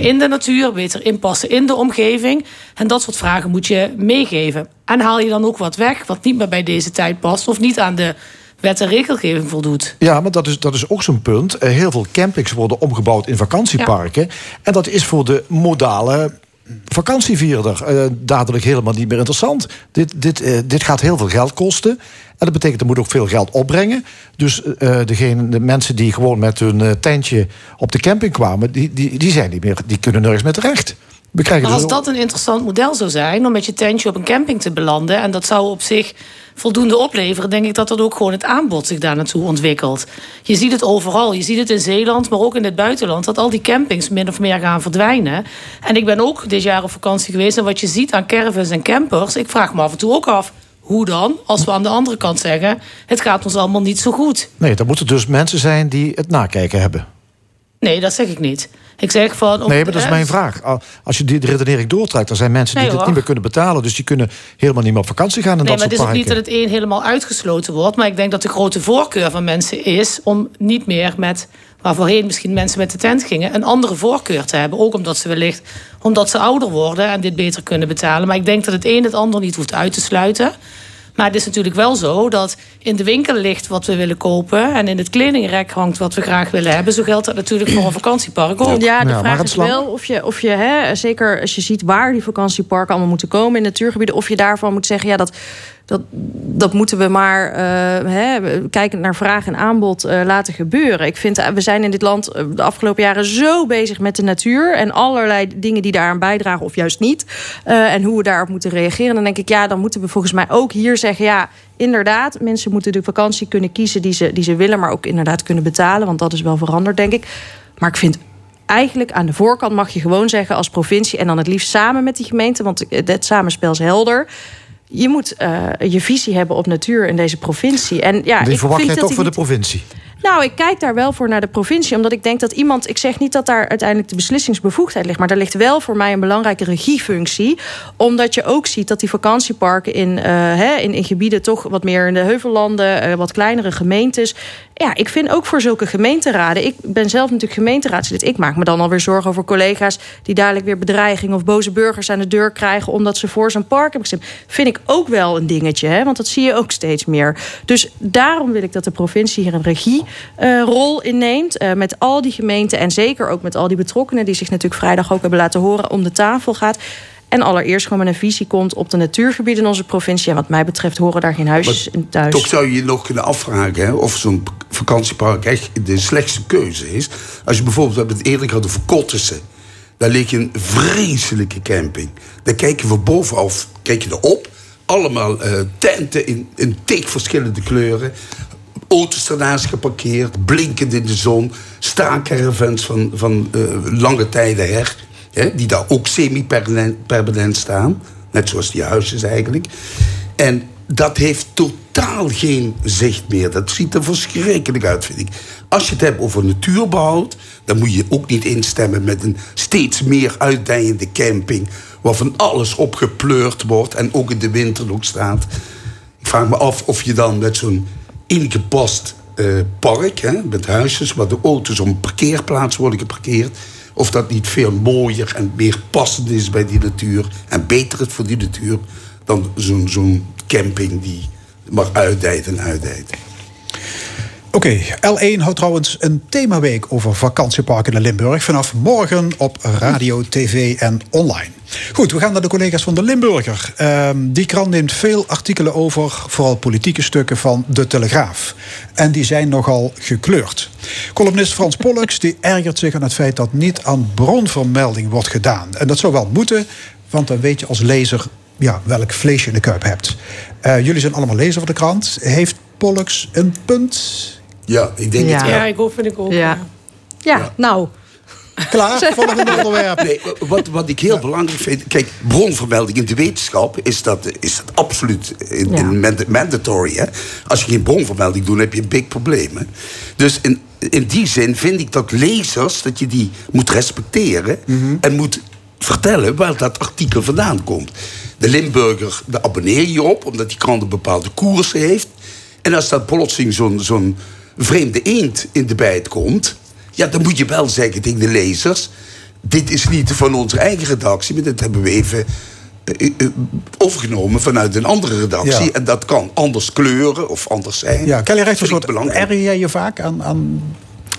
in de natuur, beter inpassen in de omgeving. En dat soort vragen moet je meegeven. En haal je dan ook wat weg wat niet meer bij deze tijd past of niet aan de wet en regelgeving voldoet. Ja, maar dat is, dat is ook zo'n punt. Heel veel campings worden omgebouwd in vakantieparken. Ja. En dat is voor de modale vakantievierder eh, dadelijk helemaal niet meer interessant. Dit, dit, eh, dit gaat heel veel geld kosten. En dat betekent, er moet ook veel geld opbrengen. Dus uh, degene, de mensen die gewoon met hun uh, tentje op de camping kwamen, die, die, die zijn niet meer, die kunnen nergens meer terecht. We krijgen maar als dus dat een interessant model zou zijn om met je tentje op een camping te belanden, en dat zou op zich voldoende opleveren, denk ik dat dat ook gewoon het aanbod zich daar naartoe ontwikkelt. Je ziet het overal. Je ziet het in Zeeland, maar ook in het buitenland, dat al die campings min of meer gaan verdwijnen. En ik ben ook dit jaar op vakantie geweest, en wat je ziet aan caravans en campers, ik vraag me af en toe ook af, hoe dan? Als we aan de andere kant zeggen, het gaat ons allemaal niet zo goed. Nee, dan moeten dus mensen zijn die het nakijken hebben. Nee, dat zeg ik niet. Ik zeg van, nee, maar dat is mijn vraag. Als je die redenering doortrekt, er zijn mensen die nee, dit niet meer kunnen betalen, dus die kunnen helemaal niet meer op vakantie gaan. En nee, dat maar het is ook niet dat het een helemaal uitgesloten wordt, maar ik denk dat de grote voorkeur van mensen is om niet meer met, waar voorheen misschien mensen met de tent gingen, een andere voorkeur te hebben. Ook omdat ze wellicht, omdat ze ouder worden en dit beter kunnen betalen. Maar ik denk dat het een het ander niet hoeft uit te sluiten. Maar het is natuurlijk wel zo dat in de winkel ligt wat we willen kopen en in het kledingrek hangt wat we graag willen hebben. Zo geldt dat natuurlijk voor een vakantiepark ook. Ja, de vraag is wel of je, of je hè, zeker als je ziet waar die vakantieparken allemaal moeten komen in natuurgebieden, of je daarvan moet zeggen, ja, dat... Dat, dat moeten we maar uh, hè, kijkend naar vraag en aanbod uh, laten gebeuren. Ik vind, uh, we zijn in dit land uh, de afgelopen jaren zo bezig met de natuur en allerlei dingen die daaraan bijdragen of juist niet. Uh, en hoe we daarop moeten reageren. Dan denk ik, ja, dan moeten we volgens mij ook hier zeggen, ja, inderdaad, mensen moeten de vakantie kunnen kiezen die ze, die ze willen, maar ook inderdaad kunnen betalen, want dat is wel veranderd, denk ik. Maar ik vind eigenlijk aan de voorkant mag je gewoon zeggen als provincie en dan het liefst samen met die gemeente, want het samenspel is helder. Je moet uh, je visie hebben op natuur in deze provincie. En ja, die ik verwacht vind jij dat toch die voor niet... de provincie? Nou, ik kijk daar wel voor naar de provincie. Omdat ik denk dat iemand... Ik zeg niet dat daar uiteindelijk de beslissingsbevoegdheid ligt. Maar daar ligt wel voor mij een belangrijke regiefunctie. Omdat je ook ziet dat die vakantieparken in, uh, hè, in, in gebieden toch wat meer in de heuvellanden, uh, wat kleinere gemeentes. Ja, ik vind ook voor zulke gemeenteraden... Ik ben zelf natuurlijk gemeenteraadslid. Ik maak me dan alweer zorgen over collega's die dadelijk weer bedreigingen of boze burgers aan de deur krijgen omdat ze voor zo'n park hebben gestemd. Vind ik ook wel een dingetje, hè? Want dat zie je ook steeds meer. Dus daarom wil ik dat de provincie hier een regie Uh, rol inneemt uh, met al die gemeenten en zeker ook met al die betrokkenen die zich natuurlijk vrijdag ook hebben laten horen om de tafel gaat. En allereerst gewoon met een visie komt op de natuurgebieden in onze provincie. En wat mij betreft horen daar geen huisjes maar in thuis. Toch zou je je nog kunnen afvragen hè, of zo'n vakantiepark echt de slechtste keuze is. Als je bijvoorbeeld, we hebben het eerder gehad over Kottense. Daar leek je een vreselijke camping. Daar kijk je van bovenaf, kijk je erop. Allemaal uh, tenten in, in tig verschillende kleuren. Auto's daarnaast geparkeerd, blinkend in de zon. Staancaravans van, van uh, lange tijden her. Hè, die daar ook semi-permanent permanent staan. Net zoals die huisjes eigenlijk. En dat heeft totaal geen zicht meer. Dat ziet er verschrikkelijk uit, vind ik. Als je het hebt over natuurbehoud, dan moet je ook niet instemmen met een steeds meer uitdijende camping, waarvan alles opgepleurd wordt en ook in de winter nog staat. Ik vraag me af of je dan met zo'n ingepast uh, park, hè, met huisjes waar de auto's op een parkeerplaats worden geparkeerd, of dat niet veel mooier en meer passend is bij die natuur en beter is voor die natuur dan zo'n, zo'n camping die maar uitdijt en uitdijt. Oké, okay, L één houdt trouwens een themaweek over vakantieparken in Limburg vanaf morgen op radio, tv en online. Goed, we gaan naar de collega's van de Limburger. Uh, die krant neemt veel artikelen over, vooral politieke stukken van de Telegraaf. En die zijn nogal gekleurd. Columnist Frans Pollux die ergert zich aan het feit dat niet aan bronvermelding wordt gedaan. En dat zou wel moeten, want dan weet je als lezer ja, welk vlees je in de kuip hebt. Uh, jullie zijn allemaal lezer van de krant. Heeft Pollux een punt? Ja, ik denk ja. het wel. Ja, ik hoop vind ik ook. Ja, ja, ja. nou. Klaar, volgende onderwerp. Nee, wat, wat ik heel ja. belangrijk vind... Kijk, bronvermelding in de wetenschap is dat, is dat absoluut in, ja. in mand- mandatory. Hè? Als je geen bronvermelding doet, heb je een big probleem. Hè? Dus in, in die zin vind ik dat lezers, dat je die moet respecteren... Mm-hmm. En moet vertellen waar dat artikel vandaan komt. De Limburger, daar abonneer je op, omdat die krant een bepaalde koers heeft. En als dat plotseling zo'n... zo'n vreemde eend in de bijt komt... ja, dan moet je wel zeggen tegen de lezers... dit is niet van onze eigen redactie... maar dat hebben we even uh, uh, overgenomen vanuit een andere redactie. Ja. En dat kan anders kleuren of anders zijn. Ja, Kelly Regterschot, erger jij je vaak aan... aan...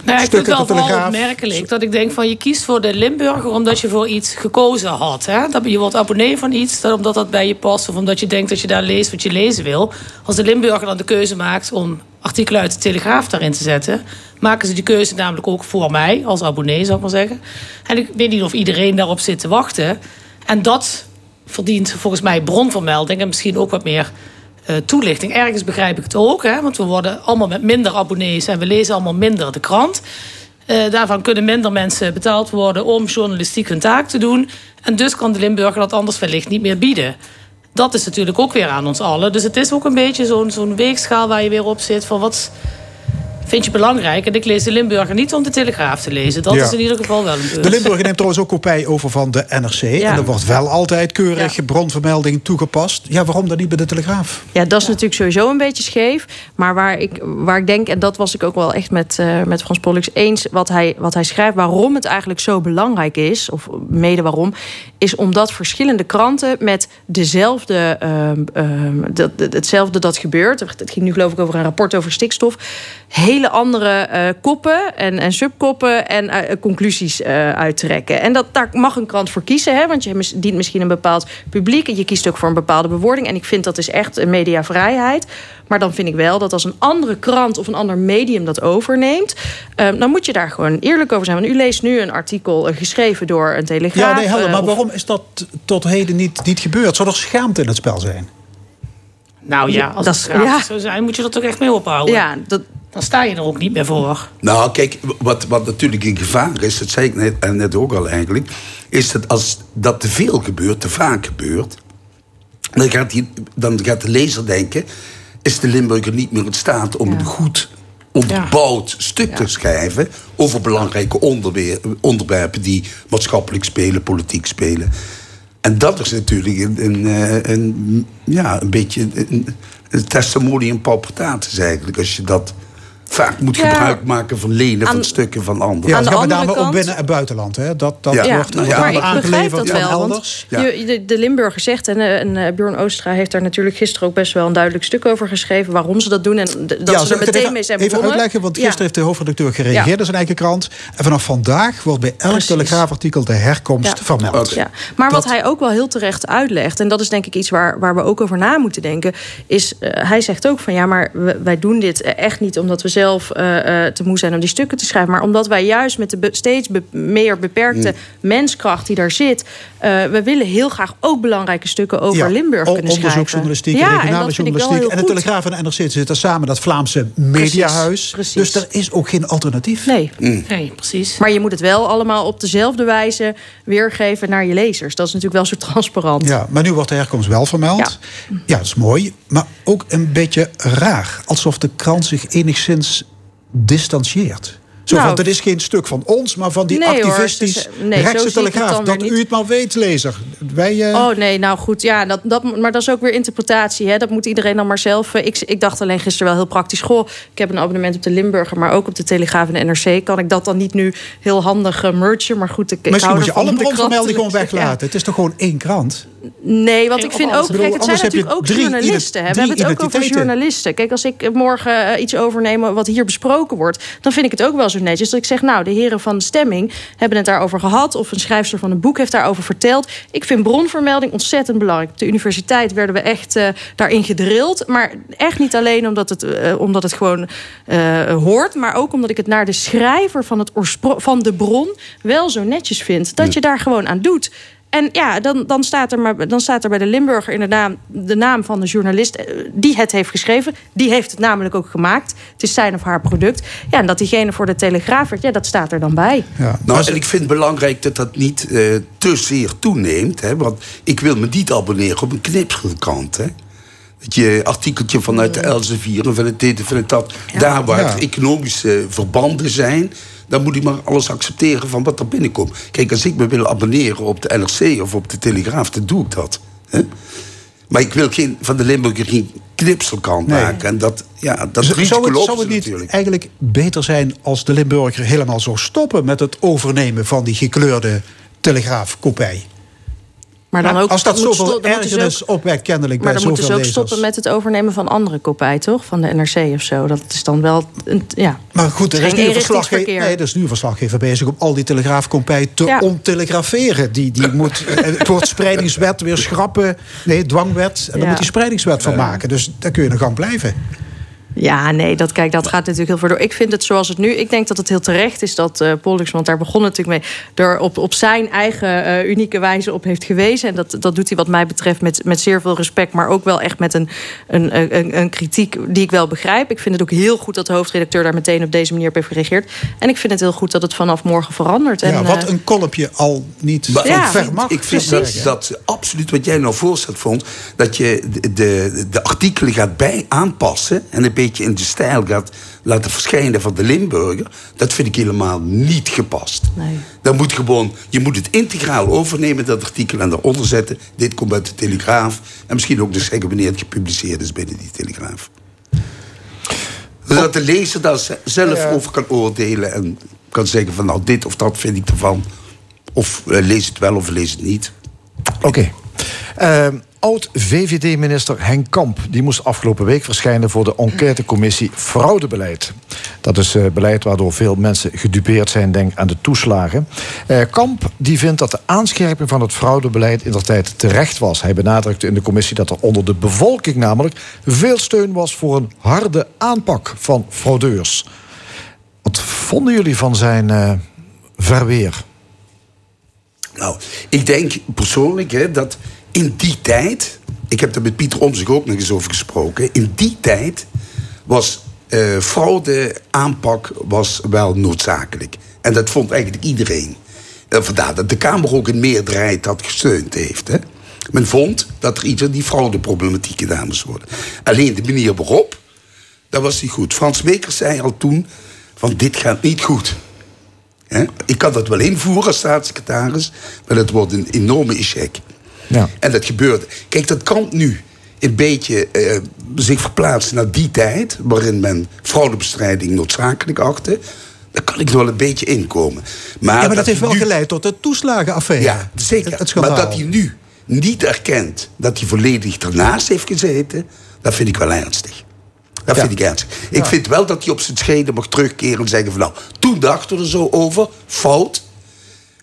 Nou, ik vind het wel vooral opmerkelijk dat ik denk van je kiest voor de Limburger omdat je voor iets gekozen had. Hè? Dat je wordt abonnee van iets omdat dat bij je past of omdat je denkt dat je daar leest wat je lezen wil. Als de Limburger dan de keuze maakt om artikelen uit de Telegraaf daarin te zetten, maken ze die keuze namelijk ook voor mij als abonnee, zou ik maar zeggen. En ik weet niet of iedereen daarop zit te wachten. En dat verdient volgens mij bronvermelding en misschien ook wat meer... Uh, toelichting. Ergens begrijp ik het ook, hè? Want we worden allemaal met minder abonnees en we lezen allemaal minder de krant. Uh, daarvan kunnen minder mensen betaald worden om journalistiek hun taak te doen. En dus kan de Limburger dat anders wellicht niet meer bieden. Dat is natuurlijk ook weer aan ons allen. Dus het is ook een beetje zo'n, zo'n weegschaal waar je weer op zit van wat... vind je belangrijk. En ik lees de Limburger niet om de Telegraaf te lezen. Dat ja. is in ieder geval wel een punt. De Limburger neemt trouwens ook kopij over van de N R C. Ja. En er wordt wel altijd keurig ja. bronvermelding toegepast. Ja, waarom dan niet bij de Telegraaf? Ja, dat is ja. natuurlijk sowieso een beetje scheef. Maar waar ik, waar ik denk, en dat was ik ook wel echt met, uh, met Frans Pollux eens... Wat hij, wat hij schrijft, waarom het eigenlijk zo belangrijk is... of mede waarom, is omdat verschillende kranten... met dezelfde, uh, uh, dat, hetzelfde dat gebeurt... het ging nu geloof ik over een rapport over stikstof... heel hele andere uh, koppen en, en subkoppen en uh, conclusies uh, uittrekken. En dat, daar mag een krant voor kiezen, hè, want je dient misschien een bepaald publiek en je kiest ook voor een bepaalde bewoording. En ik vind dat is echt een mediavrijheid. Maar dan vind ik wel dat als een andere krant of een ander medium dat overneemt, Euh, dan moet je daar gewoon eerlijk over zijn. Want u leest nu een artikel uh, geschreven door een Telegraaf. Ja, nee, helder. Uh, maar of... waarom is dat tot heden niet, niet gebeurd? Zou er schaamte in het spel zijn? Nou ja, als dat het schaamte ja. zou zijn, moet je dat ook echt mee ophouden. Ja, dat... Dan sta je er ook niet meer voor. Nou, kijk, wat, wat natuurlijk een gevaar is, dat zei ik net, net ook al eigenlijk, is dat als dat te veel gebeurt, te vaak gebeurt, dan gaat, die, dan gaat de lezer denken, is de Limburger niet meer in staat om ja. een goed ontbouwd ja. stuk ja. te schrijven over belangrijke onderwerpen die maatschappelijk spelen, politiek spelen. En dat is natuurlijk een, een, een, ja, een beetje een, een testimonium paupertatis eigenlijk, als je dat vaak moet ja. gebruik maken van lenen aan, van stukken van anderen. Ja, het gaat met name om binnen- en buitenland. Hè? Dat, dat ja. wordt ja. maar ik begrijp dat wel. Want ja. je, de, de Limburger zegt, en, en Björn Oostra heeft daar natuurlijk gisteren ook best wel een duidelijk stuk over geschreven, waarom ze dat doen en dat ja, ze er meteen even, mee zijn begonnen. Even uitleggen, want gisteren ja. heeft de hoofdredacteur gereageerd ja. in zijn eigen krant. En vanaf vandaag wordt bij elk Telegraafartikel de herkomst ja. vermeld. Okay. Ja. Maar dat, wat hij ook wel heel terecht uitlegt, en dat is denk ik iets waar, waar we ook over na moeten denken, is, uh, hij zegt ook van ja, maar wij doen dit echt niet omdat we zelf te moe zijn om die stukken te schrijven. Maar omdat wij juist met de be- steeds be- meer beperkte mm. menskracht die daar zit, Uh, we willen heel graag ook belangrijke stukken over ja, Limburg kunnen schrijven. Onderzoeksjournalistiek, ja, regionale en journalistiek. En de Telegraaf en de N R C zitten samen, dat Vlaamse mediahuis. Precies, precies. Dus er is ook geen alternatief. Nee. Mm. nee, precies. Maar je moet het wel allemaal op dezelfde wijze weergeven naar je lezers. Dat is natuurlijk wel zo transparant. Ja, maar nu wordt de herkomst wel vermeld. Ja, ja, dat is mooi. Maar ook een beetje raar. Alsof de krant zich enigszins distantieert. Zo nou, van, dat is geen stuk van ons, maar van die nee, activistisch hoor, dus, nee, rechtse Telegraaf. Dat niet. U het maar weet, lezer. Wij, uh... Oh nee, nou goed. Ja, dat, dat, maar dat is ook weer interpretatie. Hè? Dat moet iedereen dan maar zelf. Uh, ik, ik dacht alleen gisteren wel heel praktisch. Goh, ik heb een abonnement op de Limburger, maar ook op de Telegraaf en de N R C. Kan ik dat dan niet nu heel handig uh, mergen? Maar goed, ik, ik misschien hou moet je alle bronvermeldingen gewoon weglaten. Ja. Het is toch gewoon één krant? Nee, want ik vind ook, kijk, het zijn natuurlijk ook journalisten. Hè? We hebben het ook over journalisten. Kijk, als ik morgen uh, iets overneem wat hier besproken wordt, dan vind ik het ook wel zo netjes dat ik zeg, nou, de heren van de stemming hebben het daarover gehad, of een schrijfster van een boek heeft daarover verteld. Ik vind bronvermelding ontzettend belangrijk. Op de universiteit werden we echt uh, daarin gedrild, maar echt niet alleen omdat het, uh, omdat het gewoon uh, hoort, maar ook omdat ik het naar de schrijver van, het oorspro- van de bron wel zo netjes vind, dat je daar gewoon aan doet. En ja, dan, dan, staat er maar, dan staat er bij de Limburger inderdaad de naam van de journalist die het heeft geschreven. Die heeft het namelijk ook gemaakt. Het is zijn of haar product. Ja, en dat diegene voor de Telegraaf werd, ja, dat staat er dan bij. Ja, nou, en ik vind het belangrijk dat dat niet uh, te zeer toeneemt. Hè, want ik wil me niet abonneren op een knipselkrant. Hè. Dat je artikeltje vanuit de Elsevier en van het dit en van het dat. Ja. Daar waar ja. economische verbanden zijn, dan moet ik maar alles accepteren van wat er binnenkomt. Kijk, als ik me wil abonneren op de N R C of op de Telegraaf, dan doe ik dat. Hè? Maar ik wil geen, van de Limburger geen knipselkrant nee. maken. En dat, ja, dat dus risico loopt Zou het niet natuurlijk. eigenlijk beter zijn als de Limburger helemaal zou stoppen met het overnemen van die gekleurde Telegraafkopij? Maar dan ook, als dat zoveel sto- ergernis ook, opwekt, kennelijk bij zoveel lezers. Maar dan moeten ze ook stoppen met het overnemen van andere kopij, toch? Van de N R C of zo. Dat is dan wel een, ja. Maar goed, er is, nu verslagge- nee, er is nu een verslaggever bezig om al die telegraafkopij te ja. onttelegraferen. Die, die moet het woord spreidingswet weer schrappen. Nee, dwangwet. En daar ja. moet die spreidingswet van maken. Dus daar kun je nog aan blijven. Ja, nee, dat, kijk, dat gaat natuurlijk heel ver door. Ik vind het zoals het nu. Ik denk dat het heel terecht is dat uh, Pollux, want daar begon het natuurlijk mee, er op, op zijn eigen uh, unieke wijze op heeft gewezen. En dat, dat doet hij wat mij betreft met, met zeer veel respect, maar ook wel echt met een, een, een, een kritiek die ik wel begrijp. Ik vind het ook heel goed dat de hoofdredacteur daar meteen op deze manier op heeft gereageerd. En ik vind het heel goed dat het vanaf morgen verandert. En, ja, wat een kolpje al niet maar, ja, ver mag. Ik vind dat, dat absoluut wat jij nou voorstelt vond, dat je de, de, de artikelen gaat bij aanpassen en een beetje in de stijl gaat laten verschijnen van de Limburger, dat vind ik helemaal niet gepast. Nee. Dan moet gewoon, je moet het integraal overnemen, dat artikel, en daaronder zetten, dit komt uit de Telegraaf, en misschien ook dus zeggen wanneer het gepubliceerd is binnen die Telegraaf. Zodat de lezer daar zelf ja. over kan oordelen en kan zeggen van nou, dit of dat vind ik ervan. Of uh, lees het wel of lees het niet. Oké. Okay. Uh, oud-V V D-minister Henk Kamp. Die moest afgelopen week verschijnen voor de enquêtecommissie Fraudebeleid. Dat is uh, beleid waardoor veel mensen gedupeerd zijn, denk aan de toeslagen. Uh, Kamp die vindt dat de aanscherping van het fraudebeleid indertijd terecht was. Hij benadrukte in de commissie dat er onder de bevolking namelijk veel steun was voor een harde aanpak van fraudeurs. Wat vonden jullie van zijn uh, verweer? Nou, ik denk persoonlijk hè, dat in die tijd... Ik heb daar met Pieter Omtzigt ook nog eens over gesproken. In die tijd was uh, fraude aanpak was wel noodzakelijk. En dat vond eigenlijk iedereen. En vandaar dat de Kamer ook een meerderheid dat gesteund heeft. Hè. Men vond dat er iets aan die fraudeproblematiek gedaan moest worden. Alleen de manier waarop, dat was niet goed. Frans Weekers zei al toen, van dit gaat niet goed. He? Ik kan dat wel invoeren als staatssecretaris, maar dat wordt een enorme échec. Ja. En dat gebeurde. Kijk, dat kan nu een beetje eh, zich verplaatsen naar die tijd, waarin men fraudebestrijding noodzakelijk achtte. Daar kan ik wel een beetje inkomen. Maar, ja, maar dat, dat heeft wel nu... geleid tot de toeslagenaffaire. Ja, zeker. Het, het maar dat hij nu niet erkent dat hij volledig ernaast heeft gezeten, dat vind ik wel ernstig. Dat ja. vind ik ernstig. Ja. Ik vind wel dat hij op zijn scheden mag terugkeren en zeggen van nou, toen dachten we er zo over, fout.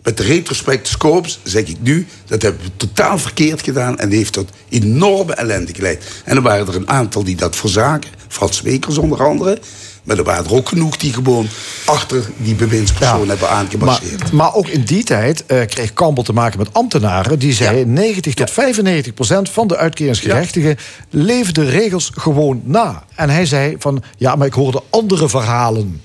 Met de retrospectoscoop zeg ik nu, dat hebben we totaal verkeerd gedaan en heeft tot enorme ellende geleid. En er waren er een aantal die dat verzaken, Frans Weekers onder andere. Maar er waren er ook genoeg die gewoon achter die bewindspersoon ja. hebben aangemarcheerd. Maar, maar ook in die tijd uh, kreeg Campbell te maken met ambtenaren die zeiden ja. negentig tot vijfennegentig procent van de uitkeringsgerechtigen ja. leefde regels gewoon na. En hij zei van, ja, maar ik hoorde andere verhalen.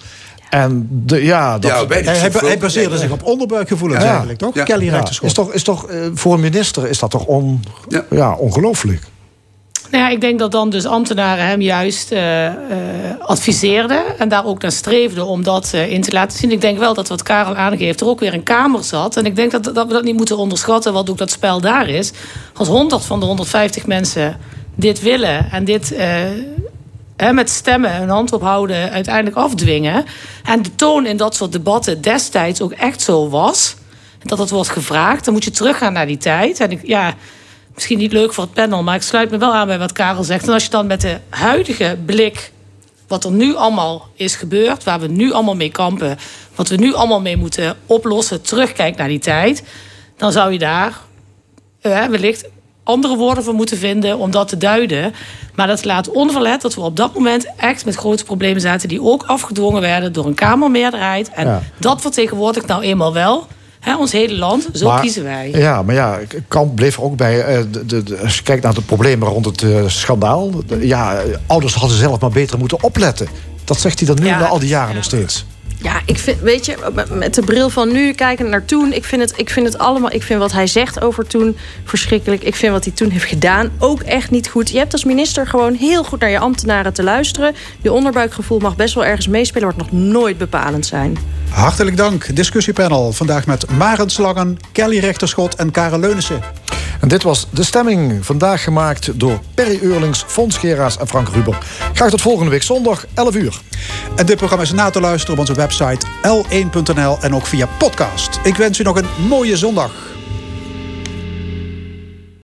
En de, ja, dat, ja, hij, hij, hij baseerde ja. zich op onderbuikgevoelens ja. eigenlijk, toch? Ja. Kelly Regterschot. Is toch, is toch, uh, voor een minister is dat toch on, ja. Ja, ongelooflijk? Nou ja, ik denk dat dan dus ambtenaren hem juist uh, uh, adviseerden en daar ook naar streefden om dat uh, in te laten zien. Ik denk wel dat wat Karel aangeeft, er ook weer een Kamer zat. En ik denk dat, dat we dat niet moeten onderschatten, wat ook dat spel daar is. Als honderd van de honderdvijftig mensen dit willen en dit... Uh, He, met stemmen hun hand ophouden, uiteindelijk afdwingen. En de toon in dat soort debatten destijds ook echt zo was. Dat het wordt gevraagd. Dan moet je teruggaan naar die tijd. En ik, ja, misschien niet leuk voor het panel, maar ik sluit me wel aan bij wat Karel zegt. En als je dan met de huidige blik, wat er nu allemaal is gebeurd, waar we nu allemaal mee kampen, wat we nu allemaal mee moeten oplossen, terugkijkt naar die tijd, dan zou je daar uh, wellicht... andere woorden voor moeten vinden om dat te duiden. Maar dat laat onverlet dat we op dat moment echt met grote problemen zaten... die ook afgedwongen werden door een Kamermeerderheid. En ja. dat vertegenwoordigt nou eenmaal wel hè, ons hele land. Zo maar, kiezen wij. Ja, maar ja, Kamp bleef er ook bij. Uh, de, de, de, als je kijkt naar de problemen rond het uh, schandaal... De, ja, ouders hadden zelf maar beter moeten opletten. Dat zegt hij dan nu ja, na al die jaren ja. nog steeds. Ja, ik vind, weet je, met de bril van nu, kijkend naar toen... Ik vind, het, ik vind het allemaal, ik vind wat hij zegt over toen verschrikkelijk. Ik vind wat hij toen heeft gedaan ook echt niet goed. Je hebt als minister gewoon heel goed naar je ambtenaren te luisteren. Je onderbuikgevoel mag best wel ergens meespelen, maar het mag nooit bepalend zijn. Hartelijk dank, discussiepanel. Vandaag met Maren Slangen, Kelly Regterschot en Karel Leunissen. En dit was De Stemming, vandaag gemaakt door Perry Eurlings, Fons Geraas en Frank Ruber. Graag tot volgende week zondag, elf uur. En dit programma is na te luisteren op onze website l één punt n l en ook via podcast. Ik wens u nog een mooie zondag.